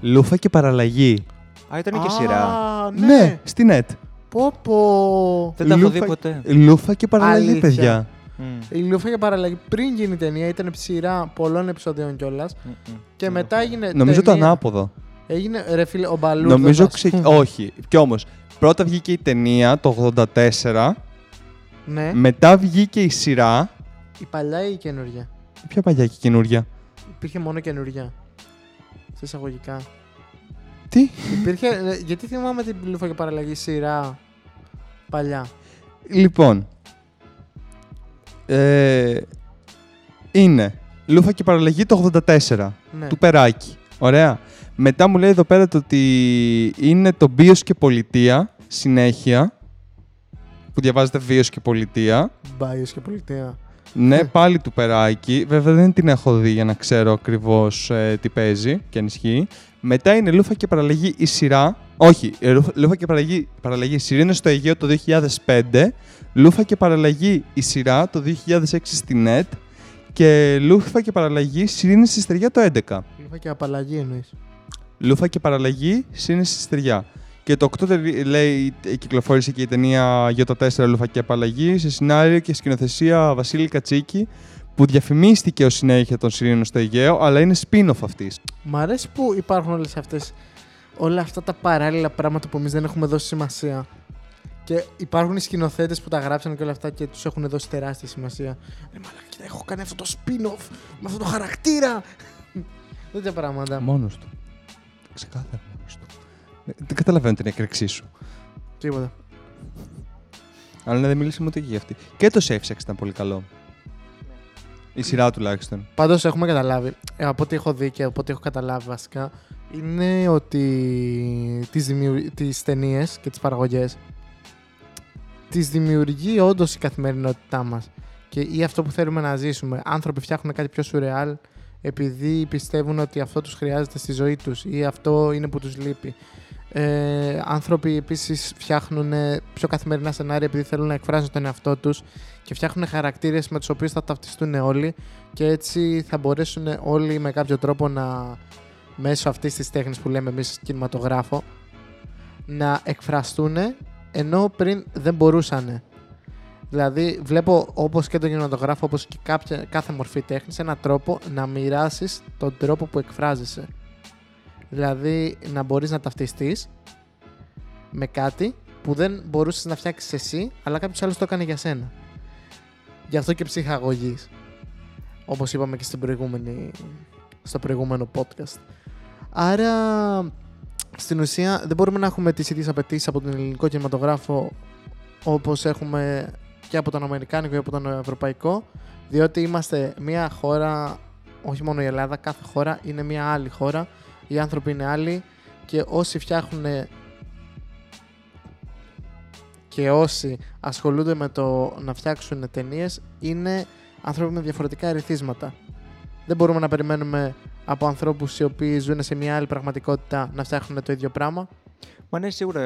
Λούφα και παραλλαγή. Α, ήταν και σειρά. Ναι, στη ΝΕΤ. Πω. Δεν τα έχω δει ποτέ. Λούφα και παραλλαγή, αλήθεια. Παιδιά. Η Λούφα και παραλλαγή πριν γίνει η ταινία ήταν σειρά πολλών επεισοδίων κιόλας. Και μετά έγινε. Νομίζω ταινία... το ανάποδο. Έγινε ρε φίλε, ο Μπαλούδας. Νομίζω όχι. Κι όμως, πρώτα βγήκε η ταινία το 1984. Ναι. Μετά βγήκε η σειρά. Η παλιά ή η καινούργια? Ποια παλιά και καινούργια? Υπήρχε μόνο καινούργια. Σε εισαγωγικά. Τι? Υπήρχε, γιατί θυμάμαι την Λούφα και παραλλαγή σειρά παλιά. Λοιπόν, είναι Λούφα και παραλλαγή το 1984, ναι, του Περάκη. Ωραία. Μετά μου λέει εδώ πέρα το ότι είναι το Βίος και Πολιτεία, συνέχεια, που διαβάζεται Βίος και Πολιτεία. Βίος και Πολιτεία. Ναι, πάλι του Περάκη. Βέβαια δεν την έχω δει για να ξέρω ακριβώς τι παίζει και αν ισχύει. Μετά είναι Λούφα και παραλλαγή η σειρά. Όχι, Λούφα και παραλλαγή η σειρά είναι στο Αιγαίο το 2005. Λούφα και παραλλαγή η σειρά το 2006 στη ΝΕΤ. Και Λούφα και παραλλαγή Σιρήνη στη Στεριά το 2011. Λούφα και απαλλαγή εννοείς. Λούφα και παραλλαγή Σιρήνη στη Στεριά. Και το 8 λέει, κυκλοφόρησε και η ταινία J4 Λούφα και απαλλαγή σε σενάριο και σκηνοθεσία Βασίλη Κατσίκη, που διαφημίστηκε ως συνέχεια των Σιρήνων στο Αιγαίο, αλλά είναι spin-off αυτής. Μ' αρέσει που υπάρχουν όλα αυτά τα παράλληλα πράγματα που εμείς δεν έχουμε δώσει σημασία. Και υπάρχουν οι σκηνοθέτες που τα γράψαν και όλα αυτά και τους έχουν δώσει τεράστια σημασία. Ρε μαλάκα, έχω κάνει αυτό το spin-off με αυτό το χαρακτήρα. Τέτοια πράγματα. Μόνος του. Ξεκάθαρα μόνος του. Δεν καταλαβαίνω την έκρηξή σου. Τίποτα. Αλλά δεν μιλήσαμε ούτε και για αυτή. Και το Safe Sex ήταν πολύ καλό. Η σειρά τουλάχιστον. Πάντως έχουμε καταλάβει, από ό,τι έχω δει και από ό,τι έχω καταλάβει βασικά, είναι ότι τις ταινίες και τις παραγωγές τις δημιουργεί όντως η καθημερινότητά μας. Και ή αυτό που θέλουμε να ζήσουμε. Άνθρωποι φτιάχνουν κάτι πιο σουρεάλ επειδή πιστεύουν ότι αυτό τους χρειάζεται στη ζωή τους ή αυτό είναι που τους λείπει. Άνθρωποι επίσης φτιάχνουν πιο καθημερινά σενάρια επειδή θέλουν να εκφράσουν τον εαυτό τους και φτιάχνουν χαρακτήρες με τους οποίους θα ταυτιστούν όλοι και έτσι θα μπορέσουν όλοι με κάποιο τρόπο να μέσω αυτής της τέχνης που λέμε εμείς κινηματογράφο να εκφραστούν ενώ πριν δεν μπορούσαν. Δηλαδή βλέπω όπως και τον κινηματογράφο όπως και κάθε μορφή τέχνης έναν τρόπο να μοιράσεις τον τρόπο που εκφράζεσαι. Δηλαδή να μπορείς να ταυτιστείς με κάτι που δεν μπορούσες να φτιάξεις εσύ, αλλά κάποιος άλλος το έκανε για σένα. Γι' αυτό και ψυχαγωγείς. Όπως είπαμε και στο προηγούμενο podcast. Άρα στην ουσία δεν μπορούμε να έχουμε τις ίδιες απαιτήσεις από τον ελληνικό κινηματογράφο όπως έχουμε και από τον αμερικάνικο ή από τον ευρωπαϊκό, διότι είμαστε μια χώρα, όχι μόνο η Ελλάδα, κάθε χώρα είναι μια άλλη χώρα. Οι άνθρωποι είναι άλλοι και όσοι φτιάχνουν και όσοι ασχολούνται με το να φτιάξουν ταινίες είναι άνθρωποι με διαφορετικά ερεθίσματα. Δεν μπορούμε να περιμένουμε από ανθρώπους οι οποίοι ζουν σε μια άλλη πραγματικότητα να φτιάχνουν το ίδιο πράγμα. Μα ναι, σίγουρα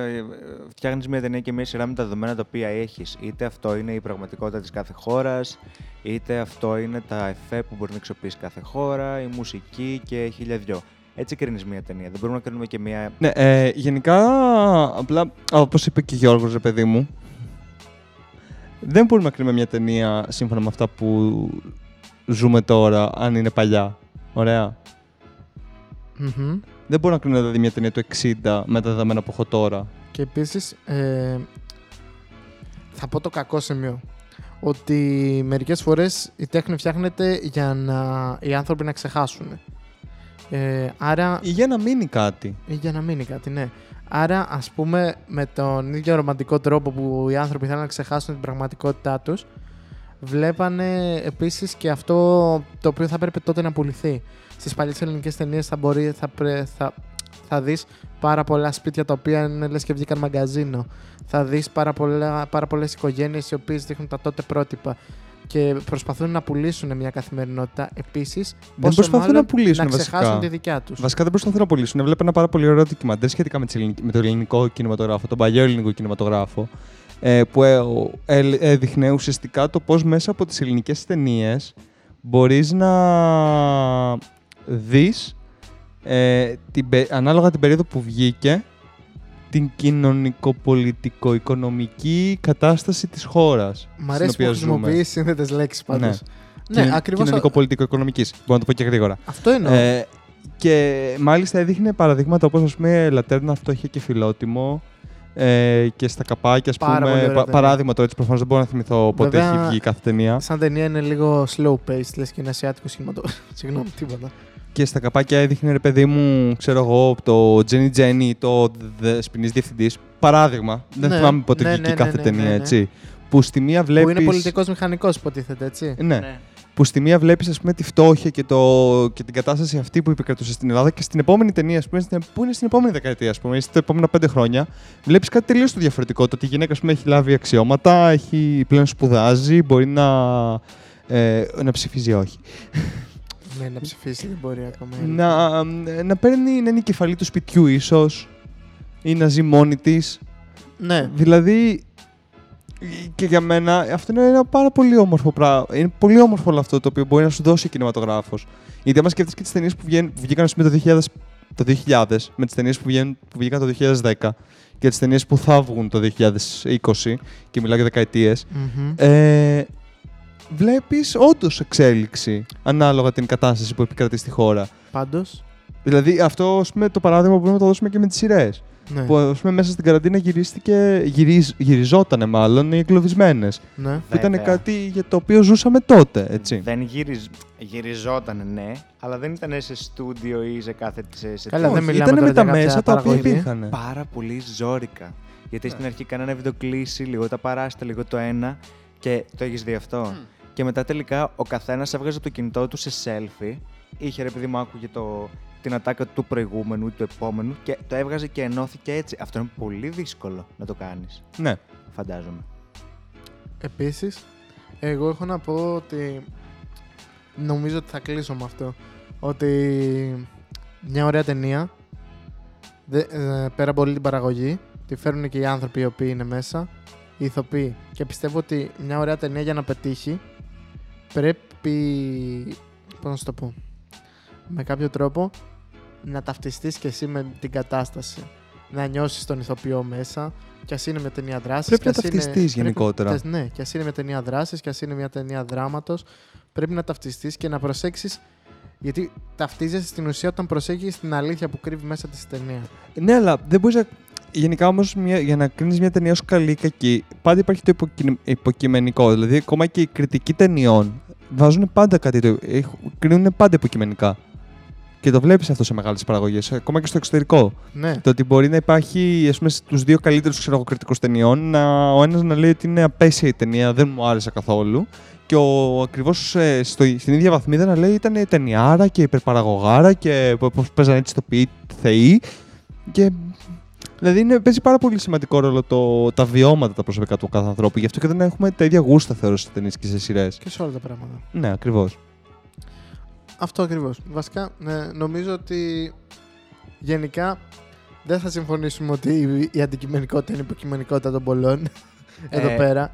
φτιάχνεις μια ταινία και μια σειρά με τα δεδομένα τα οποία έχεις. Είτε αυτό είναι η πραγματικότητα της κάθε χώρας, είτε αυτό είναι τα εφέ που μπορεί να αξιοποιήσει κάθε χώρα, η μουσική και χίλια δυο. Έτσι κρίνεις μια ταινία. Δεν μπορούμε να κρίνουμε και μια. Ναι, γενικά, απλά όπως είπε και ο Γιώργος, ρε παιδί μου, δεν μπορούμε να κρίνουμε μια ταινία σύμφωνα με αυτά που ζούμε τώρα, αν είναι παλιά. Ωραία. Mm-hmm. Δεν μπορώ να κρίνω δηλαδή μια ταινία του 60 με τα δεδομένα που έχω τώρα. Και επίσης, θα πω το κακό σημείο. Ότι μερικές φορές η τέχνη φτιάχνεται για να οι άνθρωποι να ξεχάσουν. Άρα... Ή για να μείνει κάτι. Ή για να μείνει κάτι, ναι. Άρα, ας πούμε, με τον ίδιο ρομαντικό τρόπο που οι άνθρωποι θέλουν να ξεχάσουν την πραγματικότητά τους, βλέπανε επίσης και αυτό το οποίο θα έπρεπε τότε να πουληθεί. Στις παλιές ελληνικές ταινίες θα δεις πάρα πολλά σπίτια τα οποία είναι λες και βγήκαν μαγκαζίνο. Θα δεις πάρα πολλές οικογένειες οι οποίες δείχνουν τα τότε πρότυπα και προσπαθούν να πουλήσουν μια καθημερινότητα. Επίσης, δεν προσπαθούν να πουλήσουν, να ξεχάσουν βασικά τη δικιά τους. Βασικά δεν προσπαθούν να πουλήσουν. Βλέπω ένα πάρα πολύ ωραίο ντοκιμαντέρ σχετικά με τον ελληνικό κινηματογράφο, τον παλιό ελληνικό κινηματογράφο, που έδειχνε ουσιαστικά το πώς μέσα από τις ελληνικές ταινίες μπορείς να δεις ανάλογα την περίοδο που βγήκε την κοινωνικοπολιτικο-οικονομική κατάσταση της χώρας. Μ' αρέσει που χρησιμοποιείς σύνθετες λέξεις πάντως. Ναι, ακριβώς. Κοινωνικοπολιτικο-οικονομικής, μπορώ να το πω και γρήγορα. Αυτό εννοώ. Και μάλιστα έδειχνε παραδείγματα όπως ας πούμε Λατέρνα, Φτώχεια και Φιλότιμο. Και στα καπάκια, ας πούμε. Παράδειγμα τώρα, έτσι προφανώς δεν μπορώ να θυμηθώ πότε έχει βγει κάθε ταινία. Σαν ταινία είναι λίγο slow paced, λες και είναι ασιάτικο κινηματογράφο. Συγγνώμη, τίποτα. Και στα καπάκια έδειχνε, ρε παιδί μου, ξέρω εγώ, το Jenny Jenny, το Σπινής Διευθυντής. Παράδειγμα. Δεν θυμάμαι πότε βγήκε κάθε ταινία, έτσι. Που στη μία βλέπεις. Που είναι πολιτικός μηχανικός, υποτίθεται, έτσι. Ναι. Που στη μία βλέπεις, ας πούμε, τη φτώχεια και την κατάσταση αυτή που επικρατούσε στην Ελλάδα, και στην επόμενη ταινία, ας πούμε, που είναι στην επόμενη δεκαετία, ας πούμε, στα επόμενα 5 χρόνια, βλέπεις κάτι τελείως το διαφορετικό. Το ότι η γυναίκα, ας πούμε, έχει λάβει αξιώματα, έχει πλέον σπουδάζει, μπορεί να ψηφίζει, όχι. Ναι, να ψηφίσει δεν μπορεί ακόμα. Να παίρνει, να είναι η κεφαλή του σπιτιού, ίσως, ή να ζει μόνη της. Ναι. Δηλαδή. Και για μένα αυτό είναι ένα πάρα πολύ όμορφο πράγμα. Είναι πολύ όμορφο όλο αυτό το οποίο μπορεί να σου δώσει ο κινηματογράφος. Γιατί άμα σκεφτείς και τις ταινίες που βγήκαν το 2000, με τις ταινίες που βγήκαν το 2010 και τις ταινίες που θα βγουν το 2020, και μιλάω για δεκαετίες, mm-hmm. Βλέπεις όντως εξέλιξη ανάλογα την κατάσταση που επικρατεί στη χώρα. Πάντως. Δηλαδή αυτό, ας πούμε, το παράδειγμα μπορούμε να το δώσουμε και με τις σειρές. Ναι. Που ας πούμε, μέσα στην καραντίνα γυριζότανε μάλλον οι Εγκλωβισμένες. Ναι. Ήταν κάτι για το οποίο ζούσαμε τότε, έτσι. Γυριζότανε, ναι, αλλά δεν ήταν σε στούντιο ή σε κάθε σε. Καλά, δεν μιλάμε. Ήτανε με τα μέσα τα οποία υπήρχαν. Πάρα πολύ ζόρικα. Γιατί στην αρχή κάνανε βιντεοκλήση, λίγο τα παράστα, λίγο το ένα. Και το έχεις δει αυτό. Και μετά τελικά ο καθένας έβγαζε το κινητό του σε selfie. Είχε, ρε παιδί μου, άκουγε την ατάκα του προηγούμενου ή του επόμενου και το έβγαζε και ενώθηκε έτσι. Αυτό είναι πολύ δύσκολο να το κάνεις. Ναι. Φαντάζομαι. Επίσης, εγώ έχω να πω ότι νομίζω ότι θα κλείσω με αυτό. Ότι μια ωραία ταινία, πέρα από όλη την παραγωγή, τη φέρνουν και οι άνθρωποι οι οποίοι είναι μέσα, οι ηθοποιοί. Και πιστεύω ότι μια ωραία ταινία για να πετύχει πρέπει, πώς να σου το πω, με κάποιο τρόπο να ταυτιστείς και εσύ με την κατάσταση. Να νιώσεις τον ηθοποιό μέσα, κι ας είναι με ταινία δράσης. Πρέπει να ταυτιστείς γενικότερα. Ναι, κι ας είναι με ταινία δράσης, κι ας είναι μια ταινία δράματος. Πρέπει να ταυτιστείς και να προσέξεις. Γιατί ταυτίζεσαι στην ουσία όταν προσέχεις την αλήθεια που κρύβει μέσα τη ταινία. Ναι, αλλά δεν μπορείς να. Γενικά όμως, για να κρίνεις μια ταινία ως καλή ή κακή, πάντα υπάρχει το υποκειμενικό. Δηλαδή, ακόμα και οι κριτικοί ταινιών βάζουν πάντα κάτι, κρίνουν πάντα υποκειμενικά. Και το βλέπεις αυτό σε μεγάλες παραγωγές, ακόμα και στο εξωτερικό. Ναι. Το ότι μπορεί να υπάρχει, ας πούμε, στους δύο καλύτερους κριτικούς ταινιών, ο ένας να λέει ότι είναι απέσια η ταινία, δεν μου άρεσε καθόλου, και ακριβώς στην ίδια βαθμίδα να λέει ήταν ταινιάρα και υπερπαραγωγάρα και πώς παίζανε έτσι το ποιοί θεοί. Και δηλαδή παίζει πάρα πολύ σημαντικό ρόλο τα βιώματα τα προσωπικά του κάθε ανθρώπου. Γι' αυτό και δεν έχουμε τα ίδια γούστα, θεωρώ, σε ταινίες και σε σειρές. Και σε όλα τα πράγματα. Ναι, ακριβώς. Αυτό ακριβώς. Βασικά, νομίζω ότι γενικά δεν θα συμφωνήσουμε ότι η αντικειμενικότητα είναι η υποκειμενικότητα των πολλών. Εδώ πέρα.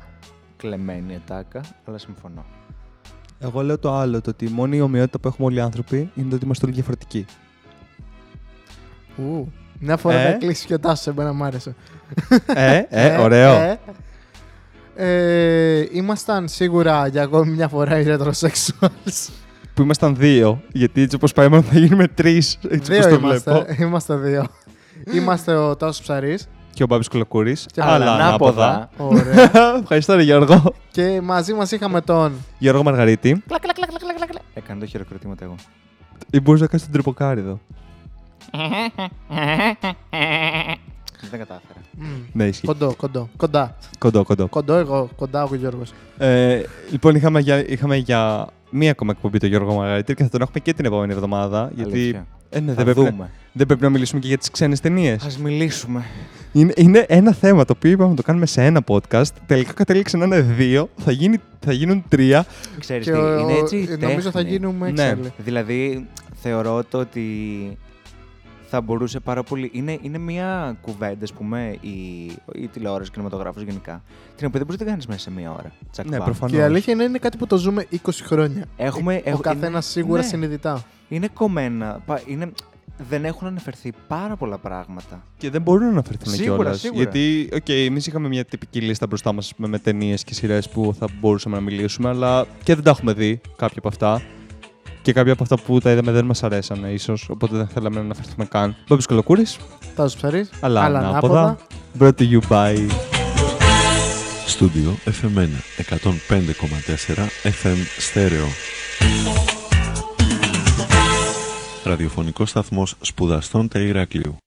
Κλεμμένη ετάκα, αλλά συμφωνώ. Εγώ λέω το άλλο, το ότι μόνη η ομοιότητα που έχουμε όλοι οι άνθρωποι είναι το ότι είμαστε όλοι διαφορετικοί. Μια φορά θα κλείσεις και ο Τάσος, εμένα μ' άρεσε. Ωραίο. Ήμασταν σίγουρα για ακόμη μια φορά οι ρέτροσεξουαλς. Που ήμασταν δύο, γιατί έτσι όπως πάει μόνο θα γίνουμε τρεις. Δύο είμαστε, είμαστε δύο. Είμαστε ο Τάσος Ψαρής. Και ο Μπάμπης Κολοκούρης. Αλλά ανάποδα. Ωραία. Ευχαριστώ, Γιώργο. Και μαζί μας είχαμε τον Γιώργο Μαργαρίτη. Έκανε το χειροκροτήμα εγώ. Ή μπορείς να κάνεις τον τρυποκάριδο. Δεν κατάφερα. Ναι, ισχύει. Κοντό εγώ, κοντά ο Γιώργος. Λοιπόν, είχαμε για μία ακόμα εκπομπή τον Γιώργο Μαργαρίτη και θα τον έχουμε και την επόμενη εβδομάδα. Γιατί δεν πρέπει να μιλήσουμε και για τις ξένες ταινίες. Ας μιλήσουμε. Είναι ένα θέμα το οποίο είπαμε να το κάνουμε σε ένα podcast. Τελικά κατέληξε να είναι δύο, θα γίνουν τρία. Ξέρεις τι, είναι έτσι. Νομίζω θα γίνουμε έξαλλοι. Ναι. Δηλαδή, θεωρώ το ότι θα μπορούσε πάρα πολύ. Είναι μια κουβέντα, ας πούμε, η τηλεόραση, ο κινηματογράφος γενικά, την οποία δεν μπορείς να την κάνεις μέσα σε μία ώρα. Ναι, προφανώς. Και η αλήθεια είναι κάτι που το ζούμε 20 χρόνια. Ο καθένας σίγουρα συνειδητά. Είναι κομμένα. Δεν έχουν αναφερθεί πάρα πολλά πράγματα. Και δεν μπορούν να αναφερθούν κιόλας. Γιατί, εμείς είχαμε μια τυπική λίστα μπροστά μας με ταινίες και σειρές που θα μπορούσαμε να μιλήσουμε, αλλά και δεν τα έχουμε δει κάποια από αυτά. Και κάποια από αυτά που τα είδαμε δεν μας αρέσανε, ίσως. Οπότε δεν θέλαμε να αναφερθούμε καν. Μπάμπης Κολοκούρης. Τάσος Ψαρής. Αλλά ανάποδα. Brought to you by Στούντιο FM 105,4 FM Stereo. Ραδιοφωνικός σταθμός σπουδαστών Ηρακλείου.